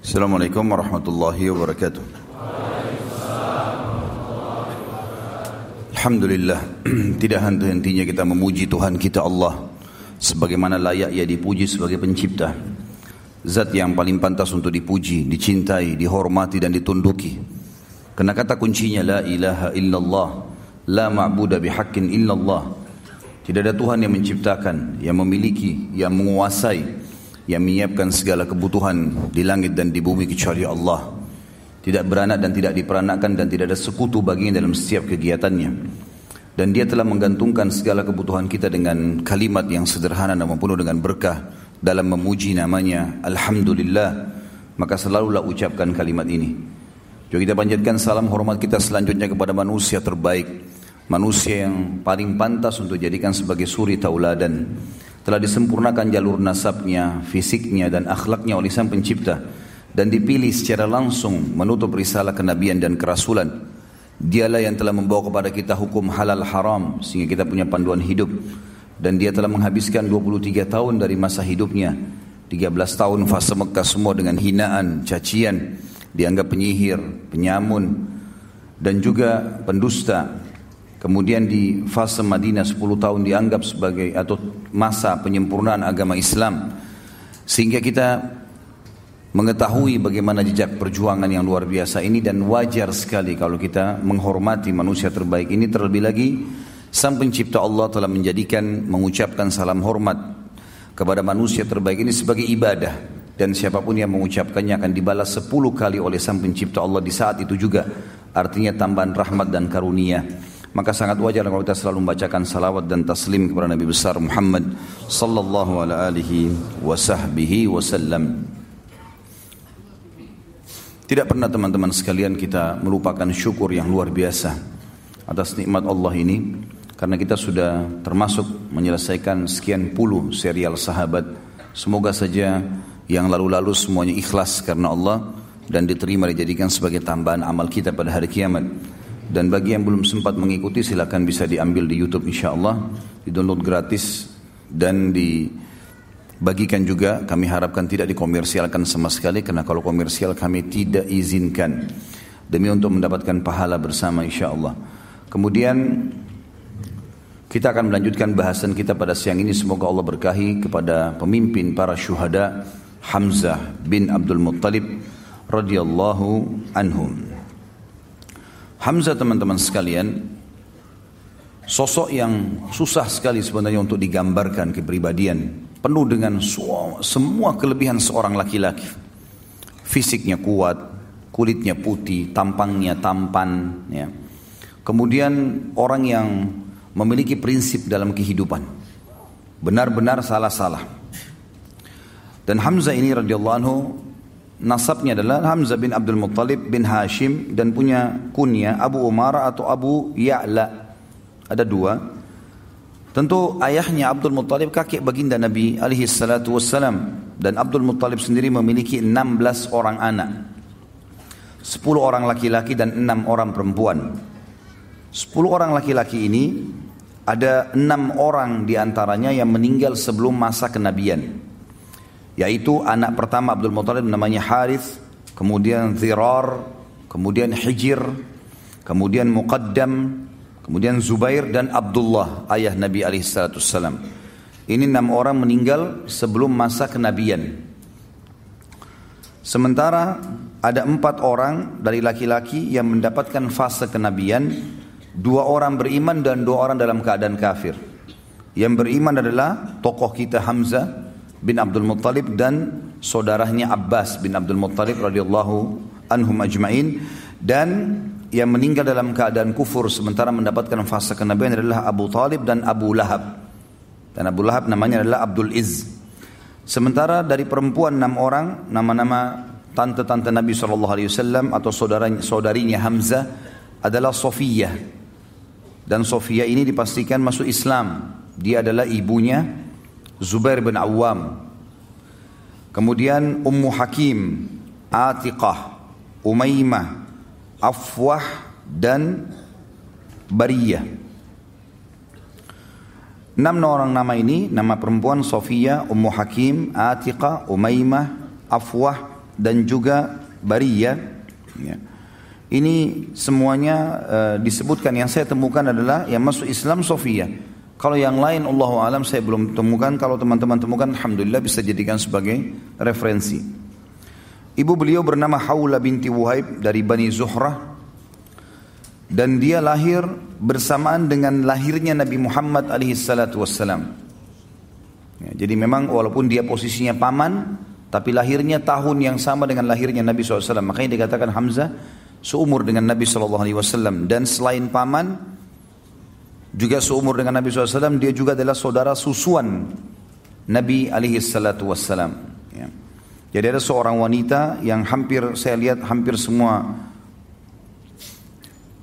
Assalamualaikum warahmatullahi wabarakatuh. Alhamdulillah, tidak henti-hentinya kita memuji Tuhan kita Allah sebagaimana layak ia dipuji sebagai pencipta, zat yang paling pantas untuk dipuji, dicintai, dihormati dan ditunduki. Karena kata kuncinya la ilaha illallah, la ma'budu bihaqqin illallah. Tidak ada Tuhan yang menciptakan, yang memiliki, yang menguasai, yang menyiapkan segala kebutuhan di langit dan di bumi kecuali Allah. Tidak beranak dan tidak diperanakkan dan tidak ada sekutu baginya dalam setiap kegiatannya. Dan dia telah menggantungkan segala kebutuhan kita dengan kalimat yang sederhana namun penuh dengan berkah dalam memuji namanya, Alhamdulillah. Maka selalulah ucapkan kalimat ini. Jom kita panjatkan salam hormat kita selanjutnya kepada manusia terbaik, manusia yang paling pantas untuk dijadikan sebagai suri tauladan. Telah disempurnakan jalur nasabnya, fisiknya dan akhlaknya oleh Sang Pencipta dan dipilih secara langsung menutup risalah kenabian dan kerasulan. Dialah yang telah membawa kepada kita hukum halal haram sehingga kita punya panduan hidup. Dan dia telah menghabiskan 23 tahun dari masa hidupnya, 13 tahun fase Mekah semua dengan hinaan, cacian, dianggap penyihir, penyamun dan juga pendusta. Kemudian di fase Madinah 10 tahun dianggap sebagai atau masa penyempurnaan agama Islam. Sehingga kita mengetahui bagaimana jejak perjuangan yang luar biasa ini, dan wajar sekali kalau kita menghormati manusia terbaik ini. Terlebih lagi Sang Pencipta Allah telah menjadikan mengucapkan salam hormat kepada manusia terbaik ini sebagai ibadah, dan siapapun yang mengucapkannya akan dibalas 10 kali oleh Sang Pencipta Allah di saat itu juga, artinya tambahan rahmat dan karunia. Maka sangat wajar kalau kita selalu membacakan salawat dan taslim kepada Nabi besar Muhammad sallallahu alaihi wasallam. Tidak pernah teman-teman sekalian kita melupakan syukur yang luar biasa atas nikmat Allah ini, karena kita sudah termasuk menyelesaikan sekian puluh serial sahabat. Semoga saja yang lalu-lalu semuanya ikhlas karena Allah dan diterima, dijadikan sebagai tambahan amal kita pada hari kiamat. Dan bagi yang belum sempat mengikuti silakan bisa diambil di YouTube insyaAllah, di-download gratis dan di bagikan juga. Kami harapkan tidak dikomersialkan sama sekali, karena kalau komersial kami tidak izinkan, demi untuk mendapatkan pahala bersama insyaAllah. Kemudian kita akan melanjutkan bahasan kita pada siang ini. Semoga Allah berkahi kepada pemimpin para syuhada Hamzah bin Abdul Muttalib radhiyallahu anhum. Hamzah teman-teman sekalian, sosok yang susah sekali sebenarnya untuk digambarkan kepribadian. Penuh dengan semua kelebihan seorang laki-laki. Fisiknya kuat, kulitnya putih, tampangnya tampan, ya. Kemudian orang yang memiliki prinsip dalam kehidupan, benar-benar salah-salah. Dan Hamzah ini radhiyallahu anhu, nasabnya adalah Hamzah bin Abdul Muttalib bin Hashim, dan punya kunya Abu Umara atau Abu Ya'la. Ada dua. Tentu ayahnya Abdul Muttalib kakek baginda Nabi alaihi salatu wassalam, dan Abdul Muttalib sendiri memiliki 16 orang anak. 10 orang laki-laki dan 6 orang perempuan. 10 orang laki-laki ini ada 6 orang diantaranya yang meninggal sebelum masa kenabian, yaitu anak pertama Abdul Muttalib namanya Harith, kemudian Zirar, kemudian Hijir, kemudian Muqaddam, kemudian Zubair dan Abdullah, ayah Nabi AS. Ini 6 orang meninggal sebelum masa kenabian. Sementara ada 4 orang dari laki-laki yang mendapatkan fase kenabian. 2 orang beriman dan 2 orang dalam keadaan kafir. Yang beriman adalah tokoh kita Hamzah bin Abdul Muttalib dan saudaranya Abbas bin Abdul Muttalib radhiyallahu anhum ajma'in. Dan yang meninggal dalam keadaan kufur sementara mendapatkan fase kenabian adalah Abu Talib dan Abu Lahab. Dan Abu Lahab namanya adalah Abdul Izz. Sementara dari perempuan 6 orang, nama-nama tante-tante Nabi SAW atau saudarinya Hamzah adalah Sofiyah. Dan Sofiyah ini dipastikan masuk Islam. Dia adalah ibunya Zubair bin Awam. Kemudian Ummu Hakim, Atiqah, Umaymah, Afwah dan Bariyah. 6 orang nama ini, nama perempuan Sofiyah, Ummu Hakim, Atiqah, Umaymah, Afwah dan juga Bariyah. Ini semuanya disebutkan. Yang saya temukan adalah yang masuk Islam Sofiyah. Kalau yang lain Allahu a'lam saya belum temukan. Kalau teman-teman temukan, alhamdulillah bisa jadikan sebagai referensi. Ibu beliau bernama Hawla binti Wuhaib dari Bani Zuhrah, dan dia lahir bersamaan dengan lahirnya Nabi Muhammad alaihissalatu wassalam. Jadi memang walaupun dia posisinya paman, tapi lahirnya tahun yang sama dengan lahirnya Nabi SAW. Makanya dikatakan Hamzah seumur dengan Nabi SAW. Dan selain paman juga seumur dengan Nabi SAW, dia juga adalah saudara susuan Nabi SAW. Ya. Jadi ada seorang wanita yang hampir, saya lihat hampir semua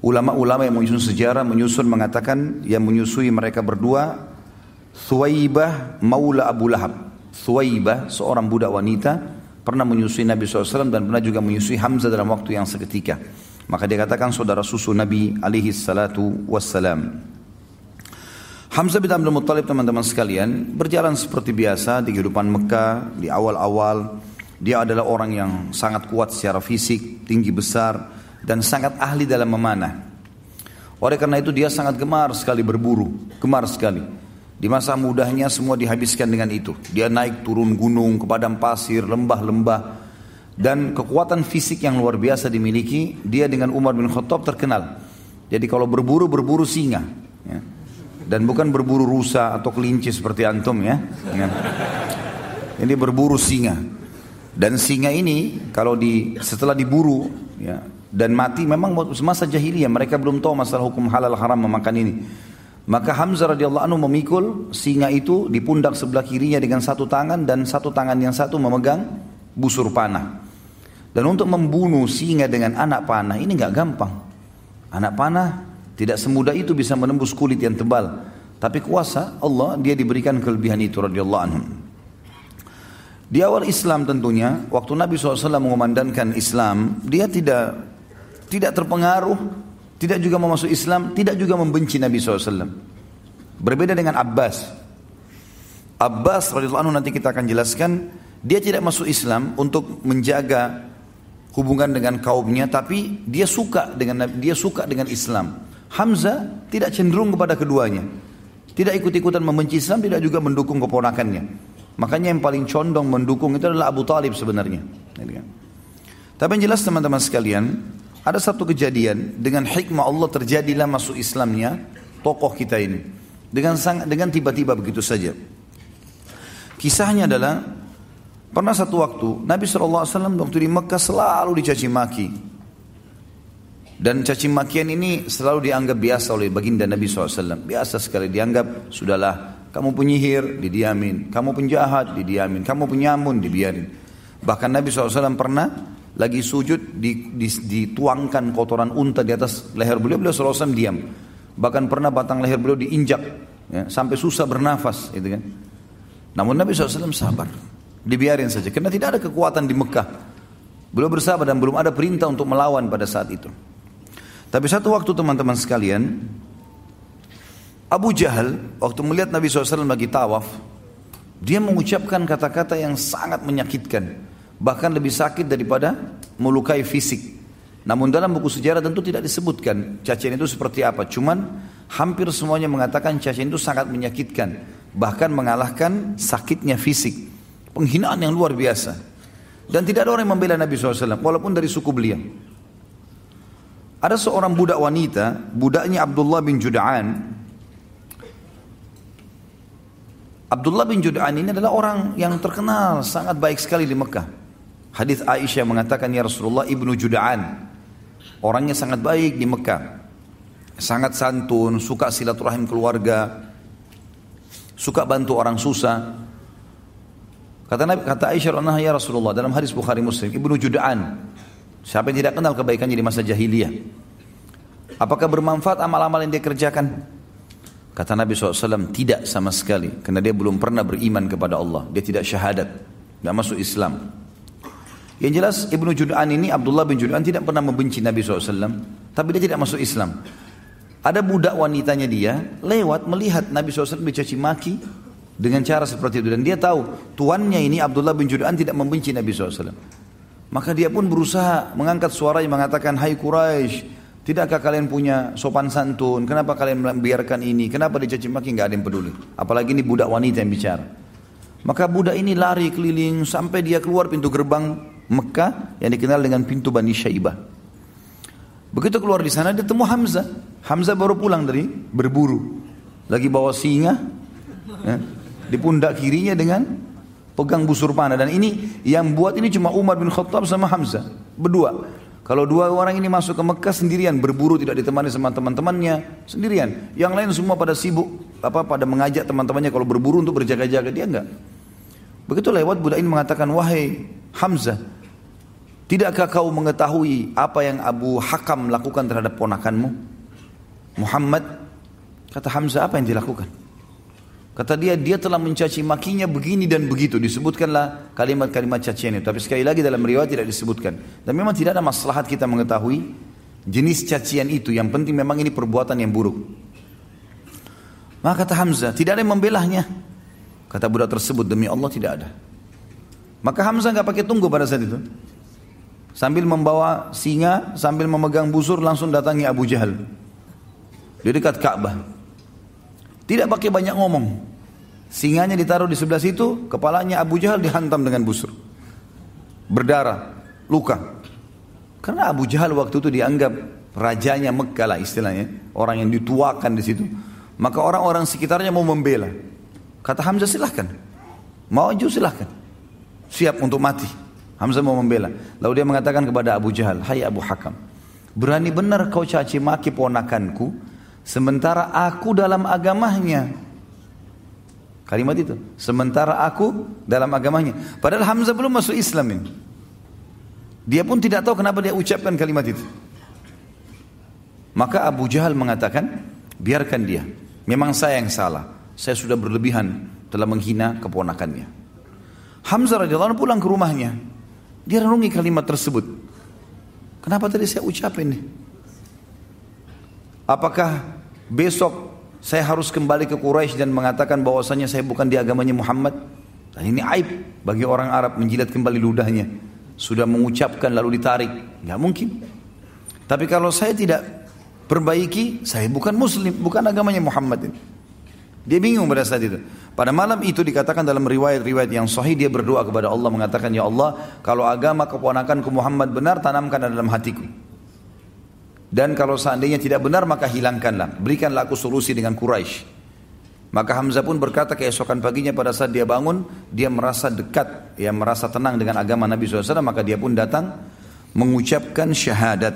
ulama-ulama yang menyusun sejarah menyusun mengatakan yang menyusui mereka berdua, Thuwaibah maula Abu Lahab. Thuwaibah seorang budak wanita, pernah menyusui Nabi SAW dan pernah juga menyusui Hamzah dalam waktu yang seketika. Maka dikatakan saudara susu Nabi alaihi salatu wassalam. Hamzah bin Abdul Muttalib, teman-teman sekalian, berjalan seperti biasa di kehidupan Mekah. Di awal-awal dia adalah orang yang sangat kuat secara fisik, tinggi besar, dan sangat ahli dalam memanah. Oleh karena itu dia sangat gemar sekali berburu, gemar sekali. Di masa mudanya semua dihabiskan dengan itu. Dia naik turun gunung, ke padang pasir, lembah-lembah. Dan kekuatan fisik yang luar biasa dimiliki. Dia dengan Umar bin Khattab terkenal. Jadi kalau berburu, berburu singa. Ya. Dan bukan berburu rusa atau kelinci seperti antum ya. Jadi berburu singa. Dan singa ini kalau setelah diburu ya, dan mati, memang masa jahiliyah mereka belum tahu masalah hukum halal haram memakan ini. Maka Hamzah radhiyallahu anhu memikul singa itu di pundak sebelah kirinya dengan satu tangan, dan satu tangan yang satu memegang busur panah. Dan untuk membunuh singa dengan anak panah ini enggak gampang. Anak panah tidak semudah itu bisa menembus kulit yang tebal. Tapi kuasa Allah, dia diberikan kelebihan itu radhiyallahu anhu. Di awal Islam tentunya, waktu Nabi SAW mengumandangkan Islam, dia tidak terpengaruh, tidak juga mau masuk Islam, tidak juga membenci Nabi SAW. Berbeda dengan Abbas radhiyallahu anhu, nanti kita akan jelaskan. Dia tidak masuk Islam untuk menjaga hubungan dengan kaumnya, tapi dia suka dengan Islam. Hamzah tidak cenderung kepada keduanya, tidak ikut-ikutan membenci Islam, tidak juga mendukung keponakannya. Makanya yang paling condong mendukung itu adalah Abu Talib sebenarnya. Tapi yang jelas teman-teman sekalian, ada satu kejadian, dengan hikmah Allah terjadilah masuk Islamnya tokoh kita ini. Dengan tiba-tiba begitu saja. Kisahnya adalah, pernah satu waktu, Nabi SAW waktu di Mekah selalu dicaci maki. Dan caci makian ini selalu dianggap biasa oleh baginda Nabi SAW. Biasa sekali dianggap, sudahlah, kamu penyihir, didiamin. Kamu penjahat, didiamin. Kamu penyamun, dibiarin. Bahkan Nabi SAW pernah lagi sujud dituangkan kotoran unta di atas leher beliau, beliau SAW diam. Bahkan pernah batang leher beliau diinjak ya, sampai susah bernafas gitu kan. Namun Nabi SAW sabar, dibiarin saja, karena tidak ada kekuatan di Mekah. Beliau bersabar dan belum ada perintah untuk melawan pada saat itu. Tapi satu waktu teman-teman sekalian, Abu Jahal waktu melihat Nabi SAW lagi tawaf, dia mengucapkan kata-kata yang sangat menyakitkan, bahkan lebih sakit daripada melukai fisik. Namun dalam buku sejarah tentu tidak disebutkan cacian itu seperti apa. Cuman hampir semuanya mengatakan cacian itu sangat menyakitkan, bahkan mengalahkan sakitnya fisik. Penghinaan yang luar biasa. Dan tidak ada orang yang membela Nabi SAW walaupun dari suku beliau. Ada seorang budak wanita, budaknya Abdullah bin Jud'an. Abdullah bin Jud'an ini adalah orang yang terkenal, sangat baik sekali di Mekah. Hadis Aisyah mengatakan, ya Rasulullah, Ibnu Jud'an, orangnya sangat baik di Mekah, sangat santun, suka silaturahim keluarga, suka bantu orang susah. Kata Aisyah, ya Rasulullah, dalam hadis Bukhari Muslim, Ibnu Jud'an, siapa yang tidak kenal kebaikannya di masa jahiliyah? Apakah bermanfaat amal-amal yang dia kerjakan? Kata Nabi SAW, tidak sama sekali. Karena dia belum pernah beriman kepada Allah. Dia tidak syahadat. Tidak masuk Islam. Yang jelas, Ibnu Jud'an ini, Abdullah bin Jud'an, tidak pernah membenci Nabi SAW. Tapi dia tidak masuk Islam. Ada budak wanitanya dia, lewat melihat Nabi SAW dicaci maki dengan cara seperti itu. Dan dia tahu, tuannya ini, Abdullah bin Jud'an, tidak membenci Nabi SAW. Maka dia pun berusaha mengangkat suaranya mengatakan, "Hai Quraisy, tidakkah kalian punya sopan santun? Kenapa kalian membiarkan ini? Kenapa dicaci maki? Enggak ada yang peduli. Apalagi ini budak wanita yang bicara." Maka budak ini lari keliling sampai dia keluar pintu gerbang Mekah yang dikenal dengan pintu Bani Syaibah. Begitu keluar di sana dia temu Hamzah. Hamzah baru pulang dari berburu. Lagi bawa singa di pundak kirinya dengan pegang busur panah. Dan ini yang buat ini cuma Umar bin Khattab sama Hamzah berdua. Kalau dua orang ini masuk ke Mekah sendirian berburu, tidak ditemani sama teman-temannya, sendirian. Yang lain semua pada sibuk pada mengajak teman-temannya kalau berburu untuk berjaga-jaga, dia enggak. Begitu lewat budak ini mengatakan, "Wahai Hamzah, tidakkah kau mengetahui apa yang Abu Hakam lakukan terhadap ponakanmu Muhammad?" Kata Hamzah, "Apa yang dilakukan?" Kata dia, "Dia telah mencaci makinya begini dan begitu." Disebutkanlah kalimat-kalimat cacian itu. Tapi sekali lagi dalam riwayat tidak disebutkan. Dan memang tidak ada maslahat kita mengetahui jenis cacian itu. Yang penting memang ini perbuatan yang buruk. Maka kata Hamzah, "Tidak ada yang membelahnya." Kata budak tersebut, "Demi Allah tidak ada." Maka Hamzah enggak pakai tunggu pada saat itu. Sambil membawa singa, sambil memegang busur, langsung datangi Abu Jahal. Dia dekat Ka'bah. Tidak pakai banyak ngomong. Singanya ditaruh di sebelah situ, kepalanya Abu Jahal dihantam dengan busur. Berdarah, luka. Karena Abu Jahal waktu itu dianggap rajanya Mekkah lah istilahnya, orang yang dituakan di situ. Maka orang-orang sekitarnya mau membela. Kata Hamzah, "Silahkan. Mau maju silahkan. Siap untuk mati." Hamzah mau membela. Lalu dia mengatakan kepada Abu Jahal, "Hai Abu Hakam, berani benar kau caci maki ponakanku, sementara aku dalam agamanya." Kalimat itu, sementara aku dalam agamanya. Padahal Hamzah belum masuk Islam ini. Dia pun tidak tahu kenapa dia ucapkan kalimat itu. Maka Abu Jahal mengatakan, "Biarkan dia. Memang saya yang salah. Saya sudah berlebihan telah menghina keponakannya." Hamzah radhiyallahu anhu pulang ke rumahnya. Dia renungi kalimat tersebut. Kenapa tadi saya ucapin ini? Apakah besok saya harus kembali ke Quraisy dan mengatakan bahwasanya saya bukan di agamanya Muhammad? Dan ini aib bagi orang Arab menjilat kembali ludahnya. Sudah mengucapkan lalu ditarik. Enggak mungkin. Tapi kalau saya tidak perbaiki, saya bukan Muslim, bukan agamanya Muhammad. Dia bingung pada saat itu. Pada malam itu dikatakan dalam riwayat-riwayat yang sahih, dia berdoa kepada Allah mengatakan, "Ya Allah, kalau agama keponakanku Muhammad benar, tanamkanlah dalam hatiku. Dan kalau seandainya tidak benar, maka hilangkanlah. Berikanlah aku solusi dengan Quraisy." Maka Hamzah pun berkata keesokan paginya pada saat dia bangun, dia merasa dekat, dia merasa tenang dengan agama Nabi SAW. Maka dia pun datang mengucapkan syahadat.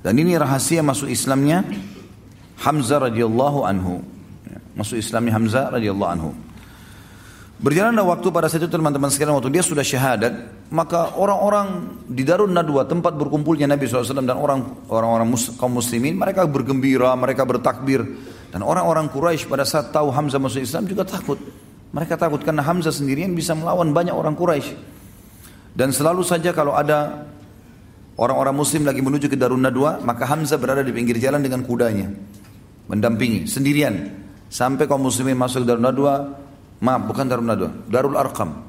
Dan ini rahasia masuk Islamnya Hamzah radhiyallahu anhu. Masuk Islamnya Hamzah radhiyallahu anhu. Berjalanlah waktu pada saat itu teman-teman sekalian, waktu dia sudah syahadat, maka orang-orang di Darun Nadwa, tempat berkumpulnya Nabi SAW dan orang-orang kaum muslimin, mereka bergembira, mereka bertakbir. Dan orang-orang Quraisy pada saat tahu Hamzah masuk Islam juga takut. Mereka takut karena Hamzah sendirian bisa melawan banyak orang Quraisy. Dan selalu saja kalau ada orang-orang muslim lagi menuju ke Darun Nadwa, maka Hamzah berada di pinggir jalan dengan kudanya, mendampingi sendirian. Sampai kaum muslimin masuk Darun Nadwa, maaf, bukan Darun Nadwa, Darul Arqam.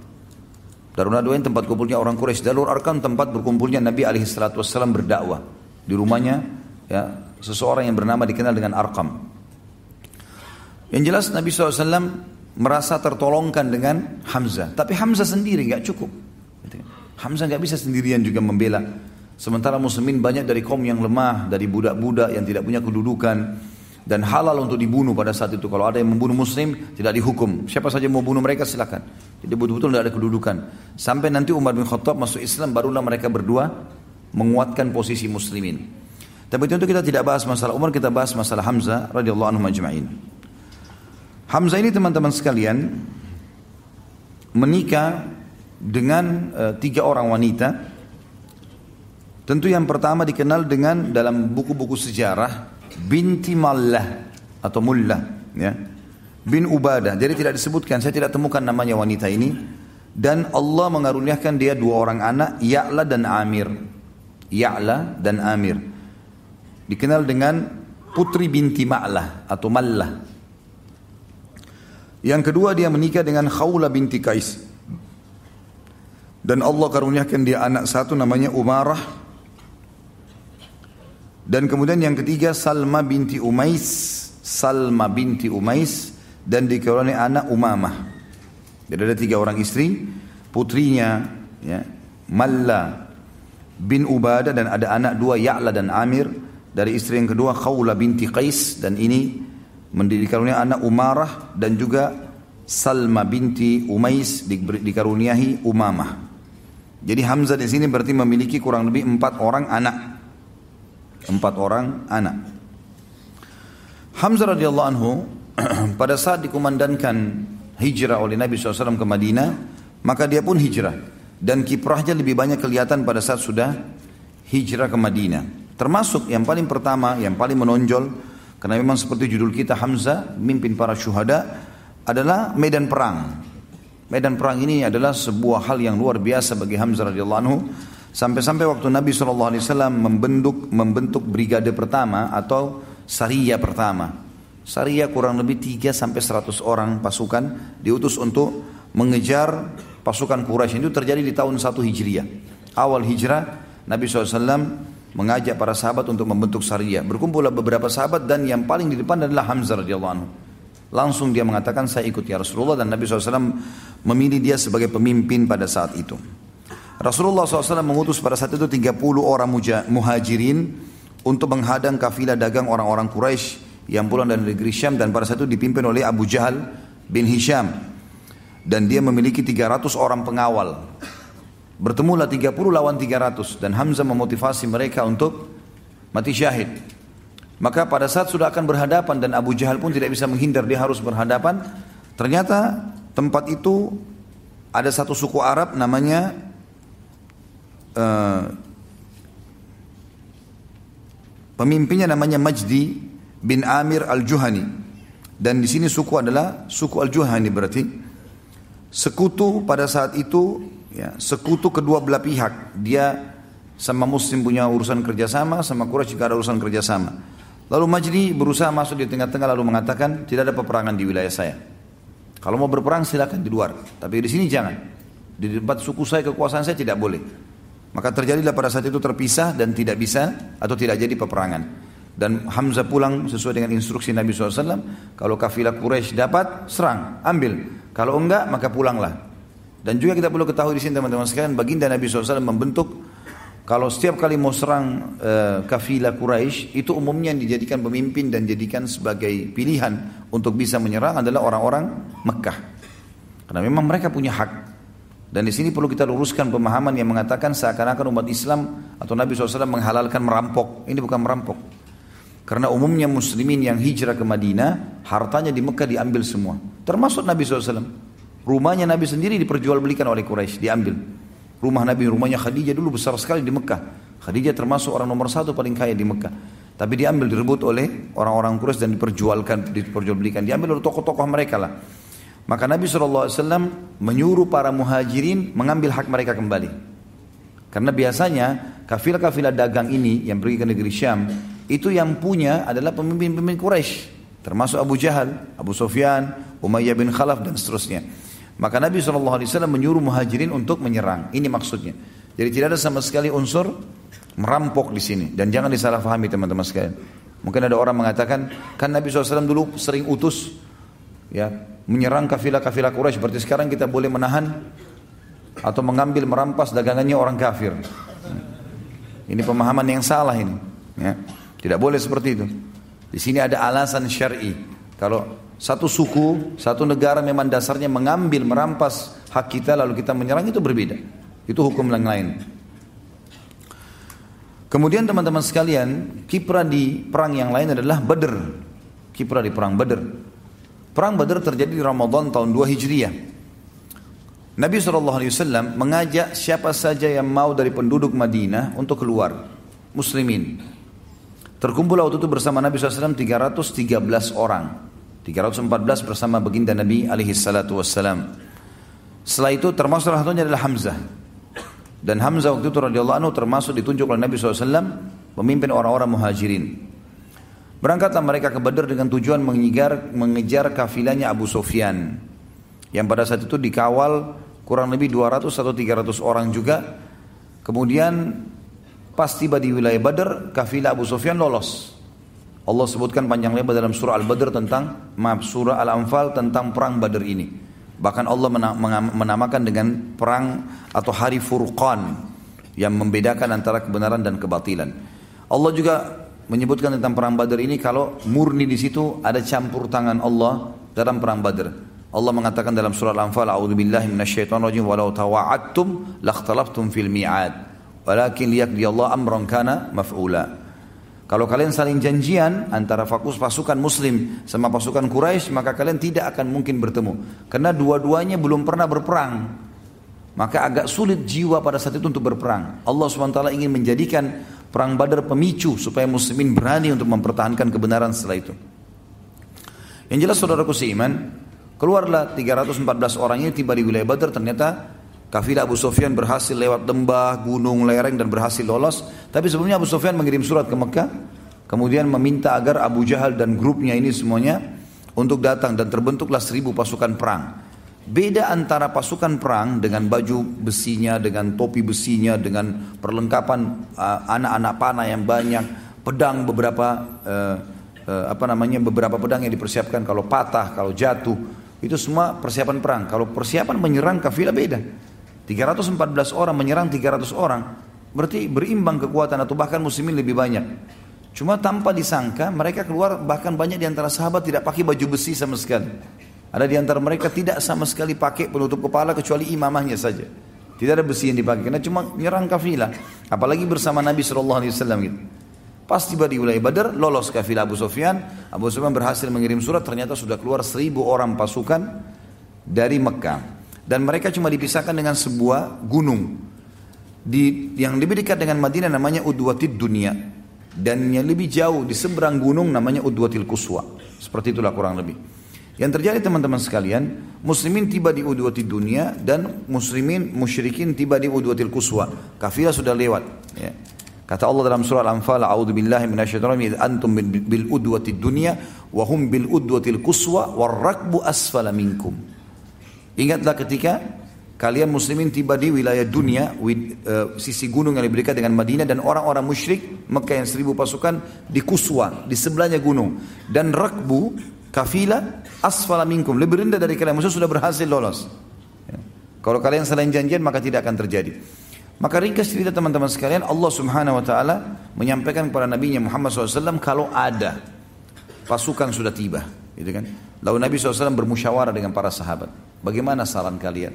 Darun Nadwa ini tempat kumpulnya orang Quraisy. Darul Arqam tempat berkumpulnya Nabi SAW berdakwah. Di rumahnya ya, seseorang yang bernama dikenal dengan Arqam. Yang jelas Nabi SAW merasa tertolongkan dengan Hamzah. Tapi Hamzah sendiri enggak cukup. Hamzah enggak bisa sendirian juga membela. Sementara muslimin banyak dari kaum yang lemah, dari budak-budak yang tidak punya kedudukan. Dan halal untuk dibunuh pada saat itu. Kalau ada yang membunuh muslim tidak dihukum. Siapa saja mau bunuh mereka silakan. Jadi betul-betul tidak ada kedudukan. Sampai nanti Umar bin Khattab masuk Islam, barulah mereka berdua menguatkan posisi muslimin. Tapi tentu kita tidak bahas masalah Umar, kita bahas masalah Hamzah radhiyallahu anhu ajma'in. Hamzah ini teman-teman sekalian menikah dengan 3 orang wanita. Tentu yang pertama dikenal dengan dalam buku-buku sejarah binti Mallah atau Mullah ya, bin Ubadah. Jadi tidak disebutkan, saya tidak temukan namanya wanita ini. Dan Allah mengaruniakan dia 2 orang anak, Ya'la dan Amir. Ya'la dan Amir dikenal dengan putri binti Ma'lah atau Mallah. Yang kedua dia menikah dengan Khawla binti Qais. Dan Allah karuniakan dia anak satu namanya Umarah. Dan kemudian yang ketiga Salma binti Umais. Salma binti Umais. Dan dikaruniai anak Umamah. Jadi ada tiga orang istri. Putrinya ya, Malla bin Ubadah. Dan ada anak dua Ya'la dan Amir. Dari istri yang kedua Khawla binti Qais. Dan ini dikaruniai anak Umarah. Dan juga Salma binti Umais dikaruniahi Umamah. Jadi Hamzah di sini berarti memiliki kurang lebih 4 orang anak. Hamzah radhiyallahu anhu pada saat dikumandangkan hijrah oleh Nabi SAW ke Madinah, maka dia pun hijrah dan kiprahnya lebih banyak kelihatan pada saat sudah hijrah ke Madinah. Termasuk yang paling pertama, yang paling menonjol, karena memang seperti judul kita Hamzah, mimpin para syuhada, adalah medan perang. Medan perang ini adalah sebuah hal yang luar biasa bagi Hamzah radhiyallahu anhu. Sampai-sampai waktu Nabi SAW membentuk brigade pertama atau Sariyah pertama. Sariyah kurang lebih 3-100 orang pasukan diutus untuk mengejar pasukan Quraisy. Itu terjadi di tahun 1 Hijriah. Awal hijrah Nabi SAW mengajak para sahabat untuk membentuk Sariyah. Berkumpullah beberapa sahabat dan yang paling di depan adalah Hamzah radhiyallahu anhu. Langsung dia mengatakan saya ikut ya Rasulullah, dan Nabi SAW memilih dia sebagai pemimpin pada saat itu. Rasulullah SAW mengutus pada saat itu 30 orang muhajirin untuk menghadang kafilah dagang orang-orang Quraisy yang pulang dari negeri Syam, dan pada saat itu dipimpin oleh Abu Jahal bin Hisham. Dan dia memiliki 300 orang pengawal. Bertemulah 30 lawan 300 dan Hamzah memotivasi mereka untuk mati syahid. Maka pada saat sudah akan berhadapan dan Abu Jahal pun tidak bisa menghindar, dia harus berhadapan. Ternyata tempat itu ada satu suku Arab namanya pemimpinnya namanya Majdi bin Amir Al-Juhani. Dan di sini suku adalah suku Al-Juhani, berarti sekutu pada saat itu ya, sekutu kedua belah pihak. Dia sama Muslim punya urusan kerjasama, sama Quraisy juga ada urusan kerjasama. Lalu Majdi berusaha masuk di tengah-tengah lalu mengatakan, tidak ada peperangan di wilayah saya. Kalau mau berperang silakan di luar, tapi di sini jangan. Di debat suku saya, kekuasaan saya tidak boleh. Maka terjadilah pada saat itu terpisah dan tidak bisa atau tidak jadi peperangan. Dan Hamzah pulang sesuai dengan instruksi Nabi SAW. Kalau kafilah Quraisy dapat, serang, ambil. Kalau enggak, maka pulanglah. Dan juga kita perlu ketahui di sini teman-teman sekalian, baginda Nabi SAW membentuk, kalau setiap kali mau serang kafilah Quraisy, itu umumnya yang dijadikan pemimpin dan dijadikan sebagai pilihan untuk bisa menyerang adalah orang-orang Mekah. Karena memang mereka punya hak. Dan di sini perlu kita luruskan pemahaman yang mengatakan seakan-akan umat Islam atau Nabi SAW menghalalkan merampok. Ini bukan merampok. Karena umumnya muslimin yang hijrah ke Madinah, hartanya di Mekah diambil semua. Termasuk Nabi SAW. Rumahnya Nabi sendiri diperjualbelikan oleh Quraisy, diambil. Rumah Nabi, rumahnya Khadijah dulu besar sekali di Mekah. Khadijah termasuk orang nomor 1 paling kaya di Mekah. Tapi diambil, direbut oleh orang-orang Quraisy dan diperjualbelikan. Diambil oleh tokoh-tokoh mereka lah. Maka Nabi SAW menyuruh para muhajirin mengambil hak mereka kembali. Karena biasanya kafilah-kafilah dagang ini yang pergi ke negeri Syam, itu yang punya adalah pemimpin-pemimpin Quraisy. Termasuk Abu Jahal, Abu Sufyan, Umayyah bin Khalaf dan seterusnya. Maka Nabi SAW menyuruh muhajirin untuk menyerang. Ini maksudnya. Jadi tidak ada sama sekali unsur merampok di sini. Dan jangan disalahfahami teman-teman sekalian. Mungkin ada orang mengatakan, kan Nabi SAW dulu sering utus ya, menyerang kafilah-kafilah Quraisy, berarti sekarang kita boleh menahan atau mengambil, merampas dagangannya orang kafir. Ini pemahaman yang salah ini ya. Tidak boleh seperti itu. Di sini ada alasan syar'i. Kalau satu suku, satu negara memang dasarnya mengambil, merampas hak kita lalu kita menyerang, itu berbeda. Itu hukum yang lain. Kemudian teman-teman sekalian, kiprah di perang yang lain adalah Badr. Kiprah di perang Badr. Perang Badr terjadi di Ramadan tahun 2 Hijriah. Nabi SAW mengajak siapa saja yang mau dari penduduk Madinah untuk keluar, muslimin. Terkumpul waktu itu bersama Nabi SAW 313 orang. 314 bersama baginda Nabi alaihi salatu wassalam. Setelah itu termasuk salah satunya adalah Hamzah. Dan Hamzah waktu itu radhiyallahu anhu termasuk ditunjuk oleh Nabi SAW pemimpin orang-orang muhajirin. Berangkatlah mereka ke Badr dengan tujuan mengejar kafilahnya Abu Sufyan, yang pada saat itu dikawal kurang lebih 200 atau 300 orang juga. Kemudian pas tiba di wilayah Badr, kafilah Abu Sufyan lolos. Allah sebutkan panjang lebar dalam surah Al-Badr tentang surah Al-Anfal tentang perang Badr ini. Bahkan Allah menamakan dengan perang atau hari Furqan yang membedakan antara kebenaran dan kebatilan. Allah juga menyebutkan tentang perang Badr ini kalau murni di situ ada campur tangan Allah dalam perang Badr. Allah mengatakan dalam surah Al-Anfal, "A'udzubillahi minasyaitonirrajim walau tawa'adtum lakhtalaftum fil mi'ad, walakin liyaqdiyallahu amran kana maf'ula." Kalau kalian saling janjian antara pasukan Muslim sama pasukan Quraisy, maka kalian tidak akan mungkin bertemu karena dua-duanya belum pernah berperang. Maka agak sulit jiwa pada saat itu untuk berperang. Allah SWT ingin menjadikan perang Badar pemicu supaya Muslimin berani untuk mempertahankan kebenaran setelah itu. Yang jelas saudaraku seiman, keluarlah 314 orang ini tiba di wilayah Badar. Ternyata kafilah Abu Sufyan berhasil lewat lembah, gunung, lereng dan berhasil lolos. Tapi sebelumnya Abu Sufyan mengirim surat ke Mekah, kemudian meminta agar Abu Jahal dan grupnya ini semuanya untuk datang dan terbentuklah 1,000 pasukan perang. Beda antara pasukan perang dengan baju besinya, dengan topi besinya, dengan perlengkapan anak-anak panah yang banyak, pedang beberapa pedang yang dipersiapkan kalau patah, kalau jatuh, itu semua persiapan perang. Kalau persiapan menyerang kafilah beda. 314 orang menyerang 300 orang, berarti berimbang kekuatan atau bahkan muslimin lebih banyak. Cuma tanpa disangka mereka keluar, bahkan banyak di antara sahabat tidak pakai baju besi sama sekali. Ada di antara mereka tidak sama sekali pakai penutup kepala kecuali imamahnya saja. Tidak ada besi yang dipakai karena cuma menyerang kafilah, apalagi bersama Nabi SAW gitu. Pas tiba di wilayah Badar, lolos kafilah Abu Sufyan. Abu Sufyan berhasil mengirim surat, ternyata sudah keluar 1,000 orang pasukan dari Mekah. Dan mereka cuma dipisahkan dengan sebuah gunung yang lebih dekat dengan Madinah namanya Udwatid Dunia, dan yang lebih jauh di seberang gunung namanya Udwatil Quswa. Seperti itulah kurang lebih yang terjadi teman-teman sekalian. Muslimin tiba di Udwatid Dunia dan musyrikin tiba di Udwatil Quswa. Kafilah sudah lewat ya. Kata Allah dalam surah Al-Anfal, "A'udzubillahi minasyaitonirrajim, antum bil udwatid dunya wa hum bil udwatil quswa war rakbu asfala minkum." Ingatlah ketika kalian muslimin tiba di wilayah dunia, sisi gunung yang lebih dekat dengan Madinah, dan orang-orang musyrik Mekah yang 1,000 pasukan di Quswa, di sebelahnya gunung, dan rakbu kafilah asfala minkum, lebih rendah dari kalian, maksudnya sudah berhasil lolos. Ya. Kalau kalian saling janjian maka tidak akan terjadi. Maka ringkas cerita teman-teman sekalian, Allah Subhanahu wa taala menyampaikan kepada Nabi-Nya Muhammad SAW kalau ada pasukan sudah tiba, gitu kan? Lalu Nabi SAW bermusyawarah dengan para sahabat, bagaimana saran kalian?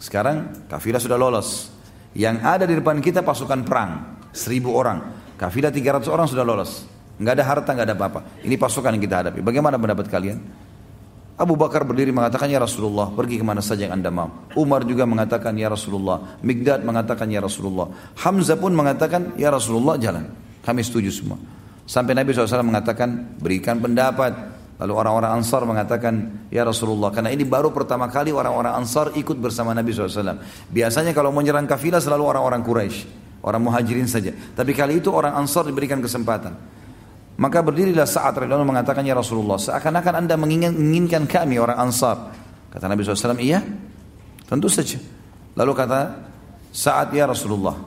Sekarang kafilah sudah lolos, yang ada di depan kita pasukan perang 1,000 orang, kafilah 300 orang sudah lolos, gak ada harta, gak ada apa-apa, ini pasukan yang kita hadapi, bagaimana pendapat kalian? Abu Bakar berdiri mengatakan, "Ya Rasulullah, pergi kemana saja yang anda mau." Umar juga mengatakan, "Ya Rasulullah." Miqdad mengatakan, "Ya Rasulullah." Hamzah pun mengatakan, "Ya Rasulullah, jalan, kami setuju semua." Sampai Nabi SAW mengatakan, "Berikan pendapat." Lalu orang-orang Ansar mengatakan, "Ya Rasulullah," karena ini baru pertama kali orang-orang Ansar ikut bersama Nabi SAW. Biasanya kalau menyerang kafilah selalu orang-orang Quraisy, orang Muhajirin saja. Tapi kali itu orang Ansar diberikan kesempatan. Maka berdirilah Sa'ad radhiyallahu mengatakan, "Ya Rasulullah, seakan-akan anda menginginkan kami orang Ansar." Kata Nabi SAW, "Iya, tentu saja." Lalu kata Sa'ad, "Ya Rasulullah,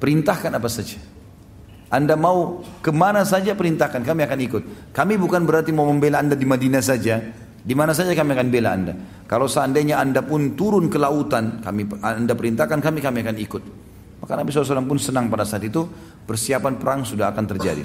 perintahkan apa saja. Anda mau kemana saja perintahkan, kami akan ikut. Kami bukan berarti mau membela anda di Madinah saja. Di mana saja kami akan bela anda. Kalau seandainya anda pun turun ke lautan, anda perintahkan kami akan ikut." Maka Nabi SAW pun senang pada saat itu. Persiapan perang sudah akan terjadi.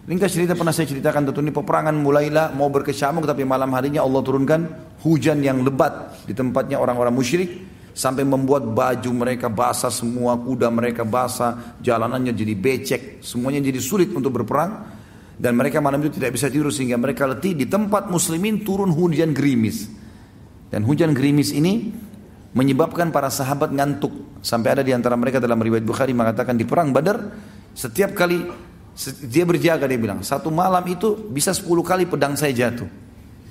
Ringkas cerita pernah saya ceritakan, tentu ini peperangan mulailah mau berkecamuk, tapi malam harinya Allah turunkan hujan yang lebat di tempatnya orang-orang musyrik. Sampai membuat baju mereka basah semua, kuda mereka basah, jalanannya jadi becek, semuanya jadi sulit untuk berperang. Dan mereka malam itu tidak bisa tidur sehingga mereka letih. Di tempat muslimin turun hujan gerimis. Dan hujan gerimis ini menyebabkan para sahabat ngantuk. Sampai ada di antara mereka dalam riwayat Bukhari mengatakan di perang Badar, setiap kali dia berjaga dia bilang, "Satu malam itu bisa 10 kali pedang saya jatuh."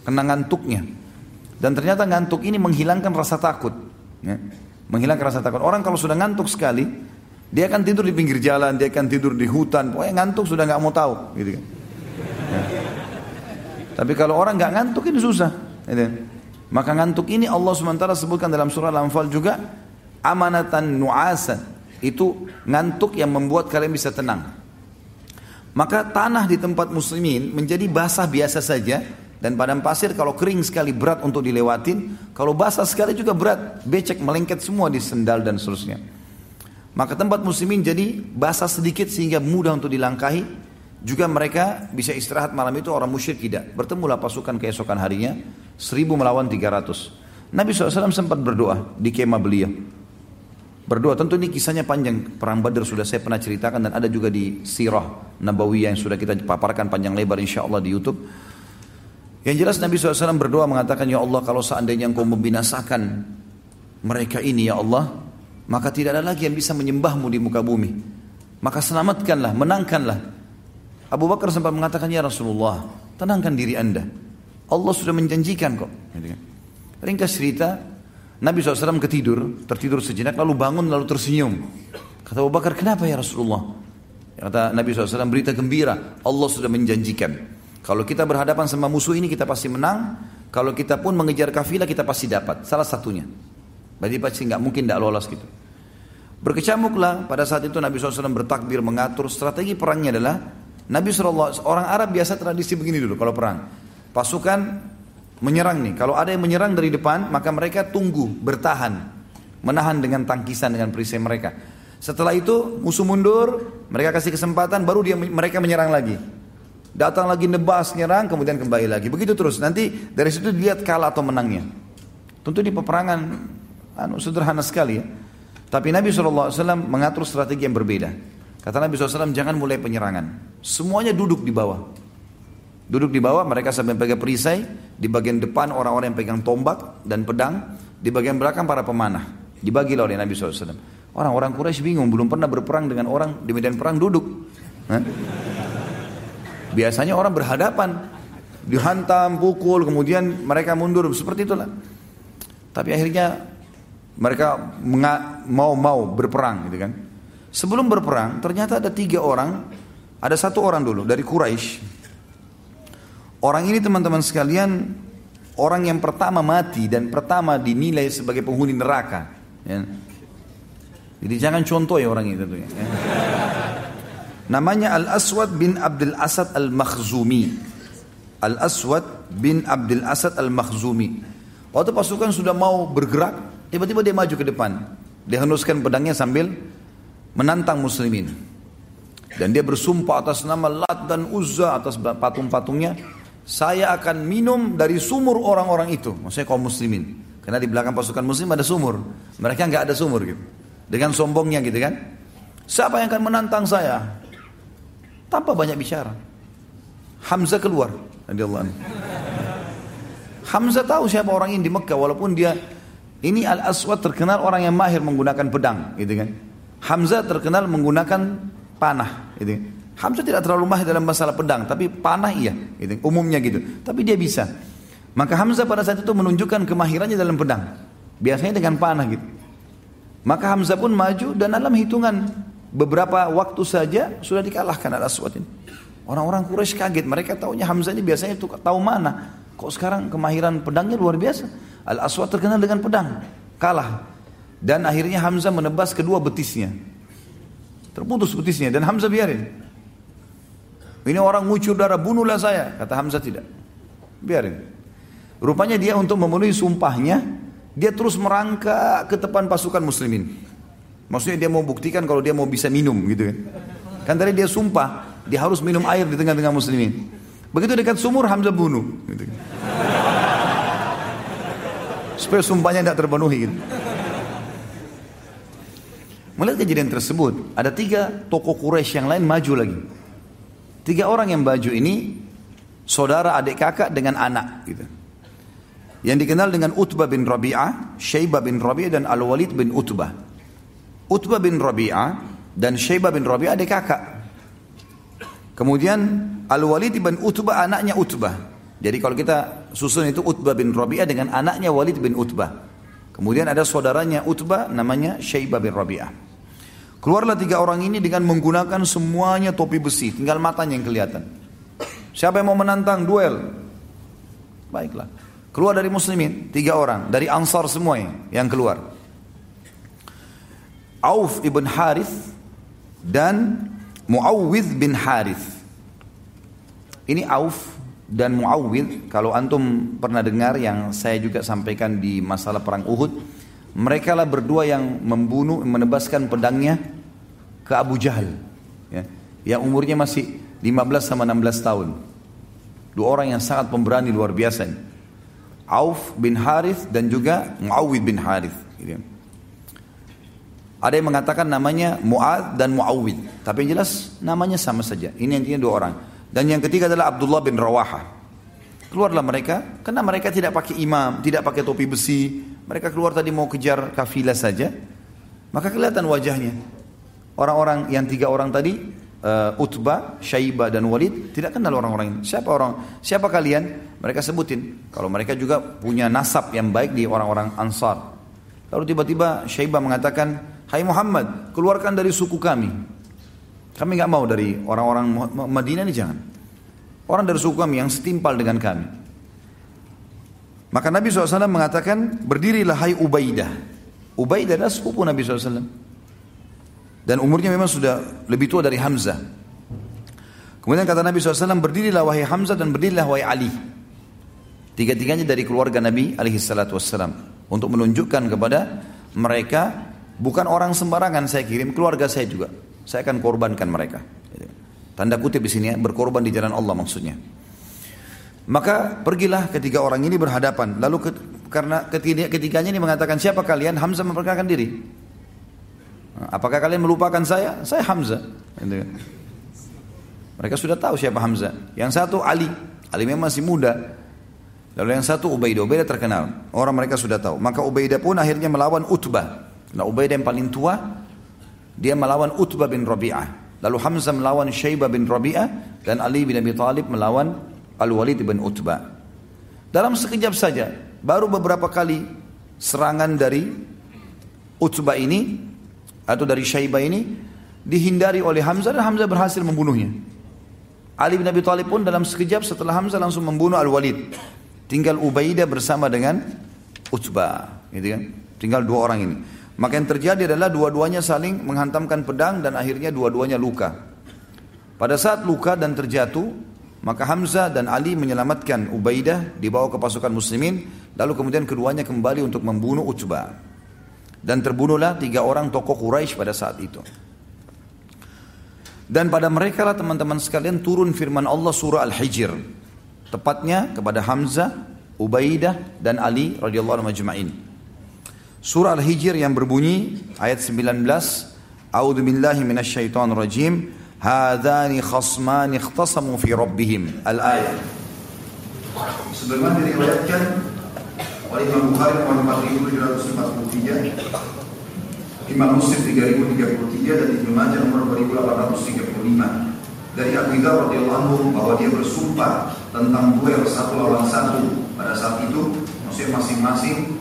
Karena ngantuknya. Dan ternyata ngantuk ini menghilangkan rasa takut. Ya, menghilangkan rasa takut. Orang kalau sudah ngantuk sekali, dia akan tidur di pinggir jalan, dia akan tidur di hutan. Pokoknya ngantuk sudah nggak mau tahu, gitu kan. Ya. Tapi kalau orang nggak ngantuk ini susah. Gitu. Maka ngantuk ini Allah SWT sebutkan dalam surah Al-Anfal juga, amanatan nu'asan, itu ngantuk yang membuat kalian bisa tenang. Maka tanah di tempat muslimin menjadi basah biasa saja, dan padang pasir kalau kering sekali berat untuk dilewatin, kalau basah sekali juga berat, becek melengket semua di sendal dan seterusnya. Maka tempat muslimin jadi basah sedikit sehingga mudah untuk dilangkahi. Juga mereka bisa istirahat malam itu, orang musyrik tidak. Bertemulah pasukan keesokan harinya 1,000 melawan 300. Nabi SAW sempat berdoa di kemah beliau. Berdoa, tentu ini kisahnya panjang. Perang Badar sudah saya pernah ceritakan, dan ada juga di Sirah Nabawiyah yang sudah kita paparkan panjang lebar insyaAllah di YouTube. Yang jelas Nabi SAW berdoa mengatakan, ya Allah, kalau seandainya Engkau membinasakan mereka ini ya Allah, maka tidak ada lagi yang bisa menyembahmu di muka bumi. Maka selamatkanlah, menangkanlah. Abu Bakar sempat mengatakan, ya Rasulullah, tenangkan diri anda, Allah sudah menjanjikan kok. Ringkas cerita, Nabi SAW tertidur sejenak, lalu bangun, lalu tersenyum. Kata Abu Bakar, kenapa ya Rasulullah? Kata Nabi SAW, berita gembira, Allah sudah menjanjikan. Kalau kita berhadapan sama musuh ini, kita pasti menang. Kalau kita pun mengejar kafilah, kita pasti dapat, salah satunya. Berarti pasti gak mungkin gak lolos gitu. Berkecamuklah, pada saat itu Nabi SAW bertakbir, mengatur, strategi perangnya adalah, Nabi SAW, orang Arab biasa tradisi begini dulu kalau perang. Pasukan menyerang nih. Kalau ada yang menyerang dari depan, maka mereka tunggu, bertahan. Menahan dengan tangkisan, dengan perisai mereka. Setelah itu, musuh mundur, mereka kasih kesempatan, baru mereka menyerang lagi. Datang lagi nebas, nyerang, kemudian kembali lagi. Begitu terus, nanti dari situ dilihat kalah atau menangnya. Tentu di peperangan, sederhana sekali ya. Tapi Nabi SAW mengatur strategi yang berbeda. Kata Nabi SAW, jangan mulai penyerangan. Semuanya duduk di bawah. Duduk di bawah, mereka sambil pegang perisai. Di bagian depan orang-orang yang pegang tombak dan pedang. Di bagian belakang para pemanah. Dibagilah oleh Nabi SAW. Orang-orang Quraisy bingung, belum pernah berperang dengan orang di medan perang duduk. Biasanya orang berhadapan. Dihantam, pukul, kemudian mereka mundur. Seperti itulah. Tapi akhirnya mereka mau berperang gitu kan. Sebelum berperang, ternyata ada 3 orang, ada 1 orang dulu dari Quraisy. Orang ini teman-teman sekalian, orang yang pertama mati dan pertama dinilai sebagai penghuni neraka. Ya. Jadi jangan contoh ya orang ini tentunya. Ya. Namanya Al-Aswad bin Abdul Asad Al-Makhzumi. Al-Aswad bin Abdul Asad Al-Makhzumi. Waktu pasukan sudah mau bergerak, tiba-tiba dia maju ke depan. Dia henuskan pedangnya sambil menantang muslimin, dan dia bersumpah atas nama Lat dan Uzza, atas patung-patungnya, saya akan minum dari sumur orang-orang itu, maksudnya kaum muslimin, karena di belakang pasukan muslim ada sumur, mereka gak ada sumur gitu, dengan sombongnya gitu kan. Siapa yang akan menantang saya? Tanpa banyak bicara, Hamzah keluar. Hamzah tahu siapa orang ini di Mekah, walaupun dia ini Al-Aswad terkenal orang yang mahir menggunakan pedang gitu kan. Hamzah terkenal menggunakan panah gitu. Hamzah tidak terlalu mahir dalam masalah pedang, tapi panah iya gitu. Umumnya gitu, tapi dia bisa. Maka Hamzah pada saat itu menunjukkan kemahirannya dalam pedang, biasanya dengan panah gitu. Maka Hamzah pun maju, dan dalam hitungan beberapa waktu saja sudah dikalahkan Al-Aswad ini. Orang-orang Quraisy kaget, mereka taunya Hamzah ini biasanya tahu mana, kok sekarang kemahiran pedangnya luar biasa. Al-Aswad terkenal dengan pedang, kalah. Dan akhirnya Hamzah menebas kedua betisnya. Terputus betisnya, dan Hamzah biarin. Ini orang ngucur darah, bunuhlah saya. Kata Hamzah tidak. Biarin. Rupanya dia untuk memenuhi sumpahnya, dia terus merangkak ke depan pasukan muslimin. Maksudnya dia mau buktikan kalau dia mau bisa minum gitu kan. Kan tadi dia sumpah, dia harus minum air di tengah-tengah muslimin. Begitu dekat sumur, Hamzah bunuh gitu. Supaya sumpahnya tidak terpenuhi gitu. Melihat kejadian tersebut, ada 3 tokoh Quraisy yang lain maju lagi. 3 orang yang maju ini, saudara adik kakak dengan anak. Gitu. Yang dikenal dengan Utbah bin Rabi'ah, Syaibah bin Rabi'ah, dan Al-Walid bin Utbah. Utbah bin Rabi'ah dan Syaibah bin Rabi'ah adik kakak. Kemudian Al-Walid bin Utbah anaknya Utbah. Jadi kalau kita susun itu Utbah bin Rabi'ah dengan anaknya Walid bin Utbah. Kemudian ada saudaranya Utbah namanya Syaibah bin Rabi'ah. Keluarlah 3 orang ini dengan menggunakan semuanya topi besi. Tinggal matanya yang kelihatan. Siapa yang mau menantang duel? Baiklah. Keluar dari muslimin, 3 orang. Dari Ansar semua yang keluar. Auf ibn Harith dan Muawwidh bin Harith. Ini Auf dan Muawwidh, kalau antum pernah dengar yang saya juga sampaikan di masalah perang Uhud, mereka lah berdua yang membunuh, menebaskan pedangnya ke Abu Jahal, ya, yang umurnya masih 15 sama 16 tahun. 2 orang yang sangat pemberani luar biasa. Auf bin Harith dan juga Muawwidh bin Harith. Ada yang mengatakan namanya Mu'ad dan Muawwidh, tapi yang jelas namanya sama saja. Ini intinya 2 orang. Dan yang ketiga adalah Abdullah bin Rawaha. Keluarlah mereka, karena mereka tidak pakai imam, tidak pakai topi besi. Mereka keluar tadi mau kejar kafilah saja. Maka kelihatan wajahnya. Orang-orang yang 3 orang tadi, Utbah, Syaibah dan Walid, tidak kenal orang-orang ini. Siapa kalian? Mereka sebutin. Kalau mereka juga punya nasab yang baik di orang-orang Ansar. Lalu tiba-tiba Syaibah mengatakan, "Hai Muhammad, keluarkan dari suku kami. Kami gak mau dari orang-orang Madinah ini, jangan. Orang dari suku kami yang setimpal dengan kami." Maka Nabi SAW mengatakan, "Berdirilah hai Ubaidah." Ubaidah adalah sepupu Nabi SAW. Dan umurnya memang sudah lebih tua dari Hamzah. Kemudian kata Nabi SAW, "Berdirilah wahai Hamzah dan berdirilah wahai Ali." 3-3-nya dari keluarga Nabi SAW. Untuk menunjukkan kepada mereka, bukan orang sembarangan saya kirim, keluarga saya juga. Saya akan korbankan mereka. Tanda kutip di sini, berkorban di jalan Allah maksudnya. Maka pergilah 3 orang ini berhadapan. Lalu karena ketiganya ini mengatakan, "Siapa kalian?" Hamzah memperkenalkan diri. "Apakah kalian melupakan saya? Saya Hamzah." Mereka sudah tahu siapa Hamzah. Yang satu Ali. Ali memang masih muda. Lalu yang satu Ubaidah. Ubaidah terkenal. Orang mereka sudah tahu. Maka Ubaidah pun akhirnya melawan Utbah. Nah, Ubaidah yang paling tua, dia melawan Utbah bin Rabi'ah. Lalu Hamzah melawan Syaibah bin Rabi'ah. Dan Ali bin Abi Talib melawan Al-Walid bin Utbah. Dalam sekejap saja, baru beberapa kali serangan dari Utbah ini, atau dari Syaibah ini, dihindari oleh Hamzah dan Hamzah berhasil membunuhnya. Ali bin Abi Talib pun dalam sekejap setelah Hamzah langsung membunuh Al-Walid. Tinggal Ubaidah bersama dengan Utbah. Gitu kan? Tinggal 2 orang ini. Maka yang terjadi adalah dua-duanya saling menghantamkan pedang dan akhirnya dua-duanya luka. Pada saat luka dan terjatuh, maka Hamzah dan Ali menyelamatkan Ubaidah, dibawa ke pasukan muslimin, lalu kemudian keduanya kembali untuk membunuh Utbah. Dan terbunuhlah 3 orang tokoh Quraisy pada saat itu. Dan pada mereka lah teman-teman sekalian turun firman Allah surah Al-Hijr. Tepatnya kepada Hamzah, Ubaidah dan Ali radhiyallahu anhum ajma'in. Surah Al-Hijr yang berbunyi ayat 19, "A'udzu billahi minasyaitonir rajim, hadzani khasmani ikhtasamu fi rabbihim." Al-ayat. Sebelumnya diriwayatkan oleh Imam Bukhari 4743, Imam Muslim 3033 dan Ibnu Majah 2835. Dari Abu Dzar radhiyallahu anhu bahwa dia bersumpah tentang duel 1 lawan 1 pada saat itu, maksudnya masing-masing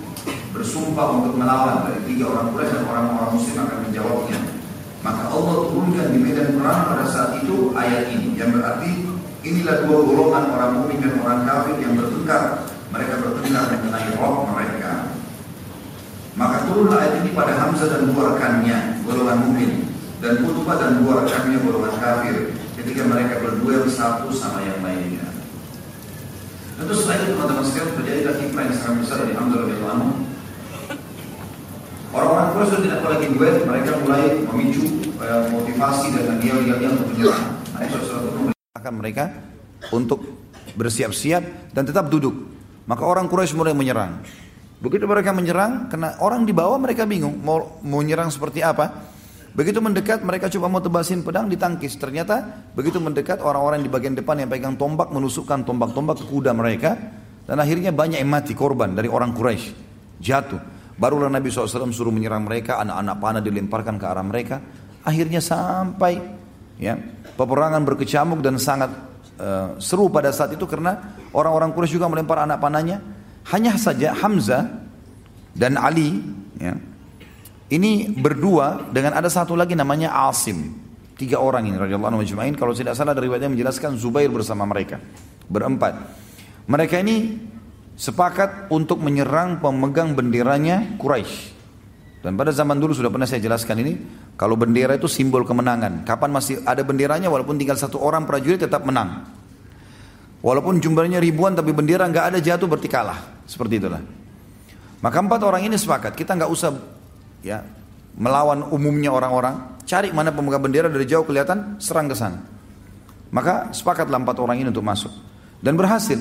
bersumpah untuk melawan. Dari 3 orang Quraisy dan orang-orang muslim akan menjawabnya. Maka Allah turunkan di medan perang pada saat itu ayat ini, yang berarti inilah 2 golongan orang mukmin dan orang kafir yang bertengkar. Mereka bertengkar mengenai roh mereka. Maka turunlah ayat ini pada Hamzah dan 2 rekannya golongan mukmin, dan Utbah dan 2 rekannya golongan kafir, ketika mereka berduel satu sama yang lainnya. Tentu setelah itu teman-teman sekalian terjadilah hikmah yang sangat besar dari Hamzah radhiyallahu anhu. Orang-orang Quraisy sudah tidak lagi duel, mereka mulai memicu motivasi dan dia untuk menyerang. Akan mereka untuk bersiap-siap dan tetap duduk. Maka orang Quraisy mulai menyerang. Begitu mereka menyerang, karena orang di bawah mereka bingung mau menyerang seperti apa. Begitu mendekat mereka coba mau tebasin pedang, ditangkis. Ternyata begitu mendekat orang-orang di bagian depan yang pegang tombak menusukkan tombak-tombak ke kuda mereka, dan akhirnya banyak yang mati korban dari orang Quraisy jatuh. Barulah Nabi SAW suruh menyerang mereka, anak-anak panah dilemparkan ke arah mereka. Akhirnya sampai peperangan berkecamuk dan sangat seru pada saat itu, karena orang-orang Quraisy juga melempar anak panahnya. Hanya saja Hamzah dan Ali ini berdua dengan ada satu lagi namanya Asim. 3 orang ini radhiyallahu anhum ajma'in. Kalau tidak salah riwayatnya menjelaskan Zubair bersama mereka. Berempat. Mereka ini sepakat untuk menyerang pemegang benderanya Quraisy. Dan pada zaman dulu sudah pernah saya jelaskan ini, kalau bendera itu simbol kemenangan. Kapan masih ada benderanya walaupun tinggal satu orang prajurit tetap menang. Walaupun jumlahnya ribuan tapi bendera enggak ada jatuh berarti kalah. Seperti itulah. Maka 4 orang ini sepakat, kita enggak usah ya melawan umumnya orang-orang, cari mana pemegang bendera dari jauh kelihatan, serang ke sana. Maka sepakatlah 4 orang ini untuk masuk. Dan berhasil.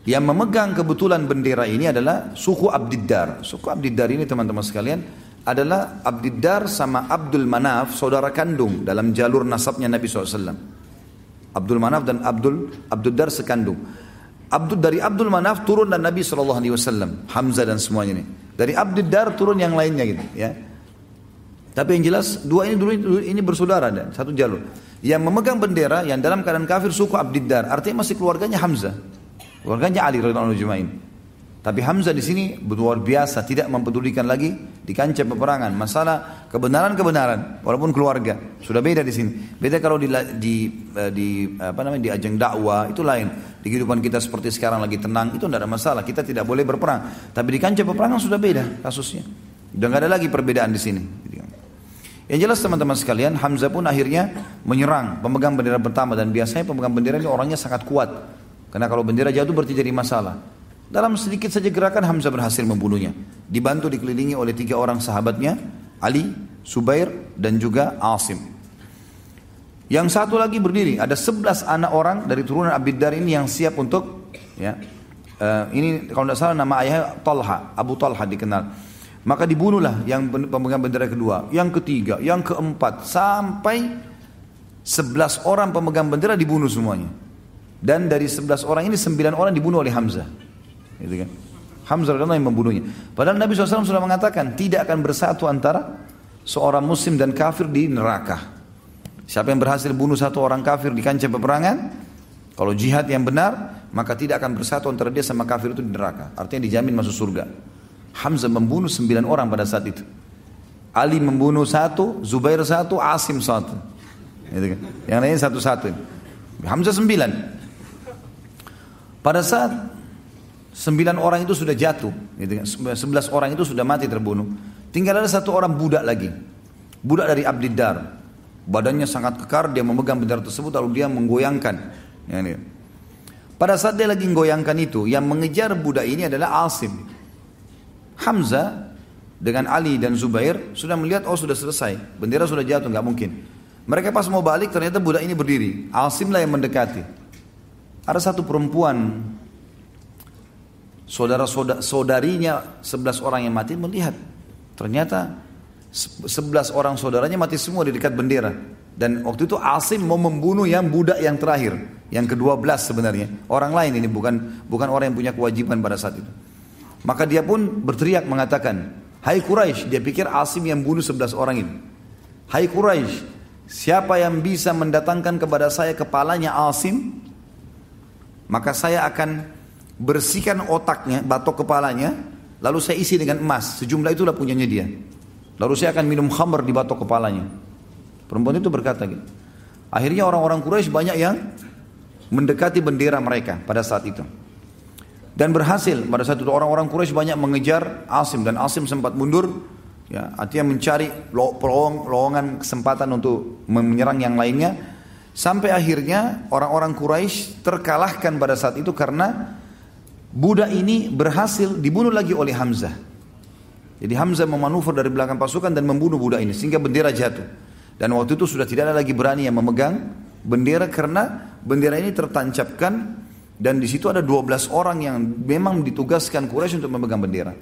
Yang memegang kebetulan bendera ini adalah suku Abdiddar. Suku Abdiddar ini teman-teman sekalian adalah Abdiddar sama Abdul Manaf, saudara kandung dalam jalur nasabnya Nabi SAW. Abdul Manaf dan Abdiddar sekandung. Dari Abdul Manaf turun dan Nabi SAW, Hamzah dan semuanya ini. Dari Abdiddar turun yang lainnya gitu ya. Tapi yang jelas dua ini dulu ini bersaudara dan satu jalur. Yang memegang bendera yang dalam keadaan kafir suku Abdiddar, artinya masih keluarganya Hamzah. Keluarganya Ali radhiyallahu anhu. Tapi Hamzah di sini luar biasa, tidak mempedulikan lagi di kancah peperangan masalah kebenaran-kebenaran, walaupun keluarga sudah beda di sini. Beda kalau di ajang dakwah itu lain. Di kehidupan kita seperti sekarang lagi tenang itu tidak ada masalah, kita tidak boleh berperang. Tapi di kancah peperangan sudah beda kasusnya. Sudah tidak ada lagi perbedaan di sini. Yang jelas teman-teman sekalian, Hamzah pun akhirnya menyerang pemegang bendera pertama dan biasanya pemegang bendera ini orangnya sangat kuat. Karena kalau bendera jatuh berarti jadi masalah. Dalam sedikit saja gerakan Hamzah berhasil membunuhnya. Dibantu dikelilingi oleh 3 orang sahabatnya, Ali, Subair, dan juga Asim. Yang satu lagi berdiri, ada 11 anak orang dari turunan Abdiddar ini yang siap untuk, ya, ini kalau tidak salah nama ayahnya Talha, Abu Talha dikenal. Maka dibunuhlah yang pemegang bendera kedua, yang ketiga, yang keempat, sampai 11 orang pemegang bendera dibunuh semuanya. Dan dari 11 orang ini 9 orang dibunuh oleh Hamzah. Gitu kan? Hamzah adalah yang membunuhnya. Padahal Nabi SAW sudah mengatakan tidak akan bersatu antara seorang muslim dan kafir di neraka. Siapa yang berhasil bunuh satu orang kafir di kancah peperangan, kalau jihad yang benar, maka tidak akan bersatu antara dia sama kafir itu di neraka. Artinya dijamin masuk surga. Hamzah membunuh 9 orang pada saat itu. Ali membunuh 1, Zubair 1, Asim 1. Gitu kan? Yang lainnya 1-1. Hamzah 9. Pada saat 9 orang itu sudah jatuh, 11 orang itu sudah mati terbunuh. Tinggal ada 1 orang budak lagi, budak dari Abdiddar. Badannya sangat kekar, dia memegang bendera tersebut lalu dia menggoyangkan. Pada saat dia lagi menggoyangkan itu, yang mengejar budak ini adalah Asim. Hamzah dengan Ali dan Zubair sudah melihat, oh sudah selesai, bendera sudah jatuh, nggak mungkin. Mereka pas mau balik ternyata budak ini berdiri. Asim lah yang mendekati. Ada 1 perempuan, saudarinya 11 orang yang mati melihat. Ternyata 11 orang saudaranya mati semua di dekat bendera. Dan waktu itu Asim mau membunuh yang budak yang terakhir, yang ke-12 sebenarnya. Orang lain ini bukan orang yang punya kewajiban pada saat itu. Maka dia pun berteriak mengatakan, "Hai Quraisy," dia pikir Asim yang bunuh 11 orang ini. "Hai Quraisy, siapa yang bisa mendatangkan kepada saya kepalanya Asim? Maka saya akan bersihkan otaknya, batok kepalanya, lalu saya isi dengan emas. Sejumlah itulah punyanya dia. Lalu saya akan minum khamr di batok kepalanya." Perempuan itu berkata gitu. Akhirnya orang-orang Quraisy banyak yang mendekati bendera mereka pada saat itu. Dan berhasil pada saat itu orang-orang Quraisy banyak mengejar Asim. Dan Asim sempat mundur, ya, artinya mencari lowongan kesempatan untuk menyerang yang lainnya. Sampai akhirnya orang-orang Quraisy terkalahkan pada saat itu karena budak ini berhasil dibunuh lagi oleh Hamzah. Jadi Hamzah memanuver dari belakang pasukan dan membunuh budak ini sehingga bendera jatuh. Dan waktu itu sudah tidak ada lagi berani yang memegang bendera karena bendera ini tertancapkan dan di situ ada 12 orang yang memang ditugaskan Quraisy untuk memegang bendera.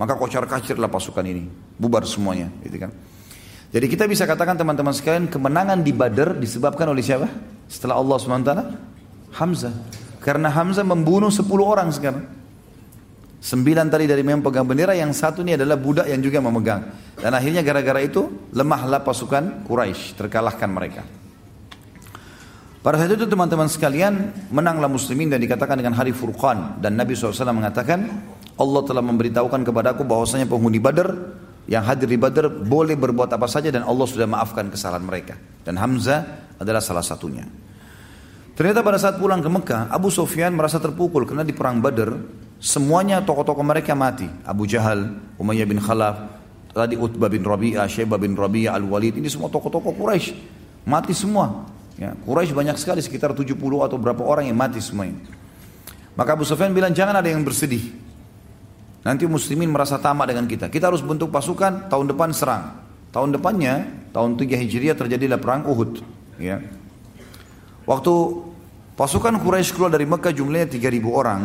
Maka kocar-kacirlah pasukan ini, bubar semuanya, gitu kan. Jadi kita bisa katakan teman-teman sekalian, kemenangan di Badar disebabkan oleh siapa? Setelah Allah SWT, Hamzah. Karena Hamzah membunuh 10 orang sekarang. 9 tadi dari memang pegang bendera, yang 1 ini adalah budak yang juga memegang. Dan akhirnya gara-gara itu, lemahlah pasukan Quraisy, terkalahkan mereka. Pada saat itu teman-teman sekalian, menanglah muslimin dan dikatakan dengan hari Furqan. Dan Nabi SAW mengatakan, Allah telah memberitahukan kepadaku bahwasanya penghuni Badar, yang hadir di Badar boleh berbuat apa saja dan Allah sudah maafkan kesalahan mereka. Dan Hamzah adalah salah satunya. Ternyata pada saat pulang ke Mekah, Abu Sufyan merasa terpukul karena di perang Badar Semuanya tokoh-tokoh mereka mati. Abu Jahal, Umayyah bin Khalaf, tadi Utbah bin Rabi'ah, Syaibah bin Rabi'ah, Al-Walid. Ini semua tokoh-tokoh Quraisy mati semua. Ya, Quraisy banyak sekali, sekitar 70 atau berapa orang yang mati semua ini. Maka Abu Sufyan bilang jangan ada yang bersedih. Nanti muslimin merasa tamak dengan kita. Kita harus bentuk pasukan, tahun depan serang. Tahun depannya, tahun 3 Hijriah terjadilah perang Uhud. Ya. Waktu pasukan Quraisy keluar dari Mekah jumlahnya 3.000 orang.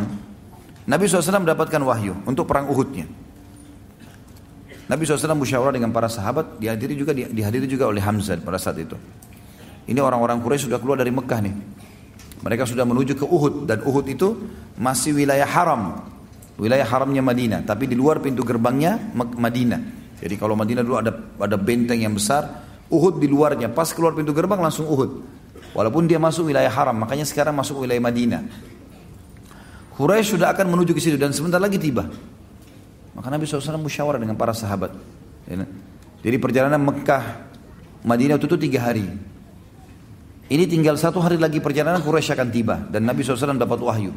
Nabi SAW mendapatkan wahyu untuk perang Uhudnya. Nabi SAW musyawarah dengan para sahabat, dihadiri juga oleh Hamzah pada saat itu. Ini orang-orang Quraisy sudah keluar dari Mekah nih. Mereka sudah menuju ke Uhud, dan Uhud itu masih wilayah haram. Wilayah haramnya Madinah, tapi di luar pintu gerbangnya Madinah. Jadi kalau Madinah dulu ada benteng yang besar, Uhud di luarnya, pas keluar pintu gerbang langsung Uhud. Walaupun dia masuk wilayah haram, makanya sekarang masuk wilayah Madinah. Quraisy sudah akan menuju ke situ dan sebentar lagi tiba. Maka Nabi SAW musyawarah dengan para sahabat. Jadi perjalanan Mekah Madinah itu 3 hari. Ini tinggal 1 hari lagi perjalanan Quraisy akan tiba. Dan Nabi SAW dapat wahyu.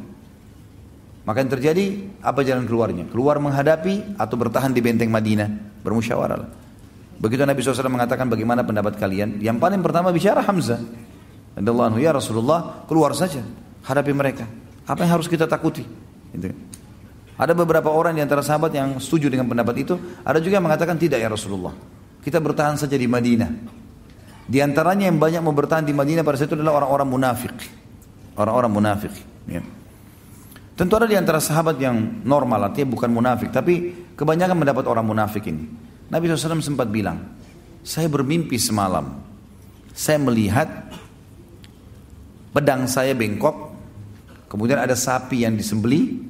Maka yang terjadi apa jalan keluarnya? Keluar menghadapi atau bertahan di benteng Madinah? Bermusyawarah. Begitu Nabi SAW mengatakan bagaimana pendapat kalian? Yang paling pertama bicara Hamzah. Radhiyallahu anhu, ya Rasulullah, keluar saja. Hadapi mereka. Apa yang harus kita takuti? Gitu. Ada beberapa orang di antara sahabat yang setuju dengan pendapat itu. Ada juga yang mengatakan tidak ya Rasulullah. Kita bertahan saja di Madinah. Di antaranya yang banyak mau bertahan di Madinah pada saat itu adalah orang-orang munafik. Orang-orang munafik. Ya. Tentu ada di antara sahabat yang normal, artinya bukan munafik. Tapi kebanyakan mendapat orang munafik ini. Nabi SAW sempat bilang, saya bermimpi semalam. Saya melihat pedang saya bengkok. Kemudian ada sapi yang disembelih.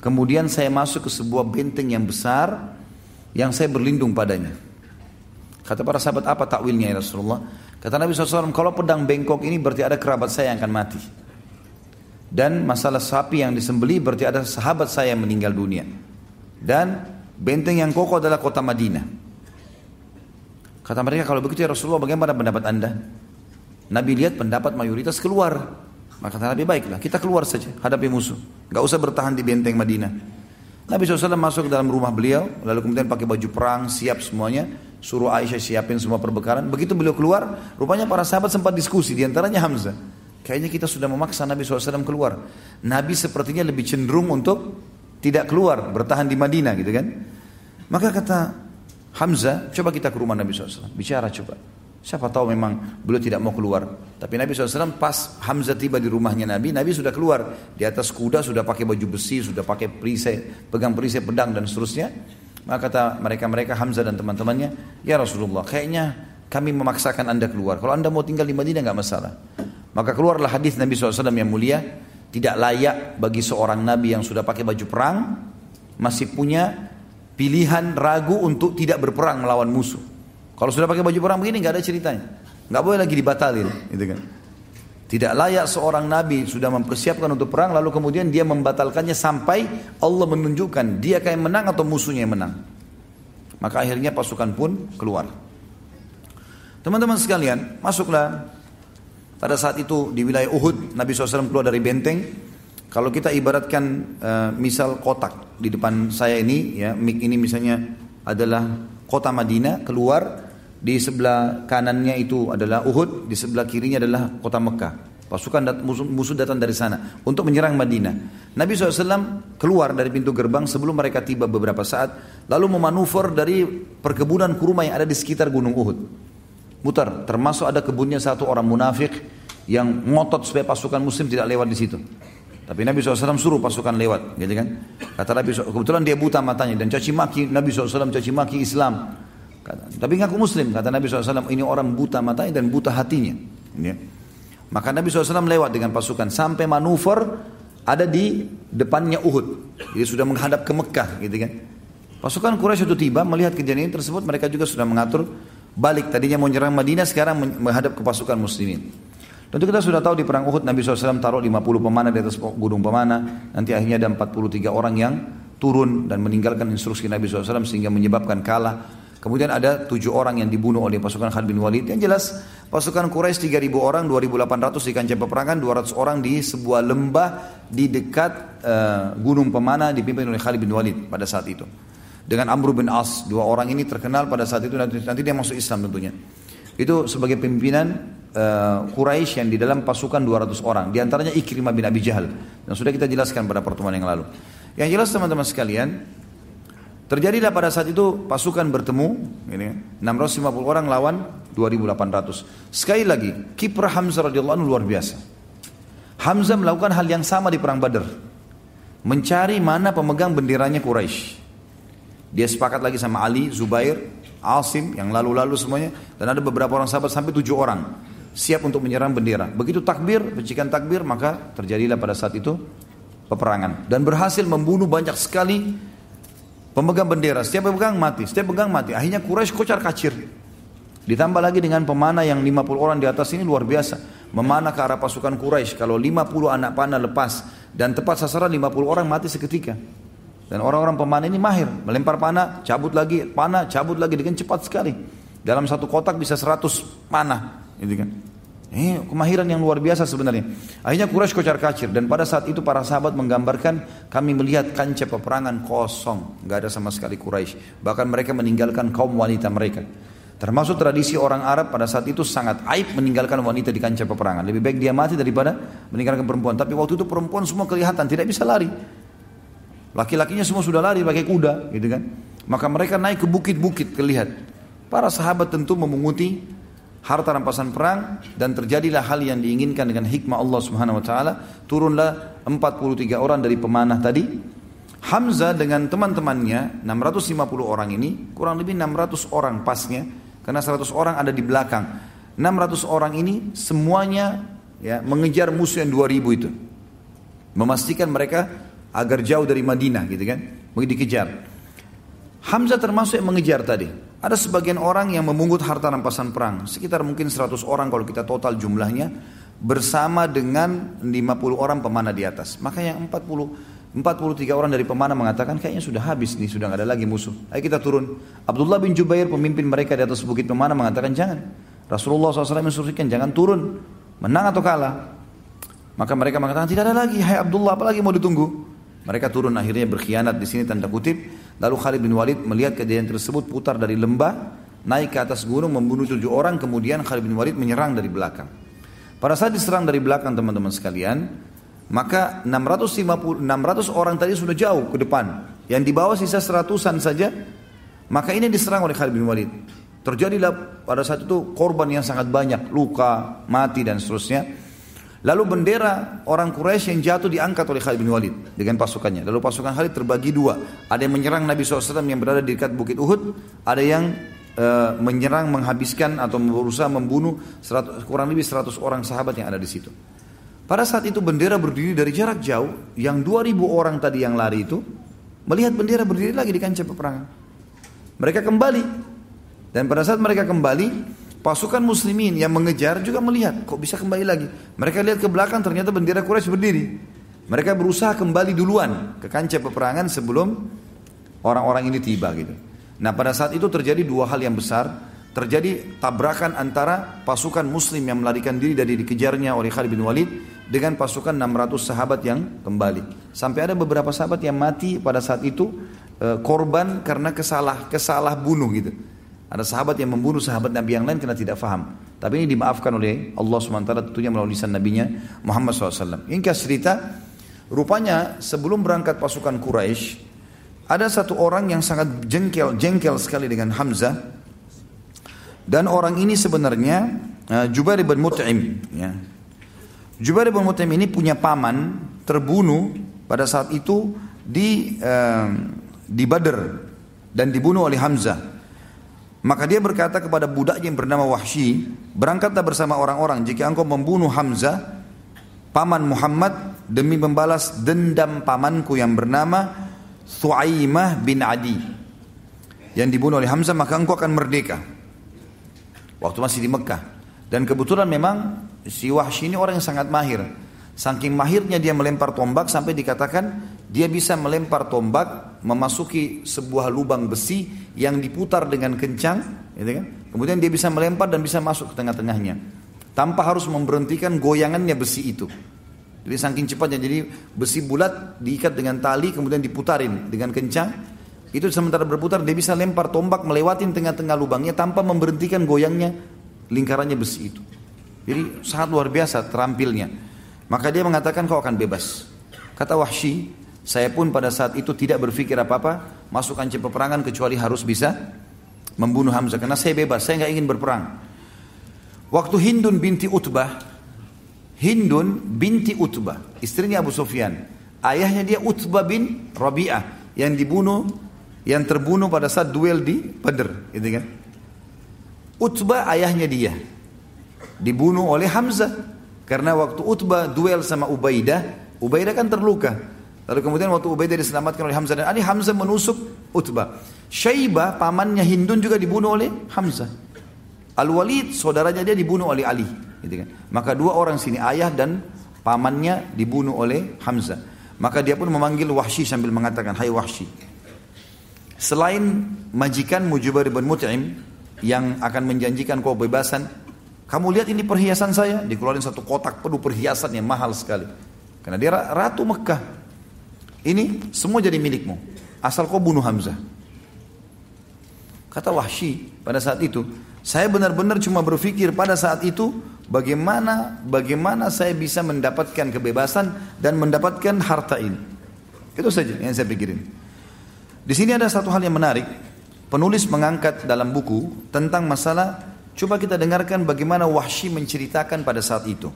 Kemudian saya masuk ke sebuah benteng yang besar yang saya berlindung padanya. Kata para sahabat, apa takwilnya ya Rasulullah? Kata Nabi SAW, kalau pedang bengkok ini berarti ada kerabat saya yang akan mati. Dan masalah sapi yang disembelih berarti ada sahabat saya yang meninggal dunia. Dan benteng yang kokoh adalah kota Madinah. Kata mereka, kalau begitu ya Rasulullah, bagaimana pendapat anda? Nabi lihat pendapat mayoritas keluar. Maka kata Nabi, baiklah, kita keluar saja, hadapi musuh. Gak usah bertahan di benteng Madinah. Nabi SAW masuk ke dalam rumah beliau, lalu kemudian pakai baju perang, siap semuanya. Suruh Aisyah siapin semua perbekalan. Begitu beliau keluar, rupanya para sahabat sempat diskusi, diantaranya Hamzah. Kayaknya kita sudah memaksa Nabi SAW keluar. Nabi sepertinya lebih cenderung untuk tidak keluar, bertahan di Madinah gitu kan. Maka kata Hamzah, coba kita ke rumah Nabi SAW, bicara coba. Siapa tahu memang beliau tidak mau keluar. Tapi Nabi SAW pas Hamzah tiba di rumahnya Nabi sudah keluar. Di atas kuda, sudah pakai baju besi, sudah pakai perisai, pegang perisai pedang dan seterusnya. Maka kata mereka-mereka, Hamzah dan teman-temannya, ya Rasulullah, kayaknya kami memaksakan anda keluar. Kalau anda mau tinggal di Madinah gak masalah. Maka keluarlah hadis Nabi SAW yang mulia. Tidak layak bagi seorang Nabi yang sudah pakai baju perang, masih punya pilihan ragu untuk tidak berperang melawan musuh. Kalau sudah pakai baju perang begini enggak ada ceritanya. Enggak boleh lagi dibatalin, gitu kan. Tidak layak seorang nabi sudah mempersiapkan untuk perang lalu kemudian dia membatalkannya sampai Allah menunjukkan dia yang menang atau musuhnya yang menang. Maka akhirnya pasukan pun keluar. Teman-teman sekalian, masuklah pada saat itu di wilayah Uhud, Nabi SAW keluar dari benteng. Kalau kita ibaratkan misal kotak di depan saya ini ya, mic ini misalnya adalah kota Madinah, keluar di sebelah kanannya itu adalah Uhud, di sebelah kirinya adalah kota Mekah. Pasukan musuh datang dari sana untuk menyerang Madinah. Nabi SAW keluar dari pintu gerbang sebelum mereka tiba beberapa saat, lalu memanuver dari perkebunan kurma yang ada di sekitar gunung Uhud. Mutar, termasuk ada kebunnya satu orang munafik yang ngotot supaya pasukan muslim tidak lewat di situ. Tapi Nabi SAW suruh pasukan lewat, gitu kan? Kata Nabi SAW, kebetulan dia buta matanya dan caci maki Nabi SAW, caci maki Islam. Kata, tapi ngaku Muslim, kata Nabi SAW, ini orang buta matanya dan buta hatinya. Ya. Maka Nabi SAW lewat dengan pasukan sampai manuver ada di depannya Uhud. Jadi sudah menghadap ke Mekah, gitu kan? Pasukan Quraisy itu tiba melihat kejadian tersebut, mereka juga sudah mengatur balik. Tadinya mau menyerang Madinah, sekarang menghadap ke pasukan Muslimin. Tentu kita sudah tahu di perang Uhud Nabi SAW taruh 50 pemanah di atas gunung pemanah. Nanti akhirnya ada 43 orang yang turun dan meninggalkan instruksi Nabi SAW sehingga menyebabkan kalah. Kemudian ada 7 orang yang dibunuh oleh pasukan Khalid bin Walid. Yang jelas pasukan Quraisy 3.000 orang, 2.800 di kancah peperangan, 200 orang di sebuah lembah di dekat Gunung Pemana dipimpin oleh Khalid bin Walid pada saat itu. Dengan Amr bin As, 2 orang ini terkenal pada saat itu, nanti dia masuk Islam tentunya. Itu sebagai pimpinan Quraisy yang di dalam pasukan 200 orang. Di antaranya Ikrimah bin Abi Jahal. Yang sudah kita jelaskan pada pertemuan yang lalu. Yang jelas teman-teman sekalian, terjadilah pada saat itu pasukan bertemu, ini 650 orang lawan 2.800. Sekali lagi, kiprah Hamzah radhiyallahu anhu luar biasa. Hamzah melakukan hal yang sama di perang Badar, mencari mana pemegang benderanya Quraisy. Dia sepakat lagi sama Ali, Zubair, Asim yang lalu-lalu semuanya, dan ada beberapa orang sahabat sampai 7 orang siap untuk menyerang bendera. Begitu takbir, percikan takbir, maka terjadilah pada saat itu peperangan dan berhasil membunuh banyak sekali pemegang bendera. Setiap pemegang mati, setiap pemegang mati. Akhirnya Quraisy kocar kacir. Ditambah lagi dengan pemana yang 50 orang di atas ini luar biasa. Memanah ke arah pasukan Quraisy. Kalau 50 anak panah lepas dan tepat sasaran, 50 orang mati seketika. Dan orang-orang pemana ini mahir. Melempar panah, cabut lagi, panah, cabut lagi dengan cepat sekali. Dalam satu kotak bisa 100 panah. Gitu kan. Ini kemahiran yang luar biasa sebenarnya. Akhirnya Quraisy kocar kacir. Dan pada saat itu para sahabat menggambarkan, kami melihat kancah peperangan kosong, gak ada sama sekali Quraisy. Bahkan mereka meninggalkan kaum wanita mereka. Termasuk tradisi orang Arab pada saat itu sangat aib meninggalkan wanita di kancah peperangan. Lebih baik dia mati daripada meninggalkan perempuan. Tapi waktu itu perempuan semua kelihatan tidak bisa lari. Laki-lakinya semua sudah lari pakai kuda, gitu kan. Maka mereka naik ke bukit-bukit kelihatan. Para sahabat tentu memunguti harta rampasan perang, dan terjadilah hal yang diinginkan dengan hikmah Allah Subhanahu wa taala. Turunlah 43 orang dari pemanah tadi. Hamzah dengan teman-temannya 650 orang ini, kurang lebih 600 orang pasnya, karena 100 orang ada di belakang. 600 orang ini semuanya ya mengejar musuh yang 2000 itu. Memastikan mereka agar jauh dari Madinah, gitu kan. Begitu dikejar. Hamzah termasuk yang mengejar tadi. Ada sebagian orang yang memungut harta rampasan perang, sekitar mungkin 100 orang kalau kita total jumlahnya, bersama dengan 50 orang pemanah di atas. Maka yang 43 orang dari pemanah mengatakan, kayaknya sudah habis nih, sudah gak ada lagi musuh. Ayo kita turun. Abdullah bin Jubair, pemimpin mereka di atas bukit pemanah, mengatakan jangan. Rasulullah SAW menginstruksikan, jangan turun, menang atau kalah. Maka mereka mengatakan, tidak ada lagi, hai Abdullah, apalagi mau ditunggu. Mereka turun, akhirnya berkhianat di sini tanda kutip. Lalu Khalid bin Walid melihat kejadian tersebut, putar dari lembah, naik ke atas gunung, membunuh 7 orang. Kemudian Khalid bin Walid menyerang dari belakang. Pada saat diserang dari belakang teman-teman sekalian, maka 600 orang tadi sudah jauh ke depan. Yang di bawah sisa 100-an saja. Maka ini diserang oleh Khalid bin Walid. Terjadilah pada saat itu korban yang sangat banyak, luka, mati dan seterusnya. Lalu bendera orang Quraisy yang jatuh diangkat oleh Khalid bin Walid dengan pasukannya. Lalu pasukan Khalid terbagi 2. Ada yang menyerang Nabi SAW yang berada di dekat Bukit Uhud. Ada yang menyerang, menghabiskan atau berusaha membunuh kurang lebih 100 orang sahabat yang ada di situ. Pada saat itu bendera berdiri dari jarak jauh. Yang 2.000 orang tadi yang lari itu melihat bendera berdiri lagi di kancah peperangan. Mereka kembali. Dan pada saat mereka kembali, pasukan muslimin yang mengejar juga melihat, kok bisa kembali lagi. Mereka lihat ke belakang, ternyata bendera Quraisy berdiri. Mereka berusaha kembali duluan ke kancah peperangan sebelum orang-orang ini tiba gitu. Nah pada saat itu terjadi 2 hal yang besar. Terjadi tabrakan antara pasukan muslim yang melarikan diri dari dikejarnya oleh Khalid bin Walid dengan pasukan 600 sahabat yang kembali. Sampai ada beberapa sahabat yang mati pada saat itu, korban karena kesalah bunuh gitu. Ada sahabat yang membunuh sahabat Nabi yang lain karena tidak faham. Tapi ini dimaafkan oleh Allah SWT tentunya melalui lisan Nabinya Muhammad SAW. Ini cerita, rupanya sebelum berangkat pasukan Quraisy, ada satu orang yang sangat jengkel sekali dengan Hamzah. Dan orang ini sebenarnya Jubair bin Mut'im. Ya. Jubair bin Mut'im ini punya paman terbunuh pada saat itu di Badr dan dibunuh oleh Hamzah. Maka dia berkata kepada budaknya yang bernama Wahsy, berangkatlah bersama orang-orang, jika engkau membunuh Hamzah, paman Muhammad, demi membalas dendam pamanku yang bernama Thu'aimah bin Adi, yang dibunuh oleh Hamzah, maka engkau akan merdeka. Waktu masih di Mekah. Dan kebetulan memang si Wahsy ini orang yang sangat mahir. Saking mahirnya dia melempar tombak sampai dikatakan dia bisa melempar tombak memasuki sebuah lubang besi yang diputar dengan kencang, gitu kan? Kemudian dia bisa melempar dan bisa masuk ke tengah-tengahnya tanpa harus memberhentikan goyangannya besi itu. Jadi saking cepatnya, jadi besi bulat diikat dengan tali kemudian diputarin dengan kencang. Itu sementara berputar dia bisa lempar tombak melewatin tengah-tengah lubangnya tanpa memberhentikan goyangnya lingkarannya besi itu. Jadi sangat luar biasa terampilnya. Maka dia mengatakan kau akan bebas. Kata Wahsy, saya pun pada saat itu tidak berpikir apa-apa masuk kancah peperangan kecuali harus bisa membunuh Hamzah. Karena saya bebas, saya nggak ingin berperang. Waktu Hindun binti Utbah, Hindun binti Utbah, istrinya Abu Sufyan, ayahnya dia Utbah bin Rabi'ah yang dibunuh, yang terbunuh pada saat duel di Badr, gitu kan? Utbah ayahnya dia dibunuh oleh Hamzah karena waktu Utbah duel sama Ubaidah. Ubaidah kan terluka. Lalu kemudian waktu Ubaidah diselamatkan oleh Hamzah dan Ali, Hamzah menusuk Utbah. Syaibah, pamannya Hindun, juga dibunuh oleh Hamzah. Al-Walid, saudaranya dia, dibunuh oleh Ali. Gitu kan? Maka dua orang sini, ayah dan pamannya, dibunuh oleh Hamzah. Maka dia pun memanggil Wahsy sambil mengatakan, hai Wahsy, selain majikanmu Jubair bin Mut'im yang akan menjanjikan kau bebasan, kamu lihat ini perhiasan saya, dikeluarin satu kotak penuh perhiasan yang mahal sekali. Karena dia ratu Mekah. Ini semua jadi milikmu, asal kau bunuh Hamzah. Kata Wahsy pada saat itu, saya benar-benar cuma berpikir pada saat itu bagaimana saya bisa mendapatkan kebebasan dan mendapatkan harta ini. Itu saja yang saya pikirin. Di sini ada satu hal yang menarik. Penulis mengangkat dalam buku tentang masalah. Coba kita dengarkan bagaimana Wahsy menceritakan pada saat itu.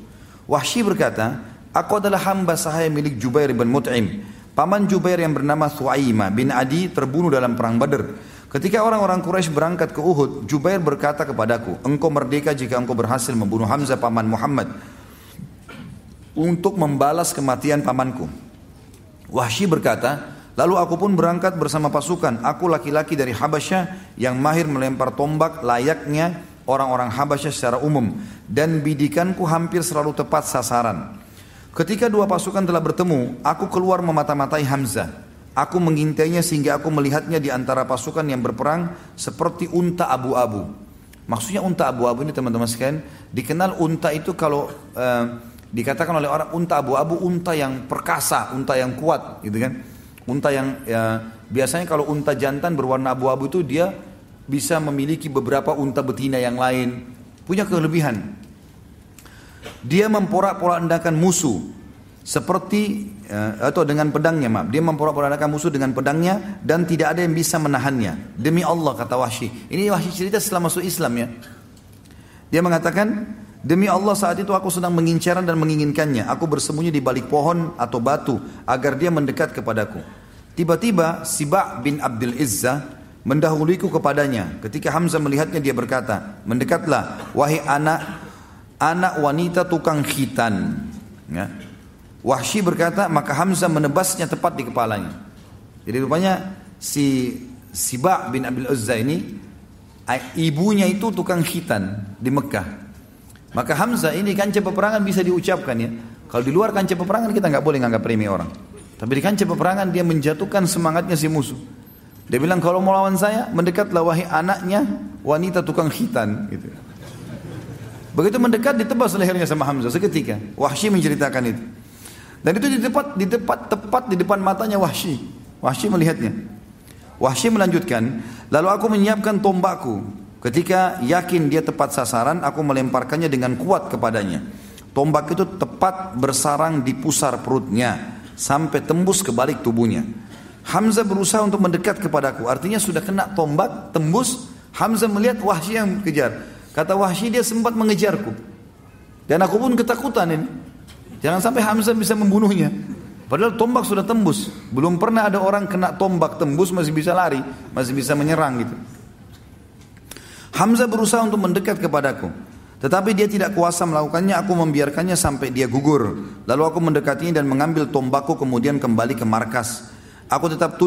Wahsy berkata, aku adalah hamba sahaya milik Jubair bin Mut'im. Paman Jubair yang bernama Thuaimah bin Adi terbunuh dalam perang Badr. Ketika orang-orang Quraisy berangkat ke Uhud, Jubair berkata kepadaku, engkau merdeka jika engkau berhasil membunuh Hamzah paman Muhammad untuk membalas kematian pamanku. Wahsy berkata, lalu aku pun berangkat bersama pasukan. Aku laki-laki dari Habasyah yang mahir melempar tombak layaknya orang-orang Habasyah secara umum. Dan bidikanku hampir selalu tepat sasaran. Ketika dua pasukan telah bertemu, aku keluar memata-matai Hamzah. Aku mengintainya sehingga aku melihatnya di antara pasukan yang berperang seperti unta abu-abu. Maksudnya unta abu-abu ini teman-teman sekalian, dikenal unta itu kalau dikatakan oleh orang unta abu-abu, unta yang perkasa, unta yang kuat, gitu kan? Unta yang biasanya kalau unta jantan berwarna abu-abu itu dia bisa memiliki beberapa unta betina yang lain, punya kelebihan. Dia memporak-porandakan musuh seperti atau dengan pedangnya, maaf. Dia memporak-porandakan musuh dengan pedangnya dan tidak ada yang bisa menahannya. Demi Allah, kata Wahsy. Ini Wahsy cerita setelah masuk Islam ya. Dia mengatakan, demi Allah saat itu aku sedang mengincaran dan menginginkannya. Aku bersembunyi di balik pohon atau batu agar dia mendekat kepadaku. Tiba-tiba Sibah bin Abdul Izzah mendahuluiku kepadanya. Ketika Hamzah melihatnya dia berkata, mendekatlah wahai anak wanita tukang khitan. Ya. Wahsy berkata, maka Hamzah menebasnya tepat di kepalanya. Jadi rupanya si Sibah bin Abdul Uzza ini, ibunya itu tukang khitan di Mekah. Maka Hamzah ini kancah peperangan bisa diucapkan ya. Kalau di luar kancah peperangan kita gak boleh nganggap remeh orang. Tapi di kancah peperangan dia menjatuhkan semangatnya si musuh. Dia bilang, kalau mau lawan saya, mendekatlah wahai anaknya wanita tukang khitan. Gitu. Begitu mendekat ditebas lehernya sama Hamzah seketika. Wahsy menceritakan itu. Dan itu tepat di depan matanya Wahsy. Wahsy melihatnya. Wahsy melanjutkan, lalu aku menyiapkan tombakku. Ketika yakin dia tepat sasaran, aku melemparkannya dengan kuat kepadanya. Tombak itu tepat bersarang di pusar perutnya sampai tembus ke balik tubuhnya. Hamzah berusaha untuk mendekat kepadaku. Artinya sudah kena tombak, tembus. Hamzah melihat Wahsy yang kejar. Kata Wahsy, dia sempat mengejarku. Dan aku pun ketakutan ini. Jangan sampai Hamzah bisa membunuhnya. Padahal tombak sudah tembus. Belum pernah ada orang kena tombak tembus masih bisa lari, masih bisa menyerang gitu. Hamzah berusaha untuk mendekat kepadaku. Tetapi dia tidak kuasa melakukannya. Aku membiarkannya sampai dia gugur. Lalu aku mendekatinya dan mengambil tombakku kemudian kembali ke markas. Aku tetap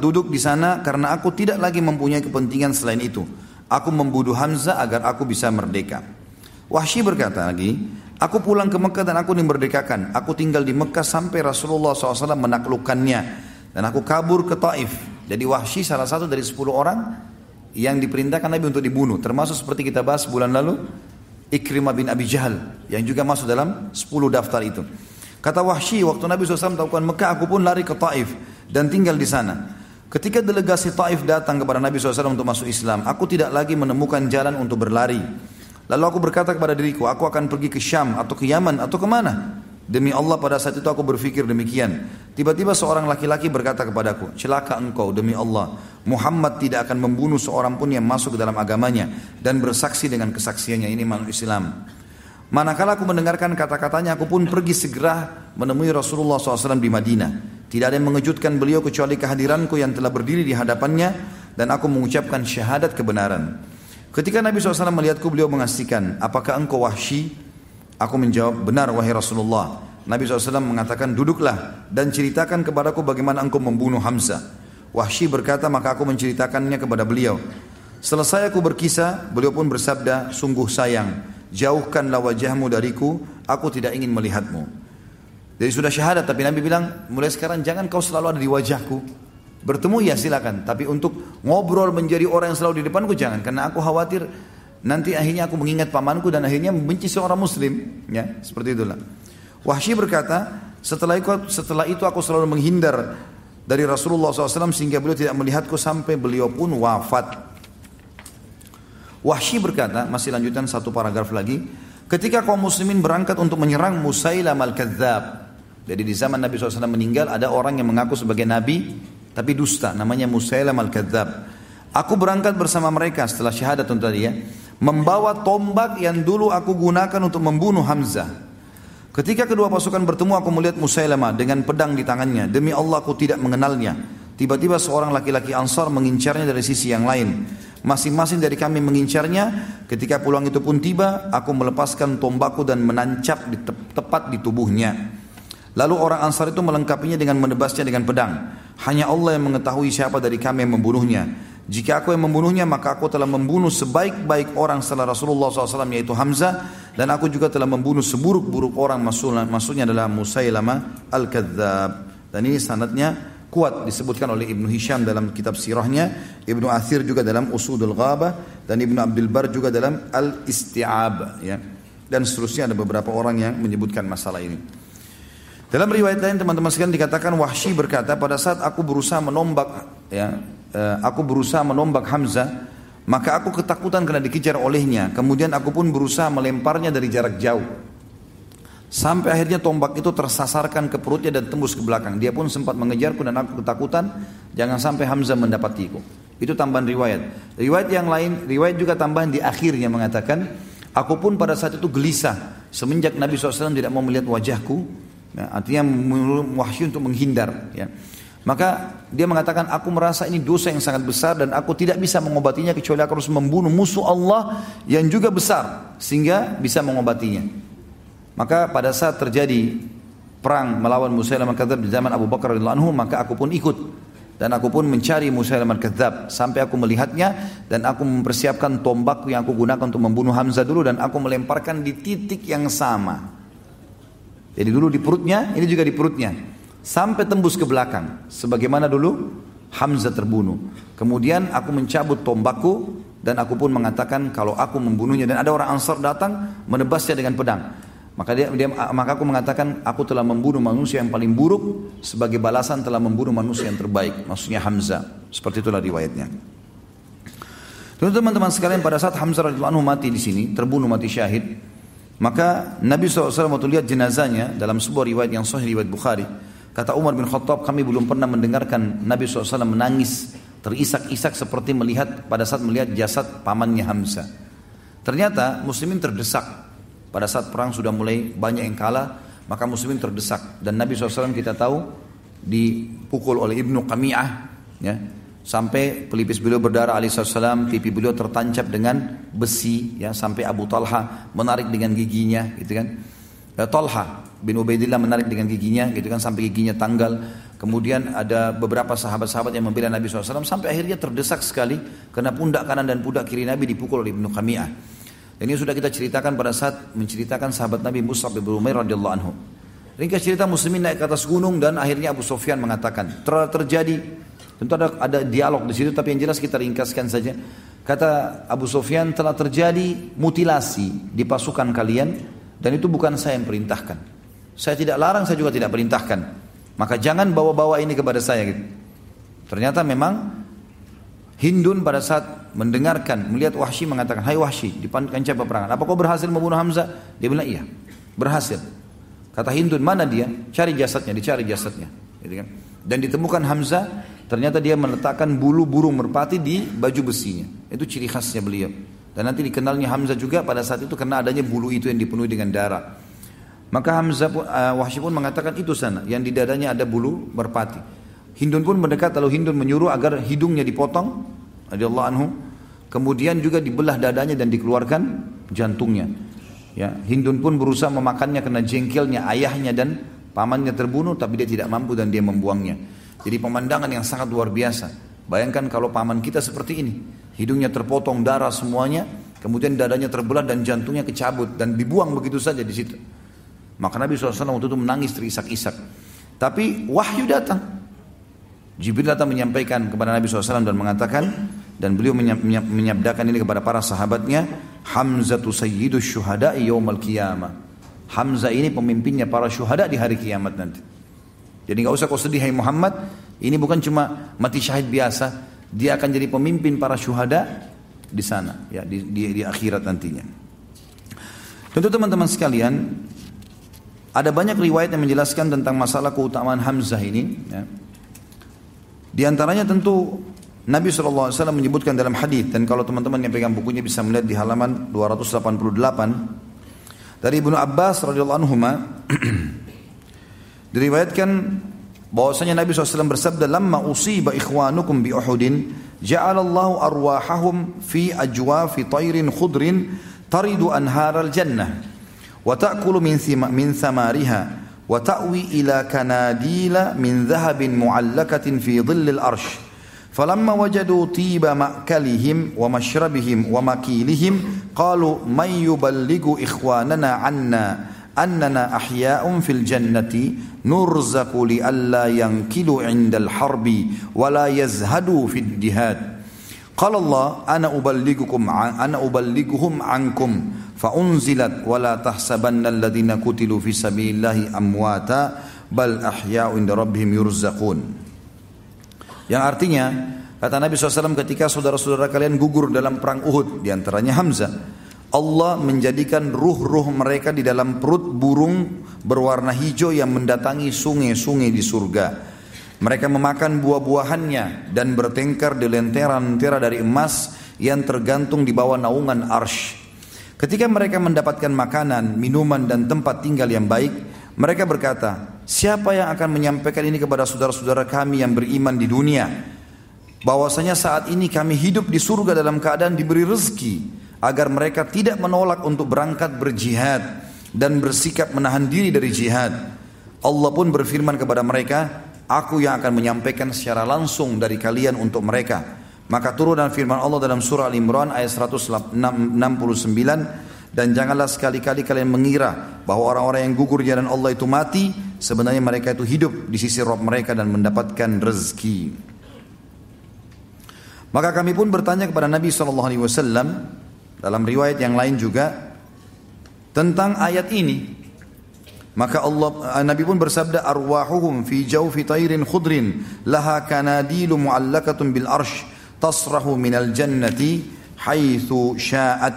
duduk di sana karena aku tidak lagi mempunyai kepentingan selain itu. Aku membunuh Hamzah agar aku bisa merdeka. Wahsy berkata lagi, aku pulang ke Mekah dan aku dimerdekakan. Aku tinggal di Mekah sampai Rasulullah SAW menaklukkannya. Dan aku kabur ke Taif. Jadi Wahsy salah satu dari 10 orang yang diperintahkan Nabi untuk dibunuh. Termasuk seperti kita bahas bulan lalu, Ikrimah bin Abi Jahal, yang juga masuk dalam 10 daftar itu. Kata Wahsy, waktu Nabi SAW melakukan Mekah, aku pun lari ke Taif dan tinggal di sana. Ketika delegasi Taif datang kepada Nabi SAW untuk masuk Islam, aku tidak lagi menemukan jalan untuk berlari. Lalu aku berkata kepada diriku, aku akan pergi ke Syam atau ke Yaman atau kemana? Demi Allah, pada saat itu aku berpikir demikian. Tiba-tiba seorang laki-laki berkata kepadaku, celaka engkau, demi Allah, Muhammad tidak akan membunuh seorang pun yang masuk ke dalam agamanya dan bersaksi dengan kesaksiannya. Ini makna Islam. Manakala aku mendengarkan kata-katanya, aku pun pergi segera menemui Rasulullah SAW di Madinah. Tidak ada yang mengejutkan beliau kecuali kehadiranku yang telah berdiri di hadapannya, dan aku mengucapkan syahadat kebenaran. Ketika Nabi SAW melihatku, beliau mengastikan, apakah engkau Wahsy? Aku menjawab, benar wahai Rasulullah. Nabi SAW mengatakan, duduklah dan ceritakan kepadaku bagaimana engkau membunuh Hamzah. Wahsy berkata, maka aku menceritakannya kepada beliau. Selesai aku berkisah, beliau pun bersabda, sungguh sayang, jauhkanlah wajahmu dariku, aku tidak ingin melihatmu. Jadi sudah syahadat, tapi Nabi bilang, mulai sekarang jangan kau selalu ada di wajahku. Bertemu ya silakan, tapi untuk ngobrol menjadi orang yang selalu di depanku jangan, karena aku khawatir nanti akhirnya aku mengingat pamanku dan akhirnya membenci seorang muslim, ya, seperti itulah. Wahsy berkata, setelah itu aku selalu menghindar dari Rasulullah SAW sehingga beliau tidak melihatku sampai beliau pun wafat. Wahsy berkata, masih lanjutan satu paragraf lagi, ketika kaum muslimin berangkat untuk menyerang Musailamah al-Kadzdzab. Jadi di zaman Nabi SAW meninggal ada orang yang mengaku sebagai nabi tapi dusta, namanya Musailamah al-Kadzdzab. Aku berangkat bersama mereka setelah syahadat itu tadi, ya, membawa tombak yang dulu aku gunakan untuk membunuh Hamzah. Ketika kedua pasukan bertemu, aku melihat Musailamah dengan pedang di tangannya. Demi Allah, aku tidak mengenalnya. Tiba-tiba seorang laki-laki Ansar mengincarnya dari sisi yang lain. Masing-masing dari kami mengincarnya. Ketika pulang itu pun tiba, aku melepaskan tombakku dan menancap tepat di tubuhnya. Lalu orang Ansar itu melengkapinya dengan menebasnya dengan pedang. Hanya Allah yang mengetahui siapa dari kami yang membunuhnya. Jika aku yang membunuhnya, maka aku telah membunuh sebaik-baik orang setelah Rasulullah SAW, yaitu Hamzah. Dan aku juga telah membunuh seburuk-buruk orang, maksudnya adalah Musailamah al-Kadzdzab. Dan ini sanadnya kuat, disebutkan oleh Ibnu Hisham dalam kitab sirahnya, Ibnu Athir juga dalam Usudul Ghabah, dan Ibnu Abdul Bar juga dalam Al-Isti'ab, ya. Dan seterusnya ada beberapa orang yang menyebutkan masalah ini. Dalam riwayat lain, teman-teman sekalian, dikatakan Wahsy berkata, pada saat aku berusaha menombak, ya, Hamzah, maka aku ketakutan karena dikejar olehnya. Kemudian aku pun berusaha melemparnya dari jarak jauh, sampai akhirnya tombak itu tersasarkan ke perutnya dan tembus ke belakang. Dia pun sempat mengejarku dan aku ketakutan jangan sampai Hamzah mendapatiku. Itu tambahan riwayat. Riwayat yang lain, riwayat juga tambahan di akhirnya mengatakan, aku pun pada saat itu gelisah semenjak Nabi SAW tidak mau melihat wajahku. Ya, artinya menurut Wahsy untuk menghindar, ya. Maka dia mengatakan, aku merasa ini dosa yang sangat besar dan aku tidak bisa mengobatinya kecuali aku harus membunuh musuh Allah yang juga besar sehingga bisa mengobatinya. Maka pada saat terjadi perang melawan Musailamah al-Kadzdzab di zaman Abu Bakar radhiyallahu anhu, maka aku pun ikut dan aku pun mencari Musailamah al-Kadzdzab sampai aku melihatnya dan aku mempersiapkan tombak yang aku gunakan untuk membunuh Hamzah dulu, dan aku melemparkan di titik yang sama. Jadi dulu di perutnya, ini juga di perutnya, sampai tembus ke belakang, sebagaimana dulu Hamzah terbunuh. Kemudian aku mencabut tombakku dan aku pun mengatakan kalau aku membunuhnya, dan ada orang Ansar datang menebasnya dengan pedang. Maka maka aku mengatakan, aku telah membunuh manusia yang paling buruk sebagai balasan telah membunuh manusia yang terbaik, maksudnya Hamzah. Seperti itulah riwayatnya. Teman-teman sekalian, pada saat Hamzah radhiyallahu anhu mati di sini, terbunuh mati syahid, maka Nabi SAW waktu lihat jenazahnya, dalam sebuah riwayat yang sahih riwayat Bukhari, kata Umar bin Khattab, kami belum pernah mendengarkan Nabi SAW menangis terisak-isak seperti melihat pada saat melihat jasad pamannya Hamzah. Ternyata muslimin terdesak. Pada saat perang sudah mulai banyak yang kalah, maka muslimin terdesak. Dan Nabi SAW kita tahu dipukul oleh Ibnu Qami'ah, ya, sampai pelipis beliau berdarah, alaihi salam, pipi beliau tertancap dengan besi, ya, sampai Abu Talha menarik dengan giginya, gitu kan. Talha bin Ubaidillah menarik dengan giginya, gitu kan, sampai giginya tanggal. Kemudian ada beberapa sahabat-sahabat yang membela Nabi SAW sampai akhirnya terdesak sekali karena pundak kanan dan pundak kiri Nabi dipukul oleh Ibnu Qami'ah. Ini sudah kita ceritakan pada saat menceritakan sahabat Nabi Mus'ab bin Umair radhiyallahu anhu. Ringkas cerita muslimin naik ke atas gunung dan akhirnya Abu Sufyan mengatakan, terjadi, tentu ada dialog di situ, tapi yang jelas kita ringkaskan saja. Kata Abu Sufyan, telah terjadi mutilasi di pasukan kalian dan itu bukan saya yang perintahkan. Saya tidak larang, saya juga tidak perintahkan. Maka jangan bawa-bawa ini kepada saya. Gitu. Ternyata memang Hindun pada saat mendengarkan, melihat Wahsy mengatakan, hai Wahsy, di kancah peperangan, apa kau berhasil membunuh Hamzah? Dia bilang, iya, berhasil. Kata Hindun, mana dia? Cari jasadnya, dicari jasadnya. Gitu kan? Dan ditemukan Hamzah, ternyata dia meletakkan bulu burung merpati di baju besinya. Itu ciri khasnya beliau. Dan nanti dikenalnya Hamzah juga pada saat itu karena adanya bulu itu yang dipenuhi dengan darah. Maka Hamzah pun, Wahsy pun mengatakan itu sana, yang di dadanya ada bulu merpati. Hindun pun mendekat, lalu Hindun menyuruh agar hidungnya dipotong, radhiyallahu anhu, kemudian juga dibelah dadanya dan dikeluarkan jantungnya. Ya, Hindun pun berusaha memakannya karena jengkelnya ayahnya dan pamannya terbunuh, tapi dia tidak mampu dan dia membuangnya. Jadi pemandangan yang sangat luar biasa. Bayangkan kalau paman kita seperti ini, hidungnya terpotong darah semuanya, kemudian dadanya terbelah dan jantungnya kecabut dan dibuang begitu saja di situ. Maka Nabi SAW waktu itu menangis terisak-isak. Tapi wahyu datang. Jibril datang menyampaikan kepada Nabi SAW dan mengatakan, dan beliau menyabdakan ini kepada para sahabatnya, Hamzatu sayyidus syuhada'i yawmal qiyamah. Hamzah ini pemimpinnya para syuhada di hari kiamat nanti. Jadi gak usah kau sedih, hai Muhammad, ini bukan cuma mati syahid biasa, dia akan jadi pemimpin para syuhada di sana, ya, di akhirat nantinya. Tentu teman-teman sekalian, ada banyak riwayat yang menjelaskan tentang masalah keutamaan Hamzah ini, ya. Di antaranya tentu Nabi SAW menyebutkan dalam hadis, dan kalau teman-teman yang pegang bukunya bisa melihat di halaman 288 dari Ibnu Abbas radhiyallahu anhuma diriwayatkan bahwasanya Nabi SAW bersabda, "Lamma usiba ikhwanukum bi Uhudin, ja'alallahu arwahahum fi ajwafi tayrin khudrin taridu anharal jannah, wa ta'kulu min thamariha." وتأوي إلى كناديل من ذهب معلقة في ظل العرش فلما وجدوا طيب مأكلهم ومشربهم ومكيلهم قالوا من يبلغ إخواننا عنا أننا أحياء في الجنة نرزق لئلا ينكلوا عند الحرب ولا يزهدوا في الجهاد قال الله أنا أبلغهم عنكم فأنزلت ولا تحسبن الذين قتلوا في سبيل الله أمواتا بل أحياء عند ربهم يرزقون. Yang artinya, kata Nabi SAW, ketika saudara-saudara kalian gugur dalam perang Uhud, diantaranya Hamzah, Allah menjadikan ruh-ruh mereka di dalam perut burung berwarna hijau yang mendatangi sungai-sungai di surga. Mereka memakan buah-buahannya dan bertengkar di lentera-lentera dari emas yang tergantung di bawah naungan arsy. Ketika mereka mendapatkan makanan, minuman dan tempat tinggal yang baik, mereka berkata, siapa yang akan menyampaikan ini kepada saudara-saudara kami yang beriman di dunia? Bahwasanya saat ini kami hidup di surga dalam keadaan diberi rezeki, agar mereka tidak menolak untuk berangkat berjihad dan bersikap menahan diri dari jihad. Allah pun berfirman kepada mereka, Aku yang akan menyampaikan secara langsung dari kalian untuk mereka. Maka turun dan firman Allah dalam surah Al-Imran ayat 169. Dan janganlah sekali-kali kalian mengira bahwa orang-orang yang gugur jalan Allah itu mati. Sebenarnya mereka itu hidup di sisi Rabb mereka dan mendapatkan rezeki. Maka kami pun bertanya kepada Nabi SAW dalam riwayat yang lain juga tentang ayat ini. Maka Allah Nabi pun bersabda arwahuhum fi jawfi tayrin khudrin laha kanadilu muallakatun bil arsh tasrahu minal jannati haitsu sya'at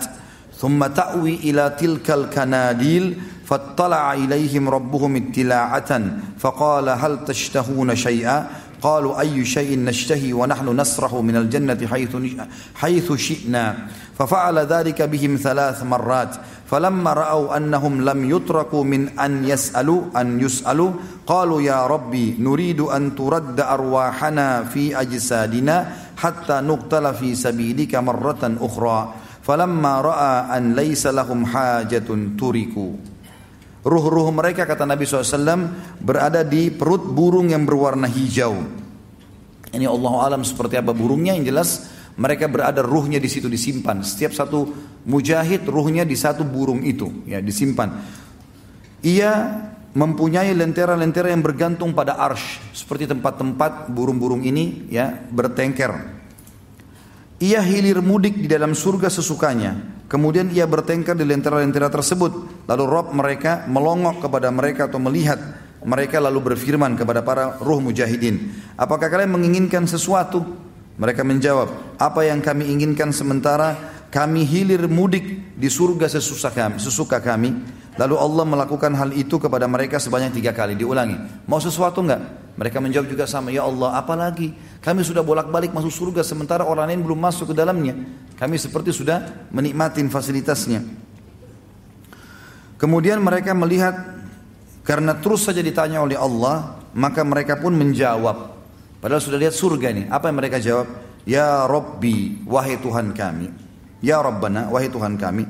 thumma ta'wi ila tilkal kanadil fattala'a ilaihim rabbuhum ittila'atan faqala hal tashtahuna syai'a qalu ayyu syai'in nashtahi wa nahnu nasrahu minal jannati haitsu syi'na fafa'ala dhalika bihim thalath marrat فلما رأوا أنهم لم يتركوا من أن يسألوا قالوا يا ربي نريد أن ترد أرواحنا في أجسادنا حتى نقتل في سبيلك مرة أخرى فلما رأى أن ليس لهم حاجة تركوا. Ruh-ruh mereka, kata Nabi SAW, berada di perut burung yang berwarna hijau. Ini Allahu alam seperti apa burungnya, yang jelas mereka berada, ruhnya di situ disimpan. Setiap satu mujahid ruhnya di satu burung itu, ya, disimpan. Ia mempunyai lentera-lentera yang bergantung pada arsy, seperti tempat-tempat burung-burung ini ya bertengker. Ia hilir mudik di dalam surga sesukanya, kemudian ia bertengkar di lentera-lentera tersebut, lalu Rabb mereka melongok kepada mereka atau melihat mereka, lalu berfirman kepada para ruh mujahidin, apakah kalian menginginkan sesuatu? Mereka menjawab, apa yang kami inginkan sementara kami hilir mudik di surga sesuka kami. Lalu Allah melakukan hal itu kepada mereka sebanyak 3 kali. Diulangi, mau sesuatu enggak? Mereka menjawab juga sama, ya Allah apalagi, kami sudah bolak-balik masuk surga sementara orang lain belum masuk ke dalamnya. Kami seperti sudah menikmatin fasilitasnya. Kemudian mereka melihat, karena terus saja ditanya oleh Allah, maka mereka pun menjawab. Padahal sudah lihat surga ini. Apa yang mereka jawab? Ya Rabbi, wahai Tuhan kami. Ya Rabbana, wahai Tuhan kami,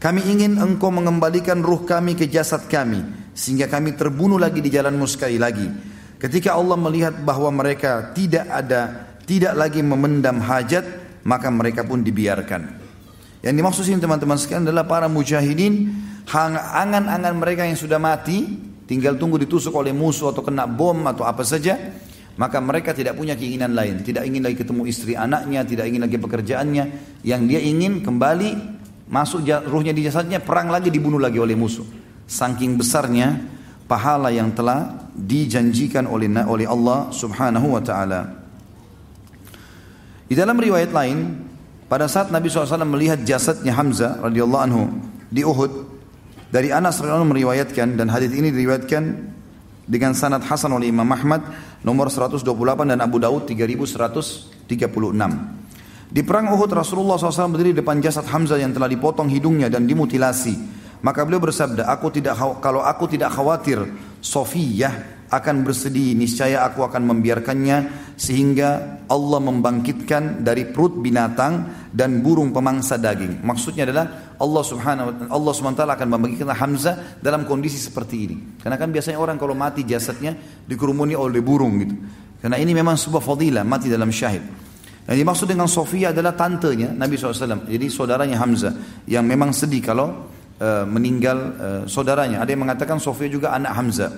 kami ingin engkau mengembalikan ruh kami ke jasad kami, sehingga kami terbunuh lagi di jalanmu sekali lagi. Ketika Allah melihat bahwa mereka tidak lagi memendam hajat, maka mereka pun dibiarkan. Yang dimaksud ini teman-teman sekalian adalah para mujahidin, angan-angan mereka yang sudah mati, tinggal tunggu ditusuk oleh musuh atau kena bom atau apa saja, maka mereka tidak punya keinginan lain. Tidak ingin lagi ketemu istri anaknya, tidak ingin lagi pekerjaannya. Yang dia ingin kembali masuk ruhnya di jasadnya, perang lagi, dibunuh lagi oleh musuh. Saking besarnya pahala yang telah dijanjikan oleh Allah subhanahu wa ta'ala. Di dalam riwayat lain, pada saat Nabi SAW melihat jasadnya Hamzah radhiyallahu anhu di Uhud, dari Anas radhiyallahu anhu meriwayatkan, dan hadis ini diriwayatkan dengan sanad hasan oleh Imam Ahmad nomor 128 dan Abu Daud 3136. Di perang Uhud, Rasulullah SAW berdiri depan jasad Hamzah yang telah dipotong hidungnya dan dimutilasi. Maka beliau bersabda, Kalau aku tidak khawatir, Sofiyah akan bersedih, niscaya aku akan membiarkannya sehingga Allah membangkitkan dari perut binatang dan burung pemangsa daging. Maksudnya adalah Allah Subhanahu wa taala akan membangkitkan Hamzah dalam kondisi seperti ini. Karena kan biasanya orang kalau mati jasadnya dikerumuni oleh burung gitu. Karena ini memang sebuah fadilah, mati dalam syahid. Yang dimaksud dengan Sofiyah adalah tantenya Nabi SAW, jadi saudaranya Hamzah, yang memang sedih kalau meninggal saudaranya. Ada yang mengatakan Sofiyah juga anak Hamzah.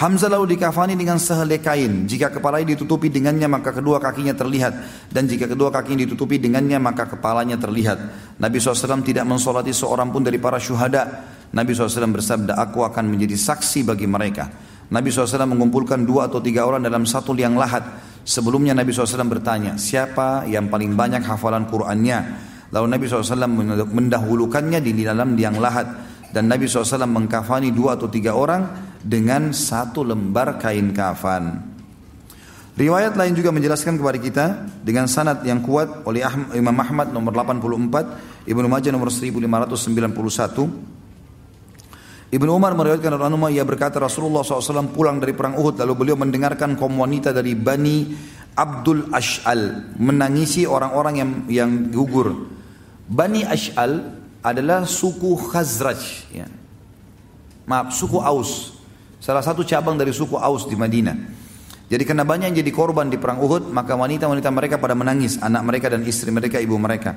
Hamzah lalu dikafani dengan sehelai kain. Jika kepalanya ditutupi dengannya, maka kedua kakinya terlihat. Dan jika kedua kakinya ditutupi dengannya, maka kepalanya terlihat. Nabi SAW tidak mensolati seorang pun dari para syuhada. Nabi SAW bersabda, aku akan menjadi saksi bagi mereka. Nabi SAW mengumpulkan 2 atau 3 orang dalam satu liang lahat. Sebelumnya Nabi SAW bertanya, siapa yang paling banyak hafalan Qur'annya? Lalu Nabi SAW mendahulukannya di dalam liang lahat. Dan Nabi SAW mengkafani 2 atau 3 orang dengan 1 lembar kain kafan. Riwayat lain juga menjelaskan kepada kita dengan sanad yang kuat oleh Imam Ahmad nomor 84, Ibnu Majah nomor 1591. Ibnu Umar meriwayatkan dari Anhu, ia berkata Rasulullah SAW pulang dari perang Uhud, lalu beliau mendengarkan kaum wanita dari Bani Abdul Ash'al menangisi orang-orang yang gugur. Bani Ash'al adalah suku Khazraj, ya. Maaf, suku Aus, salah satu cabang dari suku Aus di Madinah. Jadi karena banyak yang jadi korban di perang Uhud, maka wanita-wanita mereka pada menangis, anak mereka dan istri mereka, ibu mereka.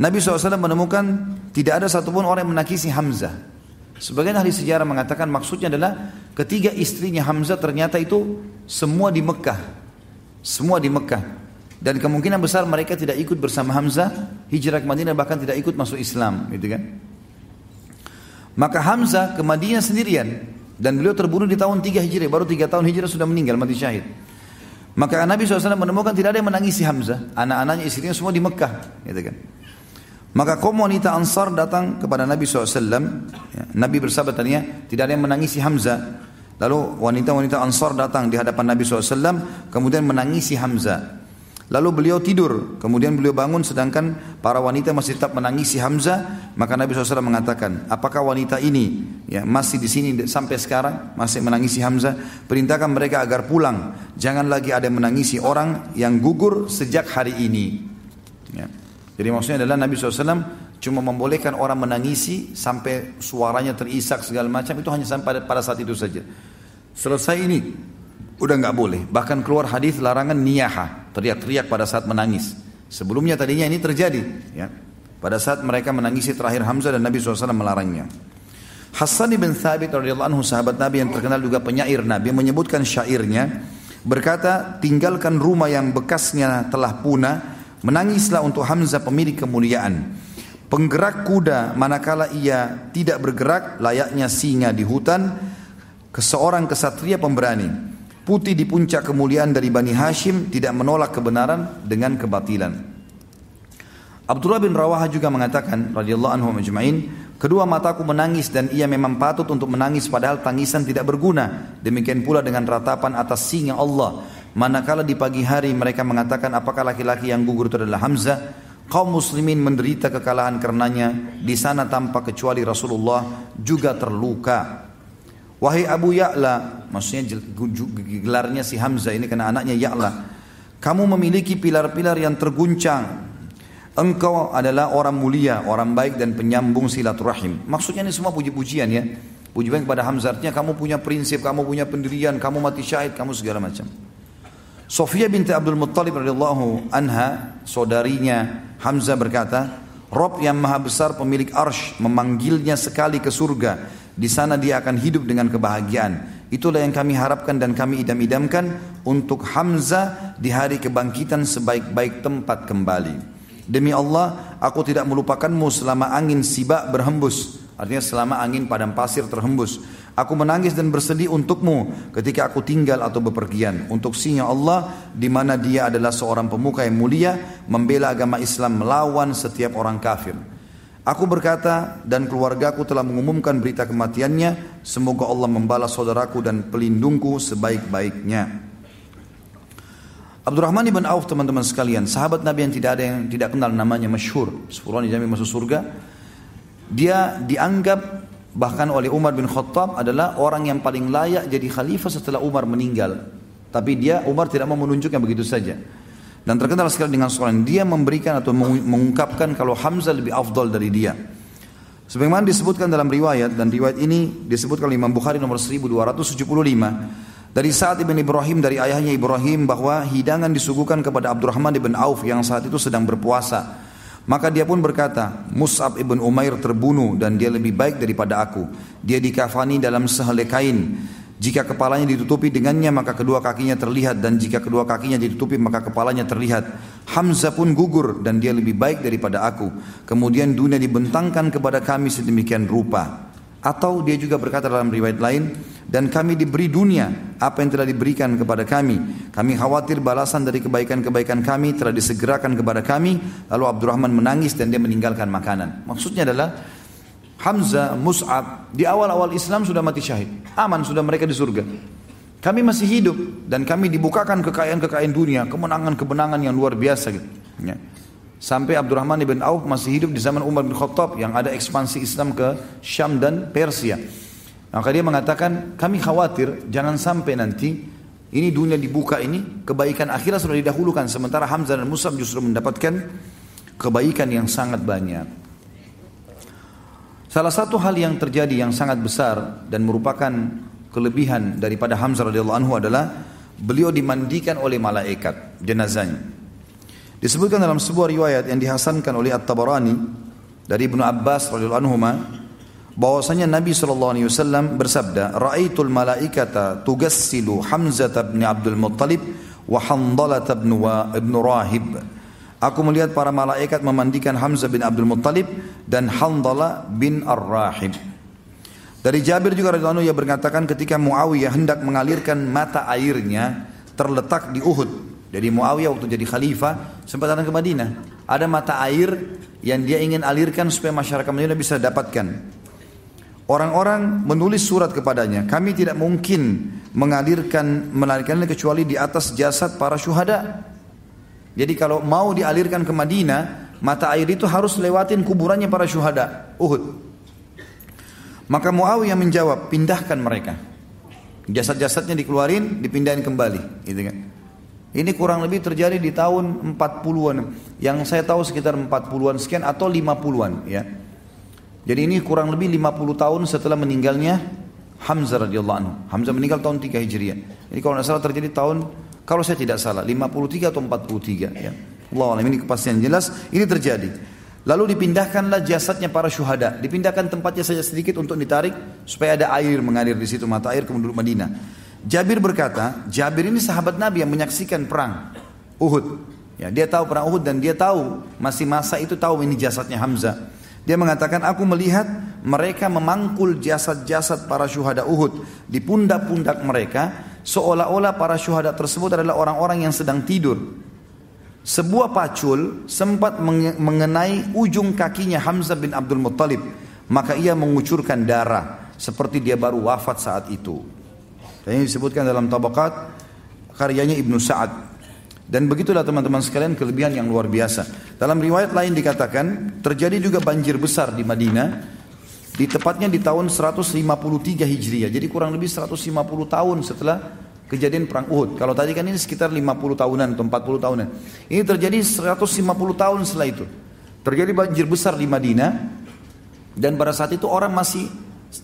Nabi SAW menemukan tidak ada satupun orang yang menangisi Hamzah. Sebagian ahli sejarah mengatakan maksudnya adalah ketiga istrinya Hamzah ternyata itu semua di Mekah. Dan kemungkinan besar mereka tidak ikut bersama Hamzah hijrah ke Madinah, bahkan tidak ikut masuk Islam, gitu kan. Maka Hamzah ke Madinah sendirian, dan beliau terbunuh di tahun 3 Hijriah, baru 3 tahun Hijriah sudah meninggal, mati syahid. Maka Nabi SAW menemukan tidak ada yang menangisi Hamzah, anak-anaknya, istrinya semua di Mekah, gitu kan. Maka kaum wanita Ansar datang kepada Nabi SAW. Nabi bersabda tadinya, tidak ada yang menangisi Hamzah. Lalu wanita-wanita Ansar datang di hadapan Nabi SAW, kemudian menangisi Hamzah. Lalu beliau tidur, kemudian beliau bangun, sedangkan para wanita masih tetap menangisi Hamzah. Maka Nabi SAW mengatakan, apakah wanita ini masih di sini sampai sekarang, masih menangisi Hamzah? Perintahkan mereka agar pulang. Jangan lagi ada menangisi orang yang gugur sejak hari ini. Ya. Jadi maksudnya adalah Nabi SAW cuma membolehkan orang menangisi sampai suaranya terisak segala macam, itu hanya sampai pada saat itu saja. Selesai ini udah nggak boleh. Bahkan keluar hadis larangan niyaha, teriak-teriak pada saat menangis. Sebelumnya tadinya ini terjadi, ya, pada saat mereka menangisi terakhir Hamzah dan Nabi SAW melarangnya. Hassan bin Thabit radhiyallahu anhu, sahabat Nabi yang terkenal juga penyair Nabi, menyebutkan syairnya berkata, tinggalkan rumah yang bekasnya telah punah, menangislah untuk Hamzah pemilik kemuliaan. Penggerak kuda manakala ia tidak bergerak, layaknya singa di hutan, seorang kesatria pemberani, putih di puncak kemuliaan dari Bani Hashim, tidak menolak kebenaran dengan kebatilan. Abdullah bin Rawaha juga mengatakan radhiyallahu anhu majma'in, kedua mataku menangis dan ia memang patut untuk menangis, padahal tangisan tidak berguna. Demikian pula dengan ratapan atas singa Allah, manakala di pagi hari mereka mengatakan, apakah laki-laki yang gugur itu adalah Hamzah? Kaum muslimin menderita kekalahan karenanya, di sana tanpa kecuali Rasulullah juga terluka. Wahai Abu Ya'la, maksudnya gelarnya si Hamzah ini karena anaknya Ya'la, kamu memiliki pilar-pilar yang terguncang. Engkau adalah orang mulia, orang baik dan penyambung silaturahim. Maksudnya ini semua puji-pujian ya, pujian kepada Hamzah, artinya kamu punya prinsip, kamu punya pendirian, kamu mati syahid, kamu segala macam. Sofia binti Abdul Muttalib radhiyallahu anha, saudarinya Hamzah berkata, Rob yang maha besar pemilik Arsh memanggilnya sekali ke surga. Di sana dia akan hidup dengan kebahagiaan. Itulah yang kami harapkan dan kami idam-idamkan untuk Hamzah di hari kebangkitan sebaik-baik tempat kembali. Demi Allah, aku tidak melupakanmu selama angin sibak berhembus. Artinya selama angin padang pasir terhembus. Aku menangis dan bersedih untukmu ketika aku tinggal atau bepergian. Untuk singa Allah, di mana dia adalah seorang pemuka yang mulia, membela agama Islam melawan setiap orang kafir. Aku berkata, dan keluargaku telah mengumumkan berita kematiannya. Semoga Allah membalas saudaraku dan pelindungku sebaik-baiknya. Abdurrahman ibn Auf, teman-teman sekalian, sahabat Nabi yang tidak ada yang tidak kenal namanya, masyhur, 10 orang dijamin masuk surga. Dia dianggap bahkan oleh Umar bin Khattab adalah orang yang paling layak jadi khalifah setelah Umar meninggal. Tapi dia, Umar tidak mau menunjuknya begitu saja. Dan terkenal sekali dengan seorang, dia memberikan atau mengungkapkan kalau Hamzah lebih afdal dari dia. Sebagaimana disebutkan dalam riwayat, dan riwayat ini disebutkan oleh Imam Bukhari nomor 1275. Dari Sa'ad ibn Ibrahim, dari ayahnya Ibrahim, bahwa hidangan disuguhkan kepada Abdurrahman ibn Auf yang saat itu sedang berpuasa. Maka dia pun berkata, Mus'ab ibn Umair terbunuh dan dia lebih baik daripada aku. Dia dikafani dalam sehelai kain. Jika kepalanya ditutupi dengannya, maka kedua kakinya terlihat. Dan jika kedua kakinya ditutupi, maka kepalanya terlihat. Hamzah pun gugur dan dia lebih baik daripada aku. Kemudian dunia dibentangkan kepada kami sedemikian rupa. Atau dia juga berkata dalam riwayat lain, dan kami diberi dunia apa yang telah diberikan kepada kami. Kami khawatir balasan dari kebaikan-kebaikan kami telah disegerakan kepada kami. Lalu Abdurrahman menangis dan dia meninggalkan makanan. Maksudnya adalah Hamzah, Mus'ab di awal-awal Islam sudah mati syahid. Aman sudah mereka di surga. Kami masih hidup dan kami dibukakan kekayaan-kekayaan dunia, kemenangan-kemenangan yang luar biasa gitu. Ya. Sampai Abdurrahman ibn Auf masih hidup di zaman Umar bin Khattab yang ada ekspansi Islam ke Syam dan Persia. Maka dia mengatakan, kami khawatir jangan sampai nanti ini dunia dibuka ini, kebaikan akhirat sudah didahulukan. Sementara Hamzah dan Mus'ab justru mendapatkan kebaikan yang sangat banyak. Salah satu hal yang terjadi yang sangat besar dan merupakan kelebihan daripada Hamzah radhiyallahu anhu adalah beliau dimandikan oleh malaikat jenazahnya. Disebutkan dalam sebuah riwayat yang dihasankan oleh At-Tabarani dari Ibnu Abbas radhiyallahu anhuma, bahwasanya Nabi SAW bersabda, Ra'aitul malaikata tugassilu Hamzah bin Abdul Muttalib wa Handalah bin Rahib. Aku melihat para malaikat memandikan Hamzah bin Abdul Muttalib dan Handalah bin Ar-Rahib. Dari Jabir juga radhiyallahu anhu, ia berkatakan ketika Muawiyah hendak mengalirkan mata airnya terletak di Uhud. Jadi Muawiyah waktu jadi khalifah sempat datang ke Madinah. Ada mata air yang dia ingin alirkan supaya masyarakat Madinah bisa dapatkan. Orang-orang menulis surat kepadanya, kami tidak mungkin mengalirkannya kecuali di atas jasad para syuhada. Jadi kalau mau dialirkan ke Madinah, mata air itu harus lewatin kuburannya para syuhada Uhud. Maka Muawiyah menjawab, pindahkan mereka. Jasad-jasadnya dikeluarin, dipindahin kembali. Ini kurang lebih terjadi di tahun 40-an. Yang saya tahu sekitar 40-an sekian atau 50-an ya. Jadi ini kurang lebih 50 tahun setelah meninggalnya Hamzah radhiyallahu anhu. Hamzah meninggal tahun 3 Hijriah. Jadi kalau tidak salah terjadi tahun, kalau saya tidak salah, 53 atau 43 ya. Allah alam, ini kepastian jelas, ini terjadi. Lalu dipindahkanlah jasadnya para syuhada. Dipindahkan tempatnya saja sedikit untuk ditarik supaya ada air mengalir di situ, mata air kemudian Madinah. Jabir berkata, Jabir ini sahabat Nabi yang menyaksikan perang Uhud. Ya, dia tahu perang Uhud dan dia tahu masih masa itu tahu ini jasadnya Hamzah. Dia mengatakan, aku melihat mereka memangkul jasad-jasad para syuhada Uhud di pundak-pundak mereka, seolah-olah para syuhada tersebut adalah orang-orang yang sedang tidur. Sebuah pacul sempat mengenai ujung kakinya Hamzah bin Abdul Muttalib, maka ia mengucurkan darah seperti dia baru wafat saat itu. Dan ini disebutkan dalam Tabaqat karyanya Ibnu Sa'ad. Dan begitulah teman-teman sekalian, kelebihan yang luar biasa. Dalam riwayat lain dikatakan terjadi juga banjir besar di Madinah, di tepatnya di tahun 153 Hijriah. Jadi kurang lebih 150 tahun setelah kejadian perang Uhud. Kalau tadi kan ini sekitar 50 tahunan atau 40 tahunan. Ini terjadi 150 tahun setelah itu. Terjadi banjir besar di Madinah. Dan pada saat itu orang masih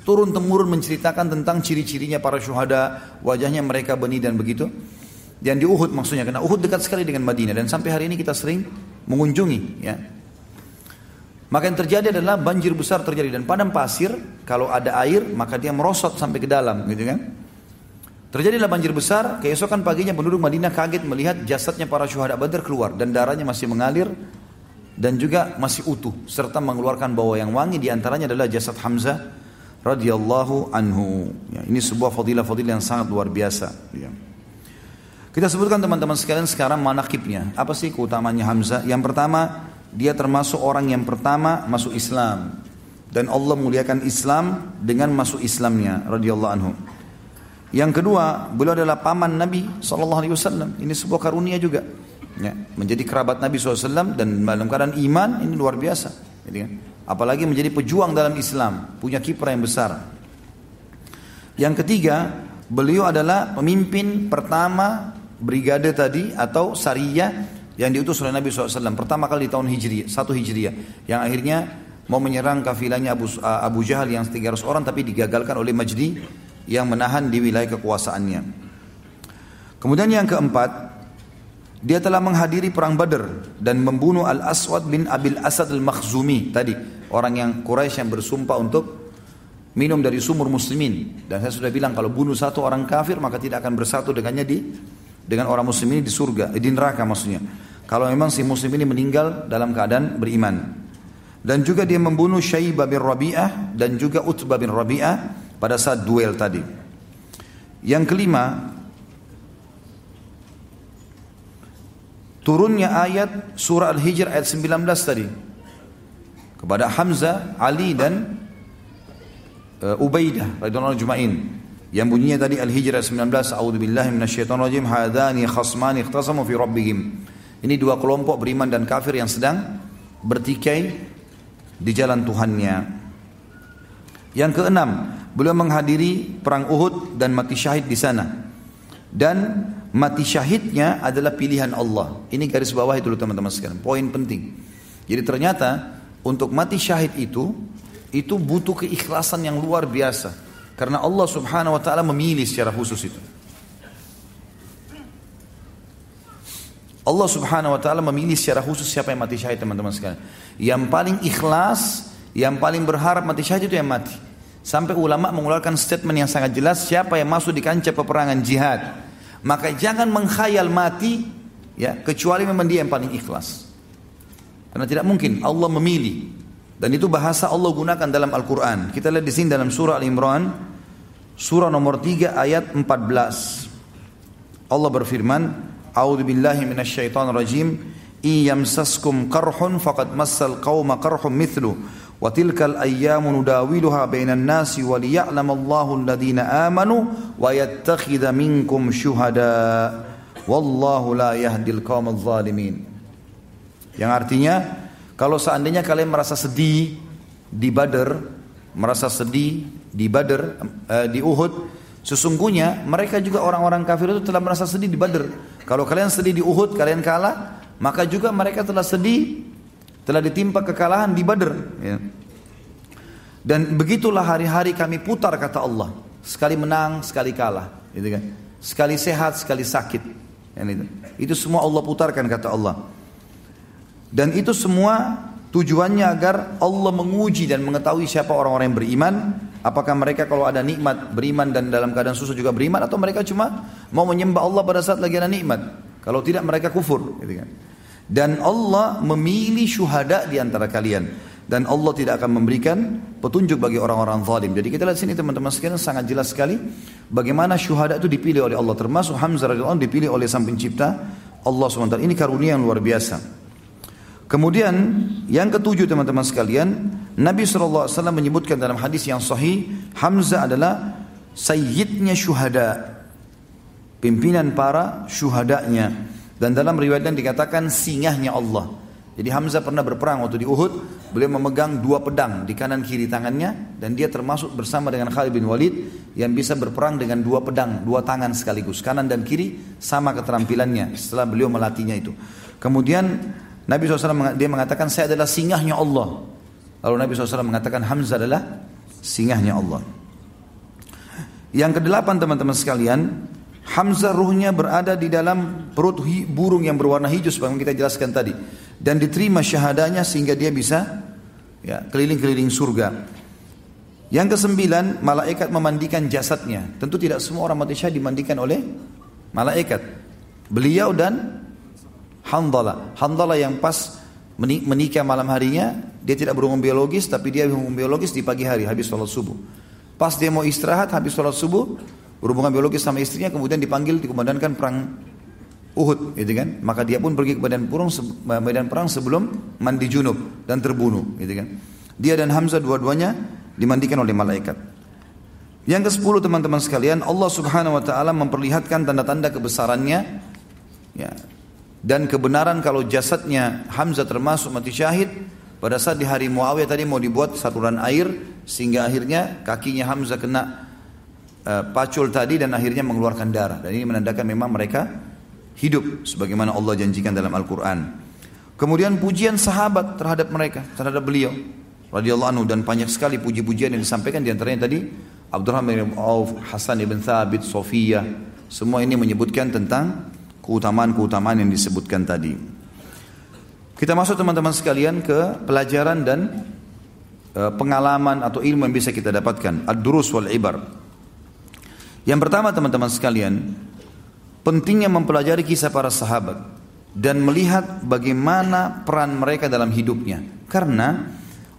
turun-temurun menceritakan tentang ciri-cirinya para syuhada, wajahnya mereka benih dan begitu. Dan di Uhud maksudnya, karena Uhud dekat sekali dengan Madinah. Dan sampai hari ini kita sering mengunjungi. Ya. Maka yang terjadi adalah banjir besar terjadi. Dan padang pasir, kalau ada air, maka dia merosot sampai ke dalam, gitu kan. Terjadilah banjir besar, keesokan paginya penduduk Madinah kaget melihat jasadnya para syuhada Badar keluar dan darahnya masih mengalir dan juga masih utuh serta mengeluarkan bau yang wangi, di antaranya adalah jasad Hamzah radhiyallahu anhu. Ya, ini sebuah fadilah-fadilah yang sangat luar biasa. Ya. Kita sebutkan teman-teman sekalian sekarang manaqibnya. Apa sih keutamanya Hamzah? Yang pertama, dia termasuk orang yang pertama masuk Islam dan Allah muliakan Islam dengan masuk Islamnya radhiyallahu anhu. Yang kedua, beliau adalah paman Nabi SAW. Ini sebuah karunia juga. Ya, menjadi kerabat Nabi SAW dan dalam keadaan iman, ini luar biasa. Apalagi menjadi pejuang dalam Islam. Punya kiprah yang besar. Yang ketiga, beliau adalah pemimpin pertama brigade tadi atau sariyah yang diutus oleh Nabi SAW. Pertama kali di tahun Hijriah, 1 Hijriah. Yang akhirnya mau menyerang kafilahnya Abu Jahal yang 300 orang tapi digagalkan oleh Majdi yang menahan di wilayah kekuasaannya. Kemudian yang keempat, dia telah menghadiri perang Badar dan membunuh Al-Aswad bin Abil Asad Al-Makhzumi tadi, orang yang Quraisy yang bersumpah untuk minum dari sumur muslimin. Dan saya sudah bilang kalau bunuh satu orang kafir maka tidak akan bersatu dengannya dengan orang muslim ini di surga, di neraka maksudnya. Kalau memang si muslim ini meninggal dalam keadaan beriman. Dan juga dia membunuh Syaibah bin Rabi'ah dan juga Utbah bin Rabi'ah pada saat duel tadi. Yang kelima, turunnya ayat surah Al-Hijr ayat 19 tadi kepada Hamzah, Ali dan Ubaidah radhiyallahu ajma'in, yang bunyinya tadi Al-Hijr ayat 19, a'udzubillahi minasyaitonirrajim, hadani khasmani ikhtasamu fi rabbihim. Ini dua kelompok beriman dan kafir yang sedang bertikai di jalan Tuhannya. Yang keenam, beliau menghadiri perang Uhud dan mati syahid di sana. Dan mati syahidnya adalah pilihan Allah. Ini garis bawah itu teman-teman sekalian. Poin penting. Jadi ternyata untuk mati syahid itu butuh keikhlasan yang luar biasa. Karena Allah Subhanahu Wa Taala memilih secara khusus itu. Allah Subhanahu Wa Taala memilih secara khusus siapa yang mati syahid, teman-teman sekalian. Yang paling ikhlas, yang paling berharap mati syahid itu yang mati. Sampai ulama mengeluarkan statement yang sangat jelas, siapa yang masuk di kancah peperangan jihad, maka jangan mengkhayal mati, ya, kecuali memang dia yang paling ikhlas. Karena tidak mungkin Allah memilih. Dan itu bahasa Allah gunakan dalam Al-Quran. Kita lihat di sini dalam surah Al-Imran, surah nomor 3 ayat 14. Allah berfirman, "A'udzubillahi minasyaitonirrajim, iyamsaskum qarhun faqad massal qauma qarhum mithlu." وَتِلْكَ الْأَيَّامُ نُدَاوِلُهَا بَيْنَ النَّاسِ وَلِيَعْلَمَ اللَّهُ الَّذِينَ آمَنُوا وَيَتَّخِذَ مِنْكُمْ شُهَدَاءَ وَاللَّهُ لَا يَهْدِي الْقَوْمَ الظَّالِمِينَ. Yang artinya, kalau seandainya kalian merasa sedih di Badar, di Uhud, sesungguhnya mereka juga orang-orang kafir itu telah merasa sedih di Badar. Kalau kalian sedih di Uhud, kalian kalah, maka juga mereka telah sedih, telah ditimpa kekalahan di Badar, ya. Dan begitulah hari-hari kami putar, kata Allah. Sekali menang, sekali kalah, gitu kan? Sekali sehat, sekali sakit, ya, gitu. Itu semua Allah putarkan, kata Allah. Dan itu semua Tujuannya agar Allah menguji dan mengetahui siapa orang-orang yang beriman. Apakah mereka kalau ada nikmat beriman dan dalam keadaan susah juga beriman, atau mereka cuma mau menyembah Allah pada saat lagi ada nikmat. Kalau tidak mereka kufur. Gitu kan. Dan Allah memilih syuhada di antara kalian. Dan Allah tidak akan memberikan petunjuk bagi orang-orang zalim. Jadi kita lihat sini teman-teman sekalian, sangat jelas sekali bagaimana syuhada itu dipilih oleh Allah. Termasuk Hamzah radhiyallahu anhu dipilih oleh Sang Pencipta Allah SWT. Ini karunia yang luar biasa. Kemudian yang ketujuh teman-teman sekalian, Nabi SAW menyebutkan dalam hadis yang sahih, Hamzah adalah sayyidnya syuhada, pimpinan para syuhadanya. Dan dalam riwayat lain dikatakan singahnya Allah. Jadi Hamzah pernah berperang waktu di Uhud, beliau memegang dua pedang di kanan kiri tangannya, dan dia termasuk bersama dengan Khalid bin Walid yang bisa berperang dengan dua pedang, dua tangan sekaligus, kanan dan kiri, sama keterampilannya setelah beliau melatihnya itu. Kemudian Nabi SAW dia mengatakan saya adalah singahnya Allah. Lalu Nabi SAW mengatakan Hamzah adalah singahnya Allah. Yang kedelapan teman-teman sekalian, Hamzah ruhnya berada di dalam perut burung yang berwarna hijau sebagaimana kita jelaskan tadi, dan diterima syahadanya sehingga dia bisa keliling-keliling surga. Yang kesembilan, malaikat memandikan jasadnya. Tentu tidak semua orang mati syahid dimandikan oleh malaikat. Beliau dan Handalah yang pas menikah malam harinya, dia tidak berhubungan biologis, tapi dia berhubungan biologis di pagi hari habis sholat subuh. Pas dia mau istirahat habis sholat subuh, berhubungan biologis sama istrinya, kemudian dipanggil, dikumandankan perang Uhud, gitu kan? Maka dia pun pergi ke medan perang sebelum mandi junub dan terbunuh, gitu kan? Dia dan Hamzah dua-duanya dimandikan oleh malaikat. Yang ke-10 teman-teman sekalian, Allah Subhanahu wa taala memperlihatkan tanda-tanda kebesarannya, ya, dan kebenaran kalau jasadnya Hamzah termasuk mati syahid pada saat di hari Muawiyah tadi mau dibuat saluran air sehingga akhirnya kakinya Hamzah kena pacul tadi dan akhirnya mengeluarkan darah. Dan ini menandakan memang mereka hidup sebagaimana Allah janjikan dalam Al-Quran. Kemudian pujian sahabat terhadap mereka, terhadap beliau radhiyallahu anhu, dan banyak sekali puji-pujian yang disampaikan, diantaranya tadi Abdurrahman bin Auf, Hasan ibn Thabit, Sofia, semua ini menyebutkan tentang keutamaan-keutamaan yang disebutkan tadi. Kita masuk teman-teman sekalian ke pelajaran dan pengalaman atau ilmu yang bisa kita dapatkan, ad-durus wal-ibar. Yang pertama teman-teman sekalian, pentingnya mempelajari kisah para sahabat dan melihat bagaimana peran mereka dalam hidupnya. Karena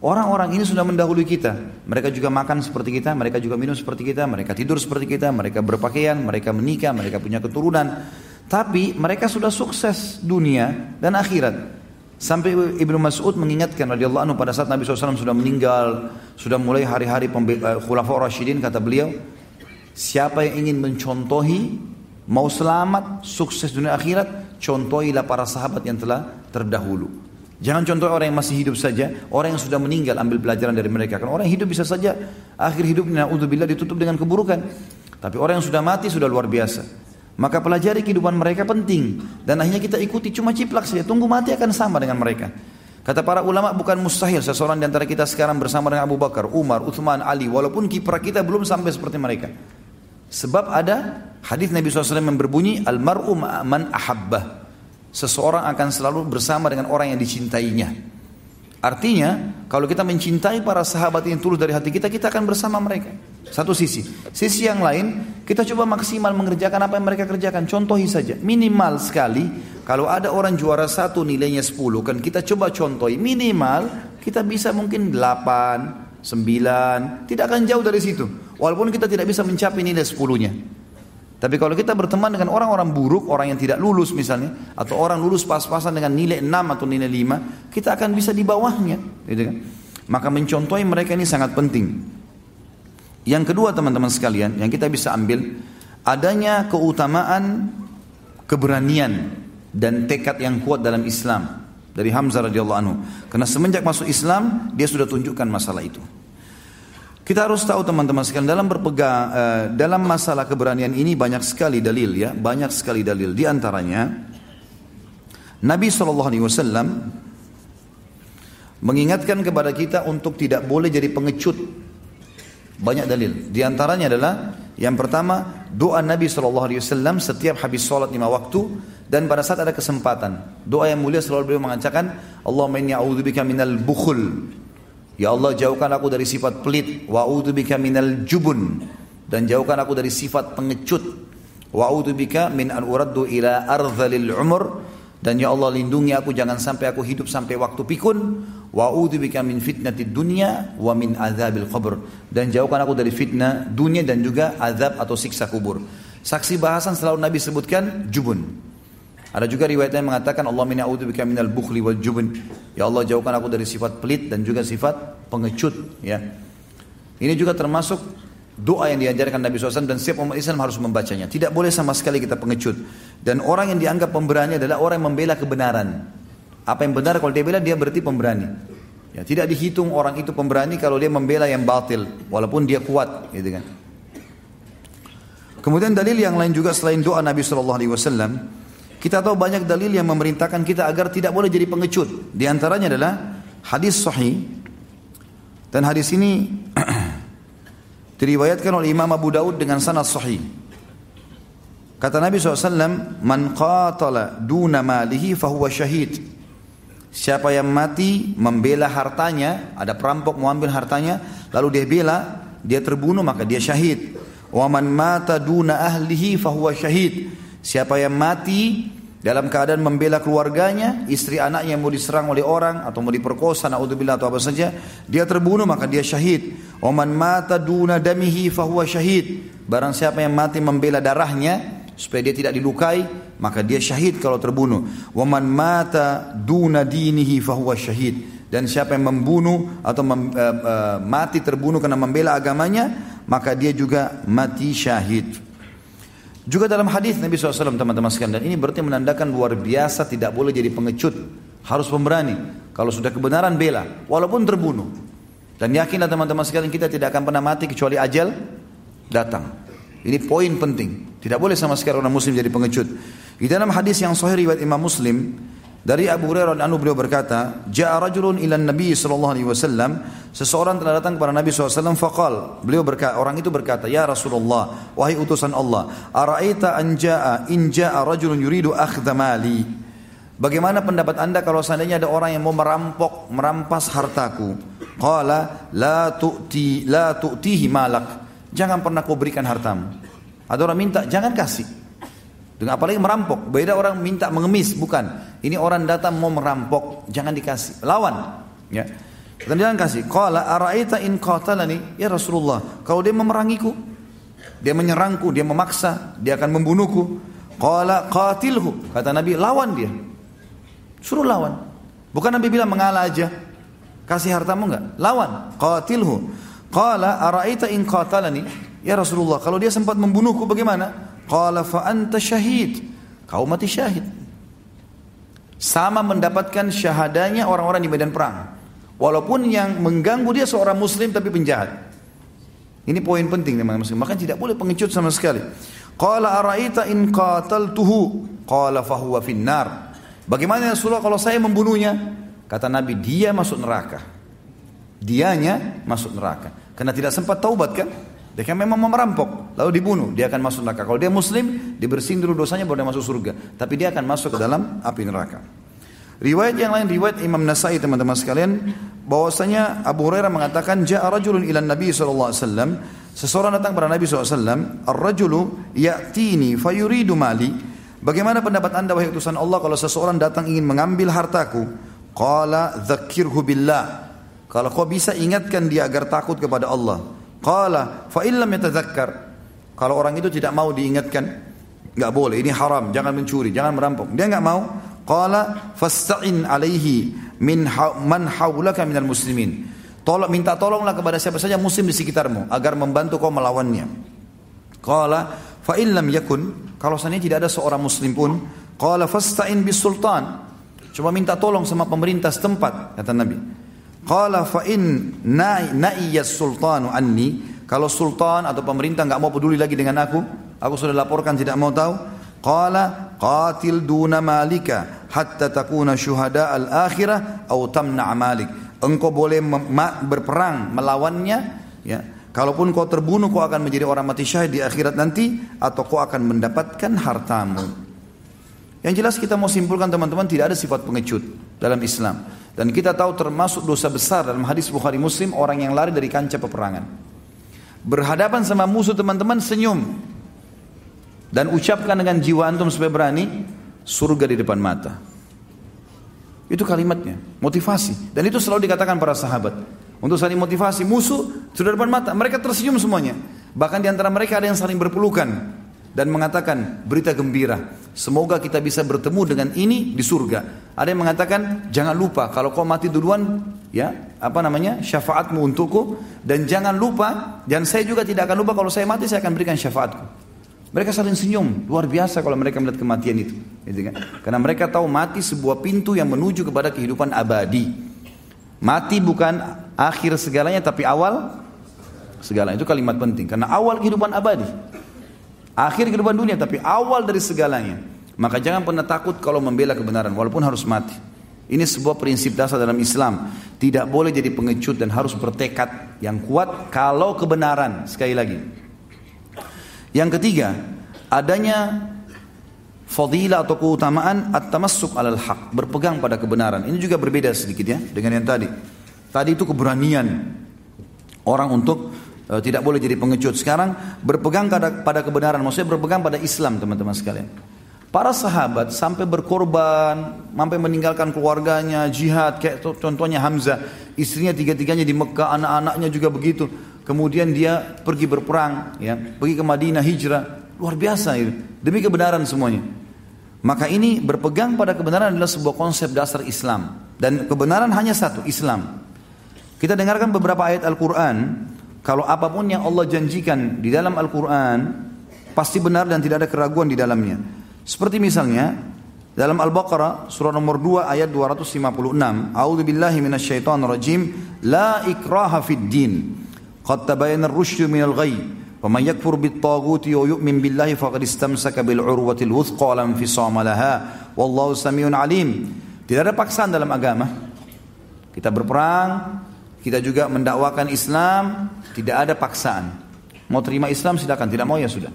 orang-orang ini sudah mendahului kita. Mereka juga makan seperti kita, mereka juga minum seperti kita, mereka tidur seperti kita, mereka berpakaian, mereka menikah, mereka punya keturunan. Tapi mereka sudah sukses dunia dan akhirat. Sampai Ibnu Mas'ud mengingatkan radhiyallahu anhu pada saat Nabi SAW sudah meninggal, sudah mulai hari-hari Khulafaur Rasyidin, kata beliau, siapa yang ingin mencontohi, mau selamat, sukses dunia akhirat, contohilah para sahabat yang telah terdahulu. Jangan contoh orang yang masih hidup saja, orang yang sudah meninggal ambil pelajaran dari mereka. Karena orang yang hidup bisa saja akhir hidupnya na'udzubillah ditutup dengan keburukan. Tapi orang yang sudah mati sudah luar biasa. Maka pelajari kehidupan mereka penting. Dan akhirnya kita ikuti cuma ciplak saja, tunggu mati akan sama dengan mereka. Kata para ulama, bukan mustahil seseorang di antara kita sekarang bersama dengan Abu Bakar, Umar, Uthman, Ali, walaupun kiprah kita belum sampai seperti mereka. Sebab ada hadis Nabi SAW yang berbunyi almar'u man ahabbah, seseorang akan selalu bersama dengan orang yang dicintainya. Artinya kalau kita mencintai para sahabat yang tulus dari hati kita, kita akan bersama mereka. Satu sisi. Sisi yang lain, kita coba maksimal mengerjakan apa yang mereka kerjakan. Contohi saja, minimal sekali. Kalau ada orang juara 1 nilainya 10, kan kita coba contohi, minimal kita bisa mungkin 8, 9, tidak akan jauh dari situ. Walaupun kita tidak bisa mencapai nilai 10-nya. Tapi kalau kita berteman dengan orang-orang buruk, orang yang tidak lulus misalnya, atau orang lulus pas-pasan dengan nilai 6 atau nilai 5, kita akan bisa di bawahnya, gitu kan? Maka mencontohi mereka ini sangat penting. Yang kedua teman-teman sekalian, yang kita bisa ambil, adanya keutamaan keberanian dan tekad yang kuat dalam Islam dari Hamzah radhiyallahu anhu. Karena semenjak masuk Islam, dia sudah tunjukkan masalah itu. Kita harus tahu teman-teman sekalian, dalam dalam masalah keberanian ini banyak sekali dalil, ya, banyak sekali dalil. Di antaranya Nabi SAW mengingatkan kepada kita untuk tidak boleh jadi pengecut. Banyak dalil. Di antaranya adalah yang pertama, Doa Nabi SAW setiap habis sholat 5 waktu dan pada saat ada kesempatan. Doa yang mulia selalu beliau mengancangkan, Allahumma inni a'udzubika minal bukhul. Ya Allah, jauhkan aku dari sifat pelit. Wa a'udzubika minal jubun. Dan jauhkan aku dari sifat pengecut. Wa a'udzubika min an uraddu ila ardhalil umur. Dan ya Allah, lindungi aku jangan sampai aku hidup sampai waktu pikun. Wa a'udzubika min fitnatid dunya wa min adzabil qabr. Dan jauhkan aku dari fitnah dunia dan juga azab atau siksa kubur. Saksi bahasan selalu Nabi sebutkan jubun. Ada juga riwayat yang mengatakan Allah min a'udzubika minal bukhli wal jubun. Ya Allah, jauhkan aku dari sifat pelit dan juga sifat pengecut, ya. Ini juga termasuk doa yang diajarkan Nabi SAW dan setiap umat Islam harus membacanya. Tidak boleh sama sekali kita pengecut. Dan orang yang dianggap pemberani adalah orang yang membela kebenaran. Apa yang benar kalau dia bela, dia berarti pemberani. Ya, tidak dihitung orang itu pemberani kalau dia membela yang batil, walaupun dia kuat, gitu kan. Kemudian dalil yang lain juga selain doa Nabi SAW, kita tahu banyak dalil yang memerintahkan kita agar tidak boleh jadi pengecut. Di antaranya adalah hadis sahih. Dan hadis ini diriwayatkan oleh Imam Abu Daud dengan sanad sahih. Kata Nabi SAW, man qatala duna malihi fahuwa syahid. Siapa yang mati membela hartanya, ada perampok mau ambil hartanya, lalu dia bela, dia terbunuh, maka dia syahid. Wa man mata duna ahlihi fahuwa syahid. Siapa yang mati dalam keadaan membela keluarganya, istri anaknya mau diserang oleh orang atau mau diperkosa, naudzubillah atau apa saja, dia terbunuh maka dia syahid. Wa man mata duna damihi fahuwa syahid. Barang siapa yang mati membela darahnya supaya dia tidak dilukai, maka dia syahid kalau terbunuh. Wa man mata duna dinihi fahuwa syahid. Dan siapa yang membunuh atau mati terbunuh karena membela agamanya, maka dia juga mati syahid. Juga dalam hadis Nabi SAW, teman-teman sekalian, dan ini berarti menandakan luar biasa tidak boleh jadi pengecut, harus pemberani. Kalau sudah kebenaran bela, walaupun terbunuh. Dan yakinlah teman-teman sekalian, kita tidak akan pernah mati kecuali ajal datang. Ini poin penting. Tidak boleh sama sekali orang Muslim jadi pengecut. Di dalam hadis yang sahih riwayat Imam Muslim dari Abu Hurairah radhiyallahu anhu, beliau berkata, "Ja'a rajulun ila Nabi sallallahu alaihi wasallam." Seseorang telah datang kepada Nabi sallallahu alaihi wasallam, faqal. Beliau berkata, orang itu berkata, "Ya Rasulullah, wahai utusan Allah, ara'aita an ja'a in ja'a rajulun yuridu akhdha mali?" Bagaimana pendapat Anda kalau seandainya ada orang yang mau merampas hartaku? Qala, la tu'tihi malak. Jangan pernah kau berikan hartamu. Ada orang minta, jangan kasih. Dengan apalagi merampok. Beda orang minta mengemis, bukan. Ini orang datang mau merampok, jangan dikasih. Lawan, ya. Dan jangan kasih. Qala ara'aita in qatalani, ya Rasulullah, kalau dia memerangiku, dia menyerangku, dia memaksa, dia akan membunuhku. Qala qatilhu. Kata Nabi, lawan dia. Suruh lawan. Bukan Nabi bilang mengalah aja. Kasih hartamu enggak? Lawan. Qatilhu. Qala ara'aita in qatalani, ya Rasulullah, kalau dia sempat membunuhku bagaimana? Qala fa anta syahid. Kau mati syahid. Sama mendapatkan syahadanya orang-orang di medan perang. Walaupun yang mengganggu dia seorang muslim tapi penjahat. Ini poin penting teman-teman muslim. Maka tidak boleh pengecut sama sekali. Qala ara'aita in qataltuhu? Qala fa huwa finnar. Bagaimana Rasulullah kalau saya membunuhnya? Kata Nabi, dia masuk neraka. Dianya masuk neraka. Karena tidak sempat taubat kan? Dia kan memang merampok, lalu dibunuh, dia akan masuk neraka. Kalau dia muslim, dibersihin dulu dosanya baru dia masuk surga. Tapi dia akan masuk ke dalam api neraka. Riwayat yang lain, riwayat Imam Nasa'i teman-teman sekalian, bahwasanya Abu Hurairah mengatakan, ja'a rajulun ila Nabi SAW, seseorang datang kepada Nabi SAW, ar-rajulu ya'tini fayuridu mali. Bagaimana pendapat Anda wahai utusan Allah kalau seseorang datang ingin mengambil hartaku? Qala dzakirhu billah. Kalau kau bisa ingatkan dia agar takut kepada Allah. Qala fa illam yatadzakkar. Kalau orang itu tidak mau diingatkan, enggak boleh, ini haram, jangan mencuri, jangan merampok. Dia enggak mau. Qala fasta'in alaihi min man haulaka minal muslimin. Minta tolonglah kepada siapa saja muslim di sekitarmu agar membantu kau melawannya. Qala fa illam yakun, kalau seandainya tidak ada seorang muslim pun, qala fasta'in bisultan. Cuma minta tolong sama pemerintah setempat, kata Nabi. Qala fa in na'iya sultanu anni, kalau sultan atau pemerintah enggak mau peduli lagi dengan aku sudah laporkan tidak mau tahu. Qala qatil duna malika hatta takuna syuhada al-akhirah aw tamna' malik. Engkau boleh berperang melawannya, ya, Kalaupun kau terbunuh, kau akan menjadi orang mati syahid di akhirat nanti, atau kau akan mendapatkan hartamu. Yang jelas kita mau simpulkan teman-teman, tidak ada sifat pengecut dalam Islam. Dan kita tahu termasuk dosa besar dalam hadis Bukhari Muslim, orang yang lari dari kancah peperangan. Berhadapan sama musuh teman-teman, senyum. Dan ucapkan dengan jiwa antum supaya berani, surga di depan mata. Itu kalimatnya, motivasi. Dan itu selalu dikatakan para sahabat. Untuk saling motivasi, musuh sudah depan mata, mereka tersenyum semuanya. Bahkan di antara mereka ada yang saling berpelukan dan mengatakan berita gembira, semoga kita bisa bertemu dengan ini di surga. Ada yang mengatakan jangan lupa kalau kau mati duluan, ya syafaatmu untukku, dan jangan lupa, dan saya juga tidak akan lupa kalau saya mati saya akan berikan syafaatku. Mereka saling senyum, luar biasa kalau mereka melihat kematian itu, gitu kan? Karena mereka tahu mati sebuah pintu yang menuju kepada kehidupan abadi. Mati bukan akhir segalanya, tapi awal segalanya. Itu kalimat penting, karena awal kehidupan abadi, akhir kehidupan dunia, tapi awal dari segalanya. Maka jangan pernah takut kalau membela kebenaran, walaupun harus mati. Ini sebuah prinsip dasar dalam Islam. Tidak boleh jadi pengecut dan harus bertekad yang kuat kalau kebenaran. Sekali lagi, yang ketiga, adanya fadilah atau keutamaan at-tamassuk alal haq, berpegang pada kebenaran. Ini juga berbeda sedikit ya dengan yang tadi. Tadi itu keberanian orang untuk tidak boleh jadi pengecut. Sekarang berpegang pada kebenaran, maksudnya berpegang pada Islam teman-teman sekalian. Para sahabat sampai berkorban, sampai meninggalkan keluarganya, jihad. Kayak contohnya Hamzah, istrinya tiga-tiganya di Mekah, anak-anaknya juga begitu. Kemudian dia pergi berperang, ya, pergi ke Madinah hijrah. Luar biasa itu, demi kebenaran semuanya. Maka ini berpegang pada kebenaran adalah sebuah konsep dasar Islam. Dan kebenaran hanya satu, Islam. Kita dengarkan beberapa ayat Al-Quran. Kalau apapun yang Allah janjikan di dalam Al-Quran pasti benar dan tidak ada keraguan di dalamnya. Seperti misalnya dalam Al-Baqarah surah nomor 2 ayat 256. A'udzubillahi minasyaitonirrajim. La ikraha fid din. Qad tabayyana ar-rusydu minal ghayy. Wa man yakfur bit-taghuti wa yu'min billahi faqad istamsaka bil 'urwatil wuthqa lam fisama laha. Wallahu samiun alim. Tidak ada paksaan dalam agama. Kita berperang, kita juga mendakwakan Islam, tidak ada paksaan. Mau terima Islam silakan, tidak mau ya sudah.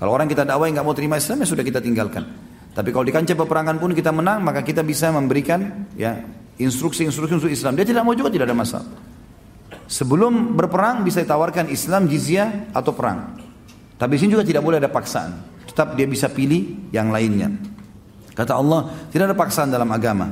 Kalau orang kita dakwai nggak mau terima Islam ya sudah kita tinggalkan. Tapi kalau di kancah peperangan pun kita menang, maka kita bisa memberikan ya instruksi-instruksi untuk Islam. Dia tidak mau juga tidak ada masalah. Sebelum berperang bisa ditawarkan Islam, jizyah atau perang. Tapi di sini juga tidak boleh ada paksaan. Tetap dia bisa pilih yang lainnya. Kata Allah, tidak ada paksaan dalam agama.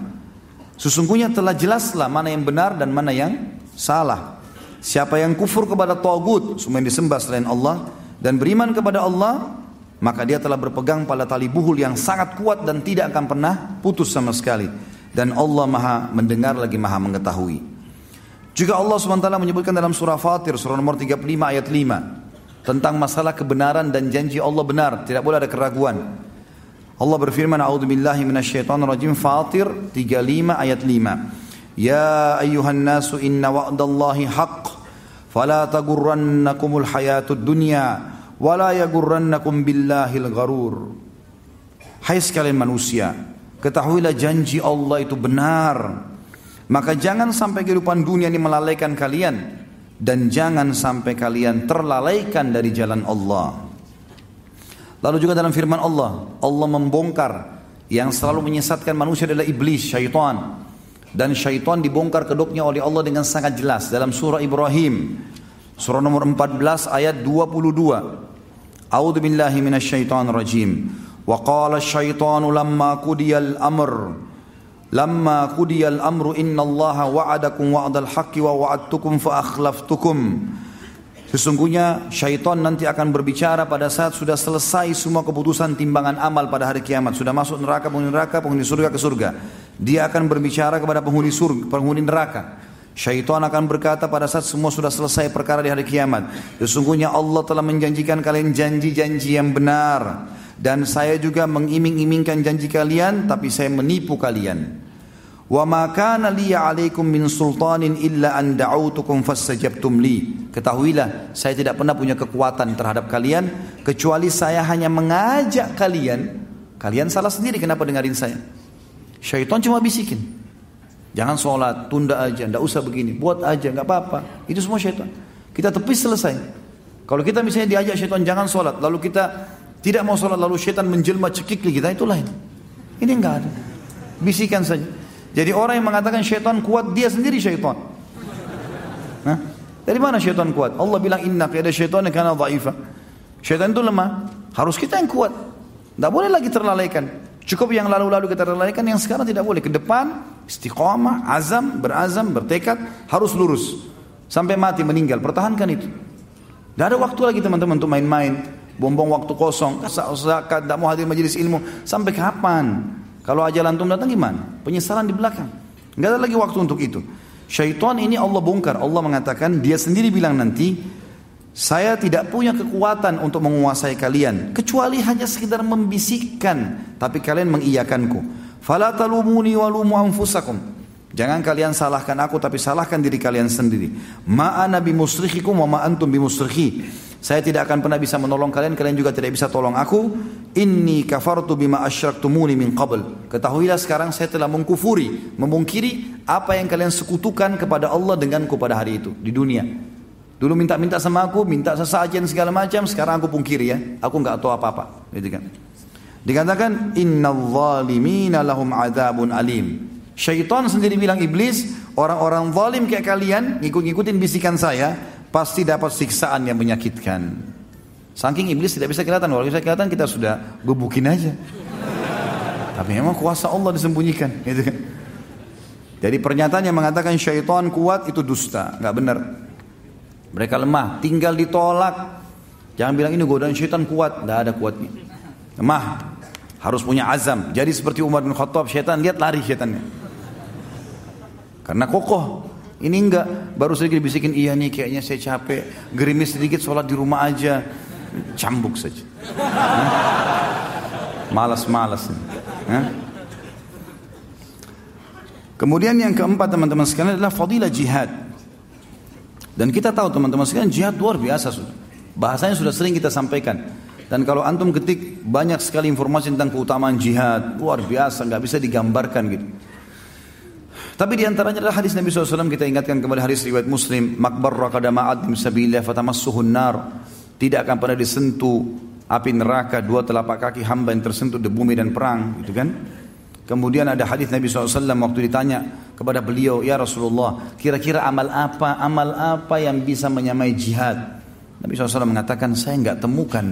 Sesungguhnya telah jelaslah mana yang benar dan mana yang salah. Siapa yang kufur kepada tagut, semua yang disembah selain Allah, dan beriman kepada Allah, maka dia telah berpegang pada tali buhul yang sangat kuat dan tidak akan pernah putus sama sekali. Dan Allah maha mendengar lagi maha mengetahui. Juga Allah SWT menyebutkan dalam surah Fatir, surah nomor 35 ayat 5, tentang masalah kebenaran dan janji Allah benar, tidak boleh ada keraguan. Allah berfirman, A'udzubillahi minasyaitonirrajim, Fatir 35 ayat 5. Ya ayyuhan nasu inna wa'dallahi haqq, fala tagurrannakumul hayatud dunya, wala yagurrannakum billahil gharur. Hai sekalian manusia, ketahuilah janji Allah itu benar. Maka jangan sampai kehidupan dunia ini melalaikan kalian, dan jangan sampai kalian terlalaikan dari jalan Allah. Lalu juga dalam firman Allah, Allah membongkar yang selalu menyesatkan manusia adalah iblis, syaitan. Dan syaitan dibongkar kedoknya oleh Allah dengan sangat jelas dalam surah Ibrahim, surah nomor 14 ayat 22. A'udzu billahi minasyaitonir rajim. Wa qala asyaitanu lamma qudiyal amru innallaha wa'adakum wa'dal haqqi wa wa'adtukum fa akhlaftukum. Sesungguhnya syaitan nanti akan berbicara pada saat sudah selesai semua keputusan timbangan amal pada hari kiamat. Sudah masuk neraka, penghuni surga ke surga. Dia akan berbicara kepada penghuni neraka. Syaitan akan berkata pada saat semua sudah selesai perkara di hari kiamat, sesungguhnya Allah telah menjanjikan kalian janji-janji yang benar, dan saya juga mengiming-imingkan janji kalian, tapi saya menipu kalian. Wa ma kana liya alaikum min sultanin illa an da'autukum fastajabtum li. Ketahuilah, saya tidak pernah punya kekuatan terhadap kalian kecuali saya hanya mengajak kalian. Kalian salah sendiri, kenapa dengerin saya? Syaitan cuma bisikin. Jangan sholat, tunda aja, enggak usah begini, buat aja, enggak apa-apa. Itu semua syaitan. Kita tepis, selesai. Kalau kita misalnya diajak syaitan jangan sholat, lalu kita tidak mau sholat, lalu syaitan menjelma cekik kita, itu lain. Ini enggak ada. Bisikan saja. Jadi orang yang mengatakan syaitan kuat, dia sendiri syaitan. Nah, dari mana syaitan kuat? Allah bilang inna qiyada syaitana kana dha'ifa. Syaitan itu lemah. Harus kita yang kuat. Tidak boleh lagi terlalaikan. Cukup yang lalu-lalu kita terlalaikan, yang sekarang tidak boleh. Ke depan, istiqamah, azam, berazam, bertekad, harus lurus. Sampai mati, meninggal. Pertahankan itu. Tidak ada waktu lagi teman-teman untuk main-main. Buang-buang waktu kosong. Zakat, tidak mau hadir majelis ilmu. Sampai kapan? Kalau ajal antum datang gimana? Penyesalan di belakang. Tidak ada lagi waktu untuk itu. Syaitan ini Allah bongkar. Allah mengatakan, dia sendiri bilang nanti, saya tidak punya kekuatan untuk menguasai kalian kecuali hanya sekedar membisikkan, tapi kalian mengiyakanku. Fala talumuni walumu anfusakum. Jangan kalian salahkan aku, tapi salahkan diri kalian sendiri. Ma ana bimusrikhikum wa ma antum bimusrikhi. Saya tidak akan pernah bisa menolong kalian, kalian juga tidak bisa tolong aku. Inni kafartu bima asyraktumuni min qabl. Ketahuilah sekarang saya telah mengkufuri, memungkiri apa yang kalian sekutukan kepada Allah denganku pada hari itu di dunia. Dulu minta-minta sama aku, minta sesajen segala macam, sekarang aku pungkiri ya. Aku enggak tahu apa-apa. Gitu kan. Dikatakan innadh-dhalimina lahum 'adzabun alim. Syaitan sendiri bilang iblis, orang-orang zalim kayak kalian ngikut-ngikutin bisikan saya, pasti dapat siksaan yang menyakitkan. Saking iblis tidak bisa kelihatan, kalau bisa kelihatan kita sudah gebukin aja. Tapi memang kuasa Allah disembunyikan, gitu kan. Jadi pernyataan yang mengatakan syaitan kuat itu dusta, enggak benar. Mereka lemah, tinggal ditolak. Jangan bilang ini godaan syaitan kuat. Tidak ada kuatnya. Lemah, harus punya azam. Jadi seperti Umar bin Khattab, syaitan lihat lari syaitannya. Karena kokoh. Ini enggak, baru sedikit bisikin, iya nih kayaknya saya capek, gerimis sedikit, sholat di rumah aja. Cambuk saja. Malas-malas. Kemudian yang keempat teman-teman sekalian adalah fadilah jihad. Dan kita tahu teman-teman sekarang jihad luar biasa sudah. Bahasanya sudah sering kita sampaikan. Dan kalau antum ketik banyak sekali informasi tentang keutamaan jihad. Luar biasa, gak bisa digambarkan gitu. Tapi diantaranya adalah hadis Nabi SAW, kita ingatkan kembali hadis riwayat Muslim. Makbarra kadama'ad imsabilillah fatamassuhun nar. Tidak akan pernah disentuh api neraka dua telapak kaki hamba yang tersentuh debu medan perang. Gitu kan. Kemudian ada hadis Nabi SAW waktu ditanya kepada beliau, ya Rasulullah, kira-kira amal apa yang bisa menyamai jihad? Nabi SAW mengatakan, saya enggak temukan.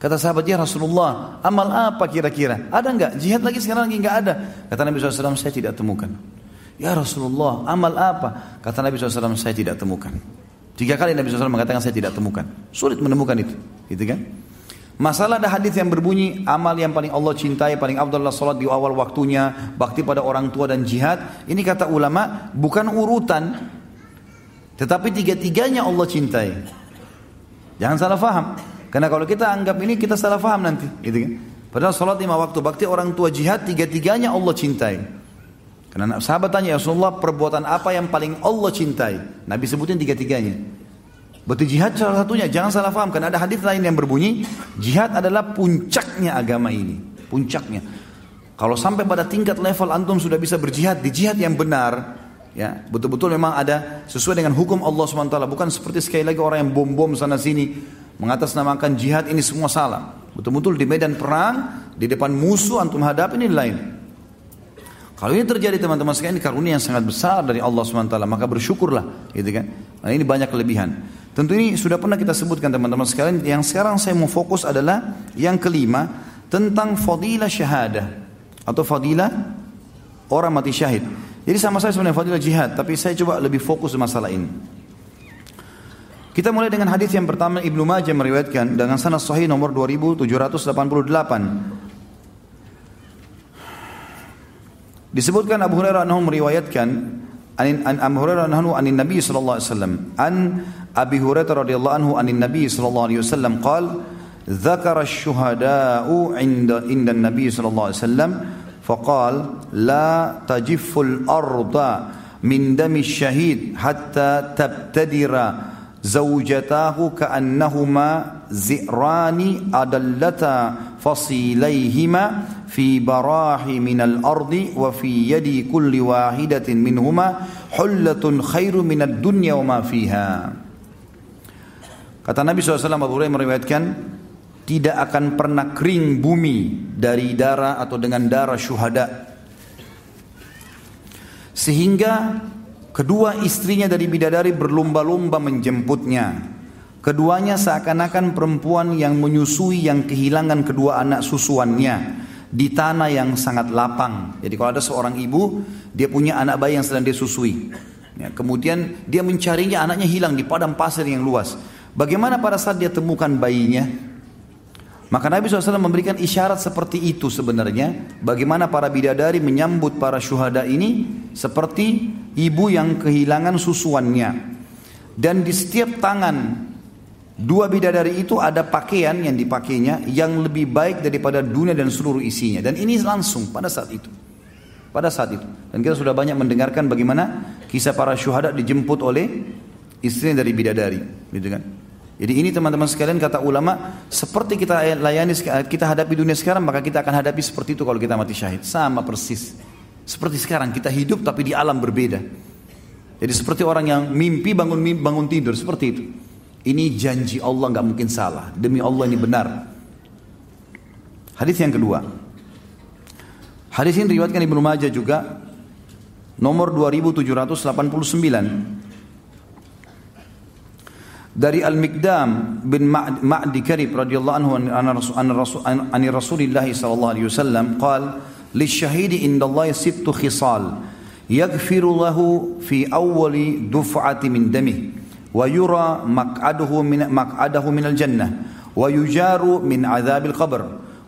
Kata sahabat, ya Rasulullah, amal apa kira-kira? Ada enggak? Jihad lagi sekarang lagi enggak ada. Kata Nabi SAW, saya tidak temukan. Ya Rasulullah, amal apa? Kata Nabi SAW, saya tidak temukan. 3 kali Nabi SAW mengatakan, saya tidak temukan. Sulit menemukan itu, gitu kan? Masalah ada hadis yang berbunyi, amal yang paling Allah cintai, paling afdal salat di awal waktunya, bakti pada orang tua dan jihad. Ini kata ulama bukan urutan, tetapi 3-3-nya Allah cintai. Jangan salah faham, karena kalau kita anggap ini kita salah faham nanti. Gitu kan? Padahal salat 5 waktu, bakti orang tua, jihad, 3-3-nya Allah cintai. Karena sahabat tanya, ya Rasulullah, perbuatan apa yang paling Allah cintai? Nabi sebutin 3-3-nya. Berarti jihad salah satunya, jangan salah faham. Karena ada hadis lain yang berbunyi, jihad adalah puncaknya agama ini. Puncaknya. Kalau sampai pada tingkat level antum sudah bisa berjihad, di jihad yang benar, ya betul-betul memang ada sesuai dengan hukum Allah SWT. Bukan seperti sekali lagi orang yang bom-bom sana-sini, mengatasnamakan jihad ini semua salah. Betul-betul di medan perang, di depan musuh antum hadap, ini lain. Kalau ini terjadi teman-teman sekalian, ini karunia yang sangat besar dari Allah SWT, maka bersyukurlah, gitu kan. Nah, ini banyak kelebihan. Tentu ini sudah pernah kita sebutkan teman-teman sekalian. Yang sekarang saya mau fokus adalah yang kelima, tentang fadilah syahadah atau fadilah orang mati syahid. Jadi sama saya sebenarnya fadilah jihad, tapi saya coba lebih fokus masalah ini. Kita mulai dengan hadis yang pertama, Ibnu Majah meriwayatkan dengan sanad sahih nomor 2788. Disebutkan Abu Hurairah anhu meriwayatkan an Abu Hurairah anhu anin Nabi sallallahu alaihi wasallam an Abi Hurairah radhiyallahu anhu anin Nabi sallallahu alaihi wasallam qala dzakara asy-syuhadaa'u 'inda an-nabi sallallahu alaihi wasallam faqala la tajifful arda min dami asy-syahid hatta tabtadira zawjatahu ka'annahuma zi'rani adallata fasilaihima في براح من الأرض وفي يد كل واحدة منهما حلة خير من الدنيا وما فيها Kata Nabi SAW, Abu Hurairah meriwayatkan, tidak akan pernah kering bumi dari darah atau dengan darah syuhada. Sehingga kedua istrinya dari bidadari berlomba-lomba menjemputnya. Keduanya seakan-akan perempuan yang menyusui yang kehilangan kedua anak susuannya di tanah yang sangat lapang. Jadi kalau ada seorang ibu, dia punya anak bayi yang sedang dia susui. Ya, kemudian dia mencarinya, anaknya hilang di padang pasir yang luas. Bagaimana pada saat dia temukan bayinya? Maka Nabi SAW memberikan isyarat seperti itu sebenarnya. Bagaimana para bidadari menyambut para syuhada ini seperti ibu yang kehilangan susuannya. Dan di setiap tangan dua bidadari itu ada pakaian yang dipakainya yang lebih baik daripada dunia dan seluruh isinya. Dan ini langsung pada saat itu. Pada saat itu. Dan kita sudah banyak mendengarkan bagaimana kisah para syuhada dijemput oleh istrinya dari bidadari. Gitu kan? Jadi ini teman-teman sekalian, kata ulama, seperti kita layani, kita hadapi dunia sekarang, maka kita akan hadapi seperti itu kalau kita mati syahid. Sama persis. Seperti sekarang kita hidup tapi di alam berbeda. Jadi seperti orang yang mimpi bangun tidur, seperti itu. Ini janji Allah, enggak mungkin salah. Demi Allah ini benar. Hadis yang kedua. Hadis ini diriwayatkan Ibnu Majah juga, nomor 2789. Dari Al-Miqdam bin Ma'di Karib radhiyallahu anhu an Rasulillah sallallahu alaihi wasallam qala lisyahidi indallahi sittu khisal yaghfiru lahu fi awwali duf'ati min damihi wa yura maq'adahu min al-jannah wa yujaru min 'adzabil qabr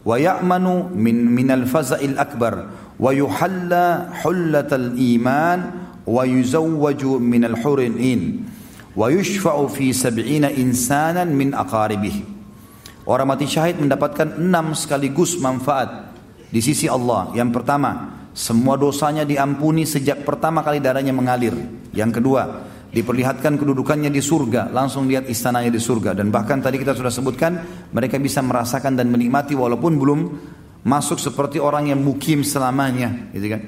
wa ya'manu min al-faza'il akbar wa yuhalla hullatal iman wa yuzawwaju min al-hurin in وَيُشْفَعُ فِي سَبْعِينَ إِنْسَانًا مِنْ أَقَارِبِهِ. Orang mati syahid mendapatkan 6 sekaligus manfaat di sisi Allah. Yang pertama, semua dosanya diampuni sejak pertama kali darahnya mengalir. Yang kedua, diperlihatkan kedudukannya di surga, langsung lihat istananya di surga. Dan bahkan tadi kita sudah sebutkan, mereka bisa merasakan dan menikmati walaupun belum masuk seperti orang yang mukim selamanya, gitu kan.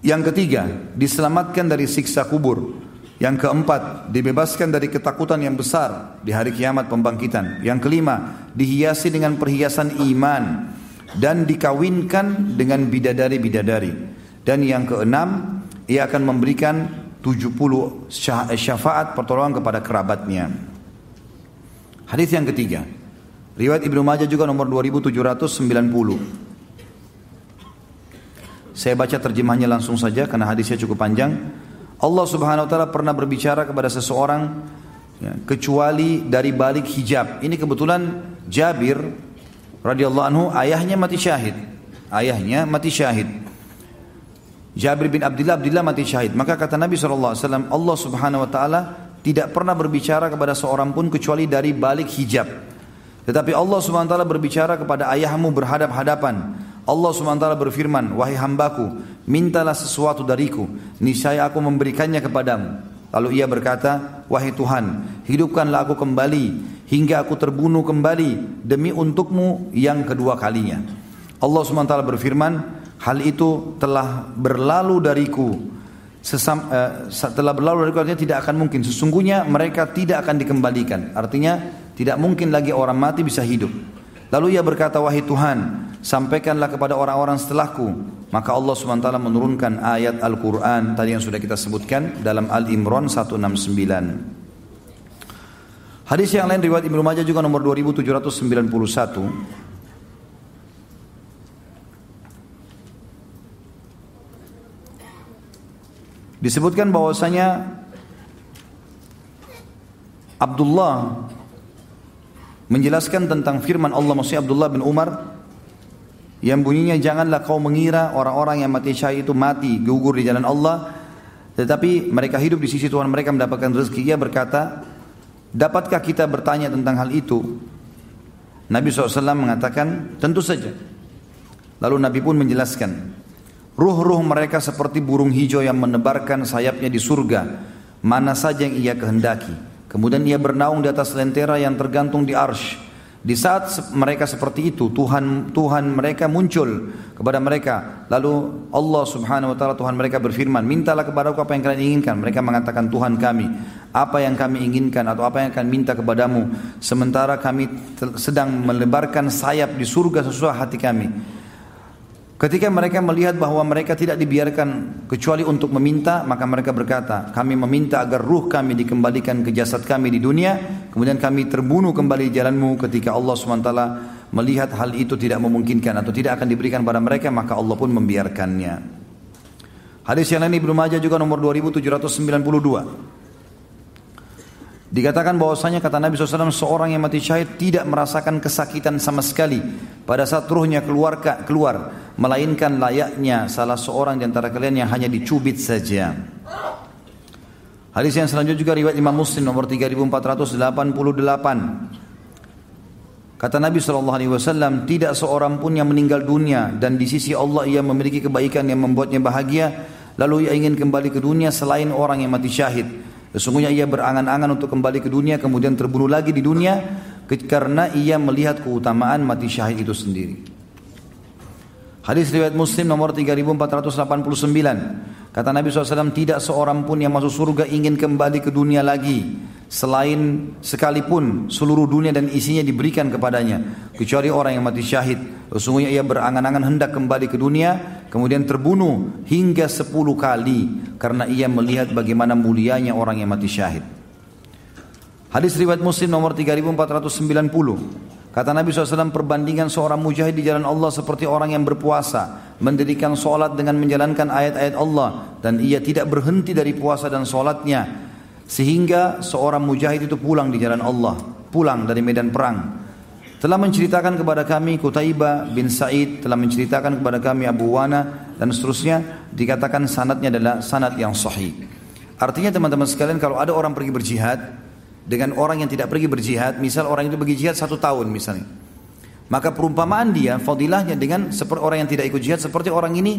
Yang ketiga, diselamatkan dari siksa kubur. Yang keempat, dibebaskan dari ketakutan yang besar di hari kiamat pembangkitan. Yang kelima, dihiasi dengan perhiasan iman dan dikawinkan dengan bidadari-bidadari. Dan yang keenam, ia akan memberikan 70 syafaat pertolongan kepada kerabatnya. Hadis yang ketiga, riwayat Ibnu Majah juga nomor 2790. Saya baca terjemahnya langsung saja karena hadisnya cukup panjang. Allah Subhanahu wa taala pernah berbicara kepada seseorang ya, kecuali dari balik hijab. Ini kebetulan Jabir radhiyallahu anhu ayahnya mati syahid. Ayahnya mati syahid. Jabir bin Abdullah mati syahid. Maka kata Nabi sallallahu alaihi wasallam, Allah Subhanahu wa taala tidak pernah berbicara kepada seorang pun kecuali dari balik hijab. Tetapi Allah Subhanahu wa taala berbicara kepada ayahmu berhadap-hadapan. Allah SWT berfirman, wahai hambaku, mintalah sesuatu dariku, niscaya aku memberikannya kepadamu. Lalu ia berkata, wahai Tuhan, hidupkanlah aku kembali hingga aku terbunuh kembali demi untukmu yang kedua kalinya. Allah SWT berfirman, hal itu telah berlalu dariku. Artinya tidak akan mungkin. Sesungguhnya mereka tidak akan dikembalikan. Artinya tidak mungkin lagi orang mati bisa hidup. Lalu ia berkata, wahai Tuhan, sampaikanlah kepada orang-orang setelahku. Maka Allah SWT menurunkan ayat Al-Quran tadi yang sudah kita sebutkan dalam Al-Imran 169. Hadis yang lain riwayat Ibnu Majah juga nomor 2791. Disebutkan bahwasanya Abdullah menjelaskan tentang firman Allah, maksudnya Abdullah bin Umar, yang bunyinya, janganlah kau mengira orang-orang yang mati syahid itu mati gugur di jalan Allah, tetapi mereka hidup di sisi Tuhan mereka mendapatkan rezeki. Ia berkata, dapatkah kita bertanya tentang hal itu? Nabi SAW mengatakan, tentu saja. Lalu Nabi pun menjelaskan, ruh-ruh mereka seperti burung hijau yang menebarkan sayapnya di surga, mana saja yang ia kehendaki. Kemudian ia bernaung di atas lentera yang tergantung di arsy. Di saat mereka seperti itu, Tuhan mereka muncul kepada mereka. Lalu Allah Subhanahu wa taala Tuhan mereka berfirman, mintalah kepada aku apa yang kalian inginkan. Mereka mengatakan, Tuhan kami, apa yang kami inginkan atau apa yang kami minta kepadamu, sementara kami sedang melebarkan sayap di surga sesuai hati kami. Ketika mereka melihat bahwa mereka tidak dibiarkan kecuali untuk meminta, maka mereka berkata, kami meminta agar ruh kami dikembalikan ke jasad kami di dunia, kemudian kami terbunuh kembali di jalanmu. Ketika Allah SWT melihat hal itu tidak memungkinkan atau tidak akan diberikan pada mereka, maka Allah pun membiarkannya. Hadis yang lain Ibnu Majah juga nomor 2792. Dikatakan bahwasanya kata Nabi SAW, seorang yang mati syahid tidak merasakan kesakitan sama sekali pada saat ruhnya keluar, melainkan layaknya salah seorang di antara kalian yang hanya dicubit saja. Hadis yang selanjutnya juga riwayat Imam Muslim nomor 3488. Kata Nabi SAW, tidak seorang pun yang meninggal dunia dan di sisi Allah ia memiliki kebaikan yang membuatnya bahagia, lalu ia ingin kembali ke dunia selain orang yang mati syahid. Sesungguhnya ia berangan-angan untuk kembali ke dunia kemudian terbunuh lagi di dunia, karena ia melihat keutamaan mati syahid itu sendiri. Hadis riwayat Muslim nomor 3489. Kata Nabi SAW, tidak seorang pun yang masuk surga ingin kembali ke dunia lagi, selain sekalipun seluruh dunia dan isinya diberikan kepadanya, kecuali orang yang mati syahid. Sesungguhnya ia berangan-angan hendak kembali ke dunia, kemudian terbunuh hingga 10 kali, karena ia melihat bagaimana mulianya orang yang mati syahid. Hadis riwayat Muslim nomor 3490. Kata Nabi SAW, perbandingan seorang mujahid di jalan Allah seperti orang yang berpuasa, mendirikan solat dengan menjalankan ayat-ayat Allah, dan ia tidak berhenti dari puasa dan solatnya, sehingga seorang mujahid itu pulang di jalan Allah, pulang dari medan perang. Telah menceritakan kepada kami Qutaibah bin Sa'id, telah menceritakan kepada kami Abu Wana, dan seterusnya. Dikatakan sanadnya adalah sanad yang sahih. Artinya teman-teman sekalian, kalau ada orang pergi berjihad dengan orang yang tidak pergi berjihad, misal orang itu pergi jihad 1 tahun misalnya, maka perumpamaan dia, fadilahnya dengan orang yang tidak ikut jihad seperti orang ini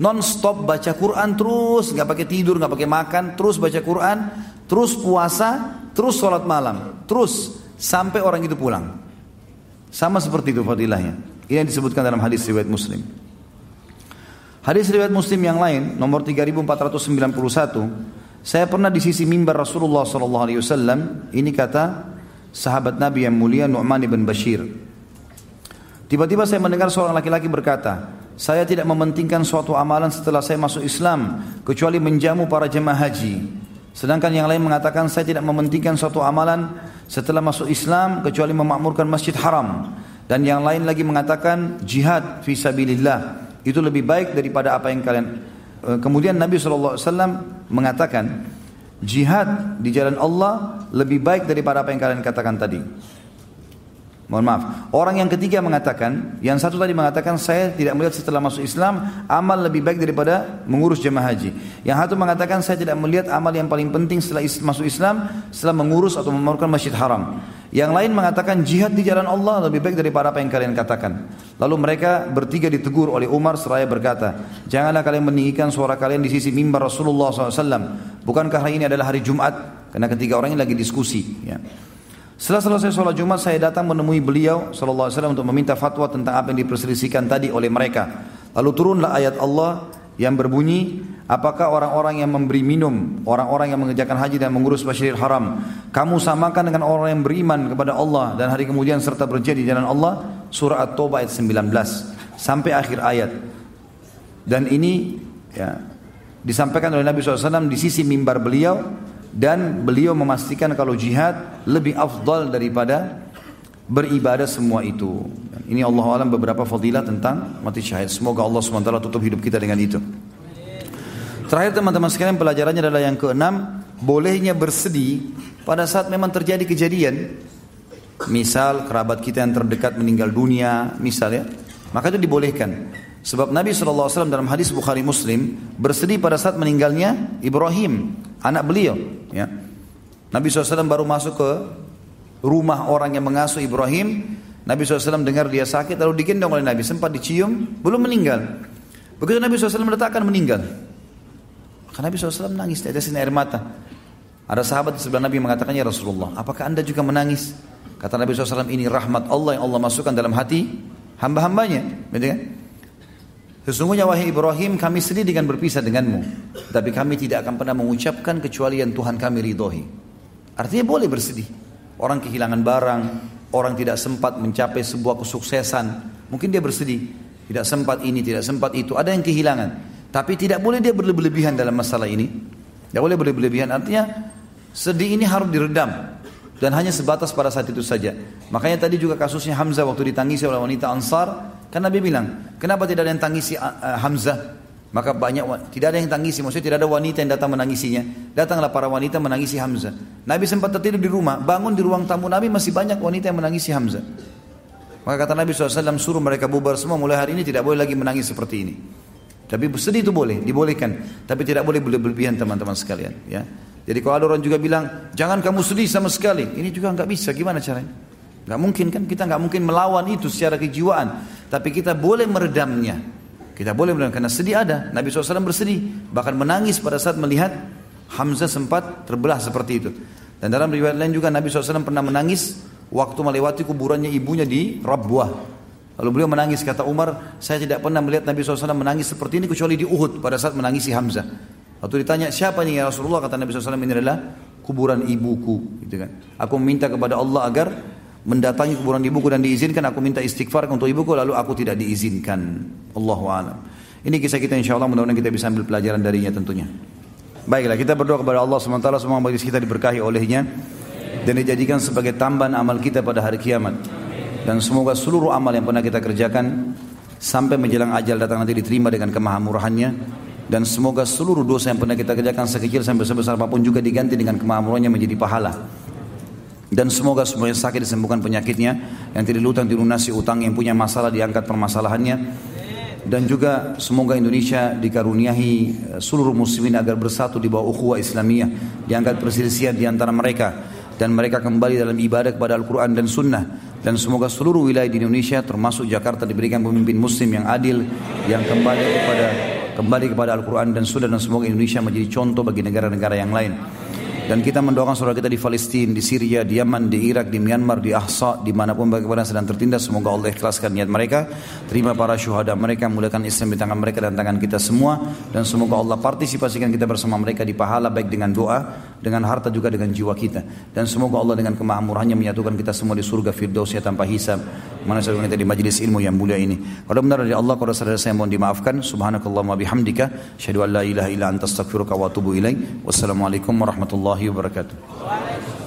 non-stop baca Quran terus, gak pakai tidur, gak pakai makan, terus baca Quran, terus puasa, terus sholat malam, terus sampai orang itu pulang. Sama seperti itu fadilahnya. Ini yang disebutkan dalam hadis riwayat Muslim. Hadis riwayat Muslim yang lain nomor 3491. Saya pernah di sisi mimbar Rasulullah SAW. Ini kata sahabat Nabi yang mulia Nu'man bin Bashir. Tiba-tiba saya mendengar seorang laki-laki berkata, saya tidak mementingkan suatu amalan setelah saya masuk Islam kecuali menjamu para jemaah haji. Sedangkan yang lain mengatakan, saya tidak mementingkan suatu amalan setelah masuk Islam kecuali memakmurkan Masjid Haram. Dan yang lain lagi mengatakan, jihad fi sabilillah itu lebih baik daripada apa yang kalian. Kemudian Nabi SAW mengatakan, jihad di jalan Allah lebih baik daripada apa yang kalian katakan tadi. Mohon maaf, orang yang ketiga mengatakan, yang satu tadi mengatakan, saya tidak melihat setelah masuk Islam amal lebih baik daripada mengurus jemaah haji. Yang satu mengatakan, saya tidak melihat amal yang paling penting setelah masuk Islam setelah mengurus atau memakmurkan Masjid Haram. Yang lain mengatakan jihad di jalan Allah lebih baik daripada apa yang kalian katakan. Lalu mereka bertiga ditegur oleh Umar seraya berkata, janganlah kalian meninggikan suara kalian di sisi mimbar Rasulullah SAW. Bukankah hari ini adalah hari Jumat? Karena ketiga orang ini lagi diskusi. Ya. Setelah selesai sholat Jumat, saya datang menemui beliau SAW untuk meminta fatwa tentang apa yang diperselisihkan tadi oleh mereka. Lalu turunlah ayat Allah yang berbunyi, apakah orang-orang yang memberi minum, orang-orang yang mengerjakan haji dan mengurus Masjidil Haram, kamu samakan dengan orang yang beriman kepada Allah dan hari kemudian serta berjihad di jalan Allah? Surah At-Taubah ayat 19 sampai akhir ayat. Dan ini ya, disampaikan oleh Nabi SAW di sisi mimbar beliau, dan beliau memastikan kalau jihad lebih afdal daripada beribadah semua itu. Ini Allahu a'lam beberapa fadilah tentang mati syahid. Semoga Allah SWT tutup hidup kita dengan itu. Terakhir teman-teman sekalian, pelajarannya adalah yang ke-6, bolehnya bersedih pada saat memang terjadi kejadian, misal kerabat kita yang terdekat meninggal dunia misalnya, maka itu dibolehkan. Sebab Nabi SAW dalam hadis Bukhari Muslim bersedih pada saat meninggalnya Ibrahim, anak beliau ya. Nabi SAW baru masuk ke rumah orang yang mengasuh Ibrahim, Nabi SAW dengar dia sakit, lalu digendong oleh Nabi, sempat dicium, belum meninggal. Begitu Nabi SAW meletakkan, meninggal. Nabi SAW nangis, tetesin air mata. Ada sahabat di sebelah Nabi mengatakan, ya Rasulullah, apakah anda juga menangis? Kata Nabi SAW, ini rahmat Allah yang Allah masukkan dalam hati hamba-hambanya. Sesungguhnya wahai Ibrahim, kami sedih dengan berpisah denganmu, tapi kami tidak akan pernah mengucapkan kecuali yang Tuhan kami ridhoi. Artinya boleh bersedih. Orang kehilangan barang, orang tidak sempat mencapai sebuah kesuksesan, mungkin dia bersedih, tidak sempat ini, tidak sempat itu, ada yang kehilangan. Tapi tidak boleh dia berlebihan dalam masalah ini. Tidak boleh berlebihan, artinya sedih ini harus diredam. Dan hanya sebatas pada saat itu saja. Makanya tadi juga kasusnya Hamzah waktu ditangisi oleh wanita Ansar. Kan Nabi bilang, kenapa tidak ada yang tangisi Hamzah? Maka banyak, tidak ada yang tangisi, maksudnya tidak ada wanita yang datang menangisinya. Datanglah para wanita menangisi Hamzah. Nabi sempat tertidur di rumah, bangun di ruang tamu Nabi masih banyak wanita yang menangisi Hamzah. Maka kata Nabi SAW, suruh mereka bubar semua, mulai hari ini tidak boleh lagi menangis seperti ini. Tapi sedih itu boleh, dibolehkan. Tapi tidak boleh berlebihan teman-teman sekalian. Ya. Jadi kalau ada orang juga bilang, jangan kamu sedih sama sekali. Ini juga enggak bisa, gimana caranya? Enggak mungkin kan, kita enggak mungkin melawan itu secara kejiwaan. Tapi kita boleh meredamnya. Kita boleh bilang, karena sedih ada. Nabi SAW bersedih, bahkan menangis pada saat melihat Hamzah sempat terbelah seperti itu. Dan dalam riwayat lain juga Nabi SAW pernah menangis waktu melewati kuburannya ibunya di Rabwah. Lalu beliau menangis, kata Umar, saya tidak pernah melihat Nabi SAW menangis seperti ini kecuali di Uhud pada saat menangisi Hamzah. Waktu ditanya, siapa ini ya Rasulullah? Kata Nabi SAW, ini adalah kuburan ibuku. Gitu kan. Aku meminta kepada Allah agar mendatangi kuburan ibuku dan diizinkan, aku minta istighfar untuk ibuku lalu aku tidak diizinkan. Allahu a'lam. Ini kisah kita insyaallah, mudah-mudahan kita bisa ambil pelajaran darinya tentunya. Baiklah, kita berdoa kepada Allah Subhanahu wa taala semua majlis kita diberkahi olehnya dan dijadikan sebagai tambahan amal kita pada hari kiamat. Dan semoga seluruh amal yang pernah kita kerjakan sampai menjelang ajal datang nanti diterima dengan kemahamurahannya, dan semoga seluruh dosa yang pernah kita kerjakan sekecil sampai sebesar apapun juga diganti dengan kemahamurahannya menjadi pahala. Dan semoga semua yang sakit disembuhkan penyakitnya, yang tidak lutan dilunasi utang, yang punya masalah diangkat permasalahannya. Dan juga semoga Indonesia dikaruniai seluruh muslimin agar bersatu di bawah ukhuwah Islamiyah, diangkat perselisihan di antara mereka dan mereka kembali dalam ibadah kepada Al-Quran dan Sunnah. Dan semoga seluruh wilayah di Indonesia termasuk Jakarta diberikan pemimpin muslim yang adil, yang kembali kepada Al-Quran dan Sunnah, dan semoga Indonesia menjadi contoh bagi negara-negara yang lain. Dan kita mendoakan saudara kita di Palestina, di Syria, di Yaman, di Irak, di Myanmar, di Ahsa, dimanapun bagaimana sedang tertindas, semoga Allah ikhlaskan niat mereka, terima para syuhada mereka, mulakan Islam di tangan mereka dan tangan kita semua, dan semoga Allah partisipasikan kita bersama mereka di pahala, baik dengan doa, dengan harta juga dengan jiwa kita, dan semoga Allah dengan kemahamurahannya menyatukan kita semua di surga firdausnya tanpa hisab. Mana saudara kita di majlis ilmu yang mulia ini, kalau benar dari Allah, kalau saudara saya mohon dimaafkan. Subhanakallahumma bihamdika, syahadu an la ilaha illa anta astaghfiruka wa atubu ilaik. Wassalamualaikum warahmatullahi wabarakatuh.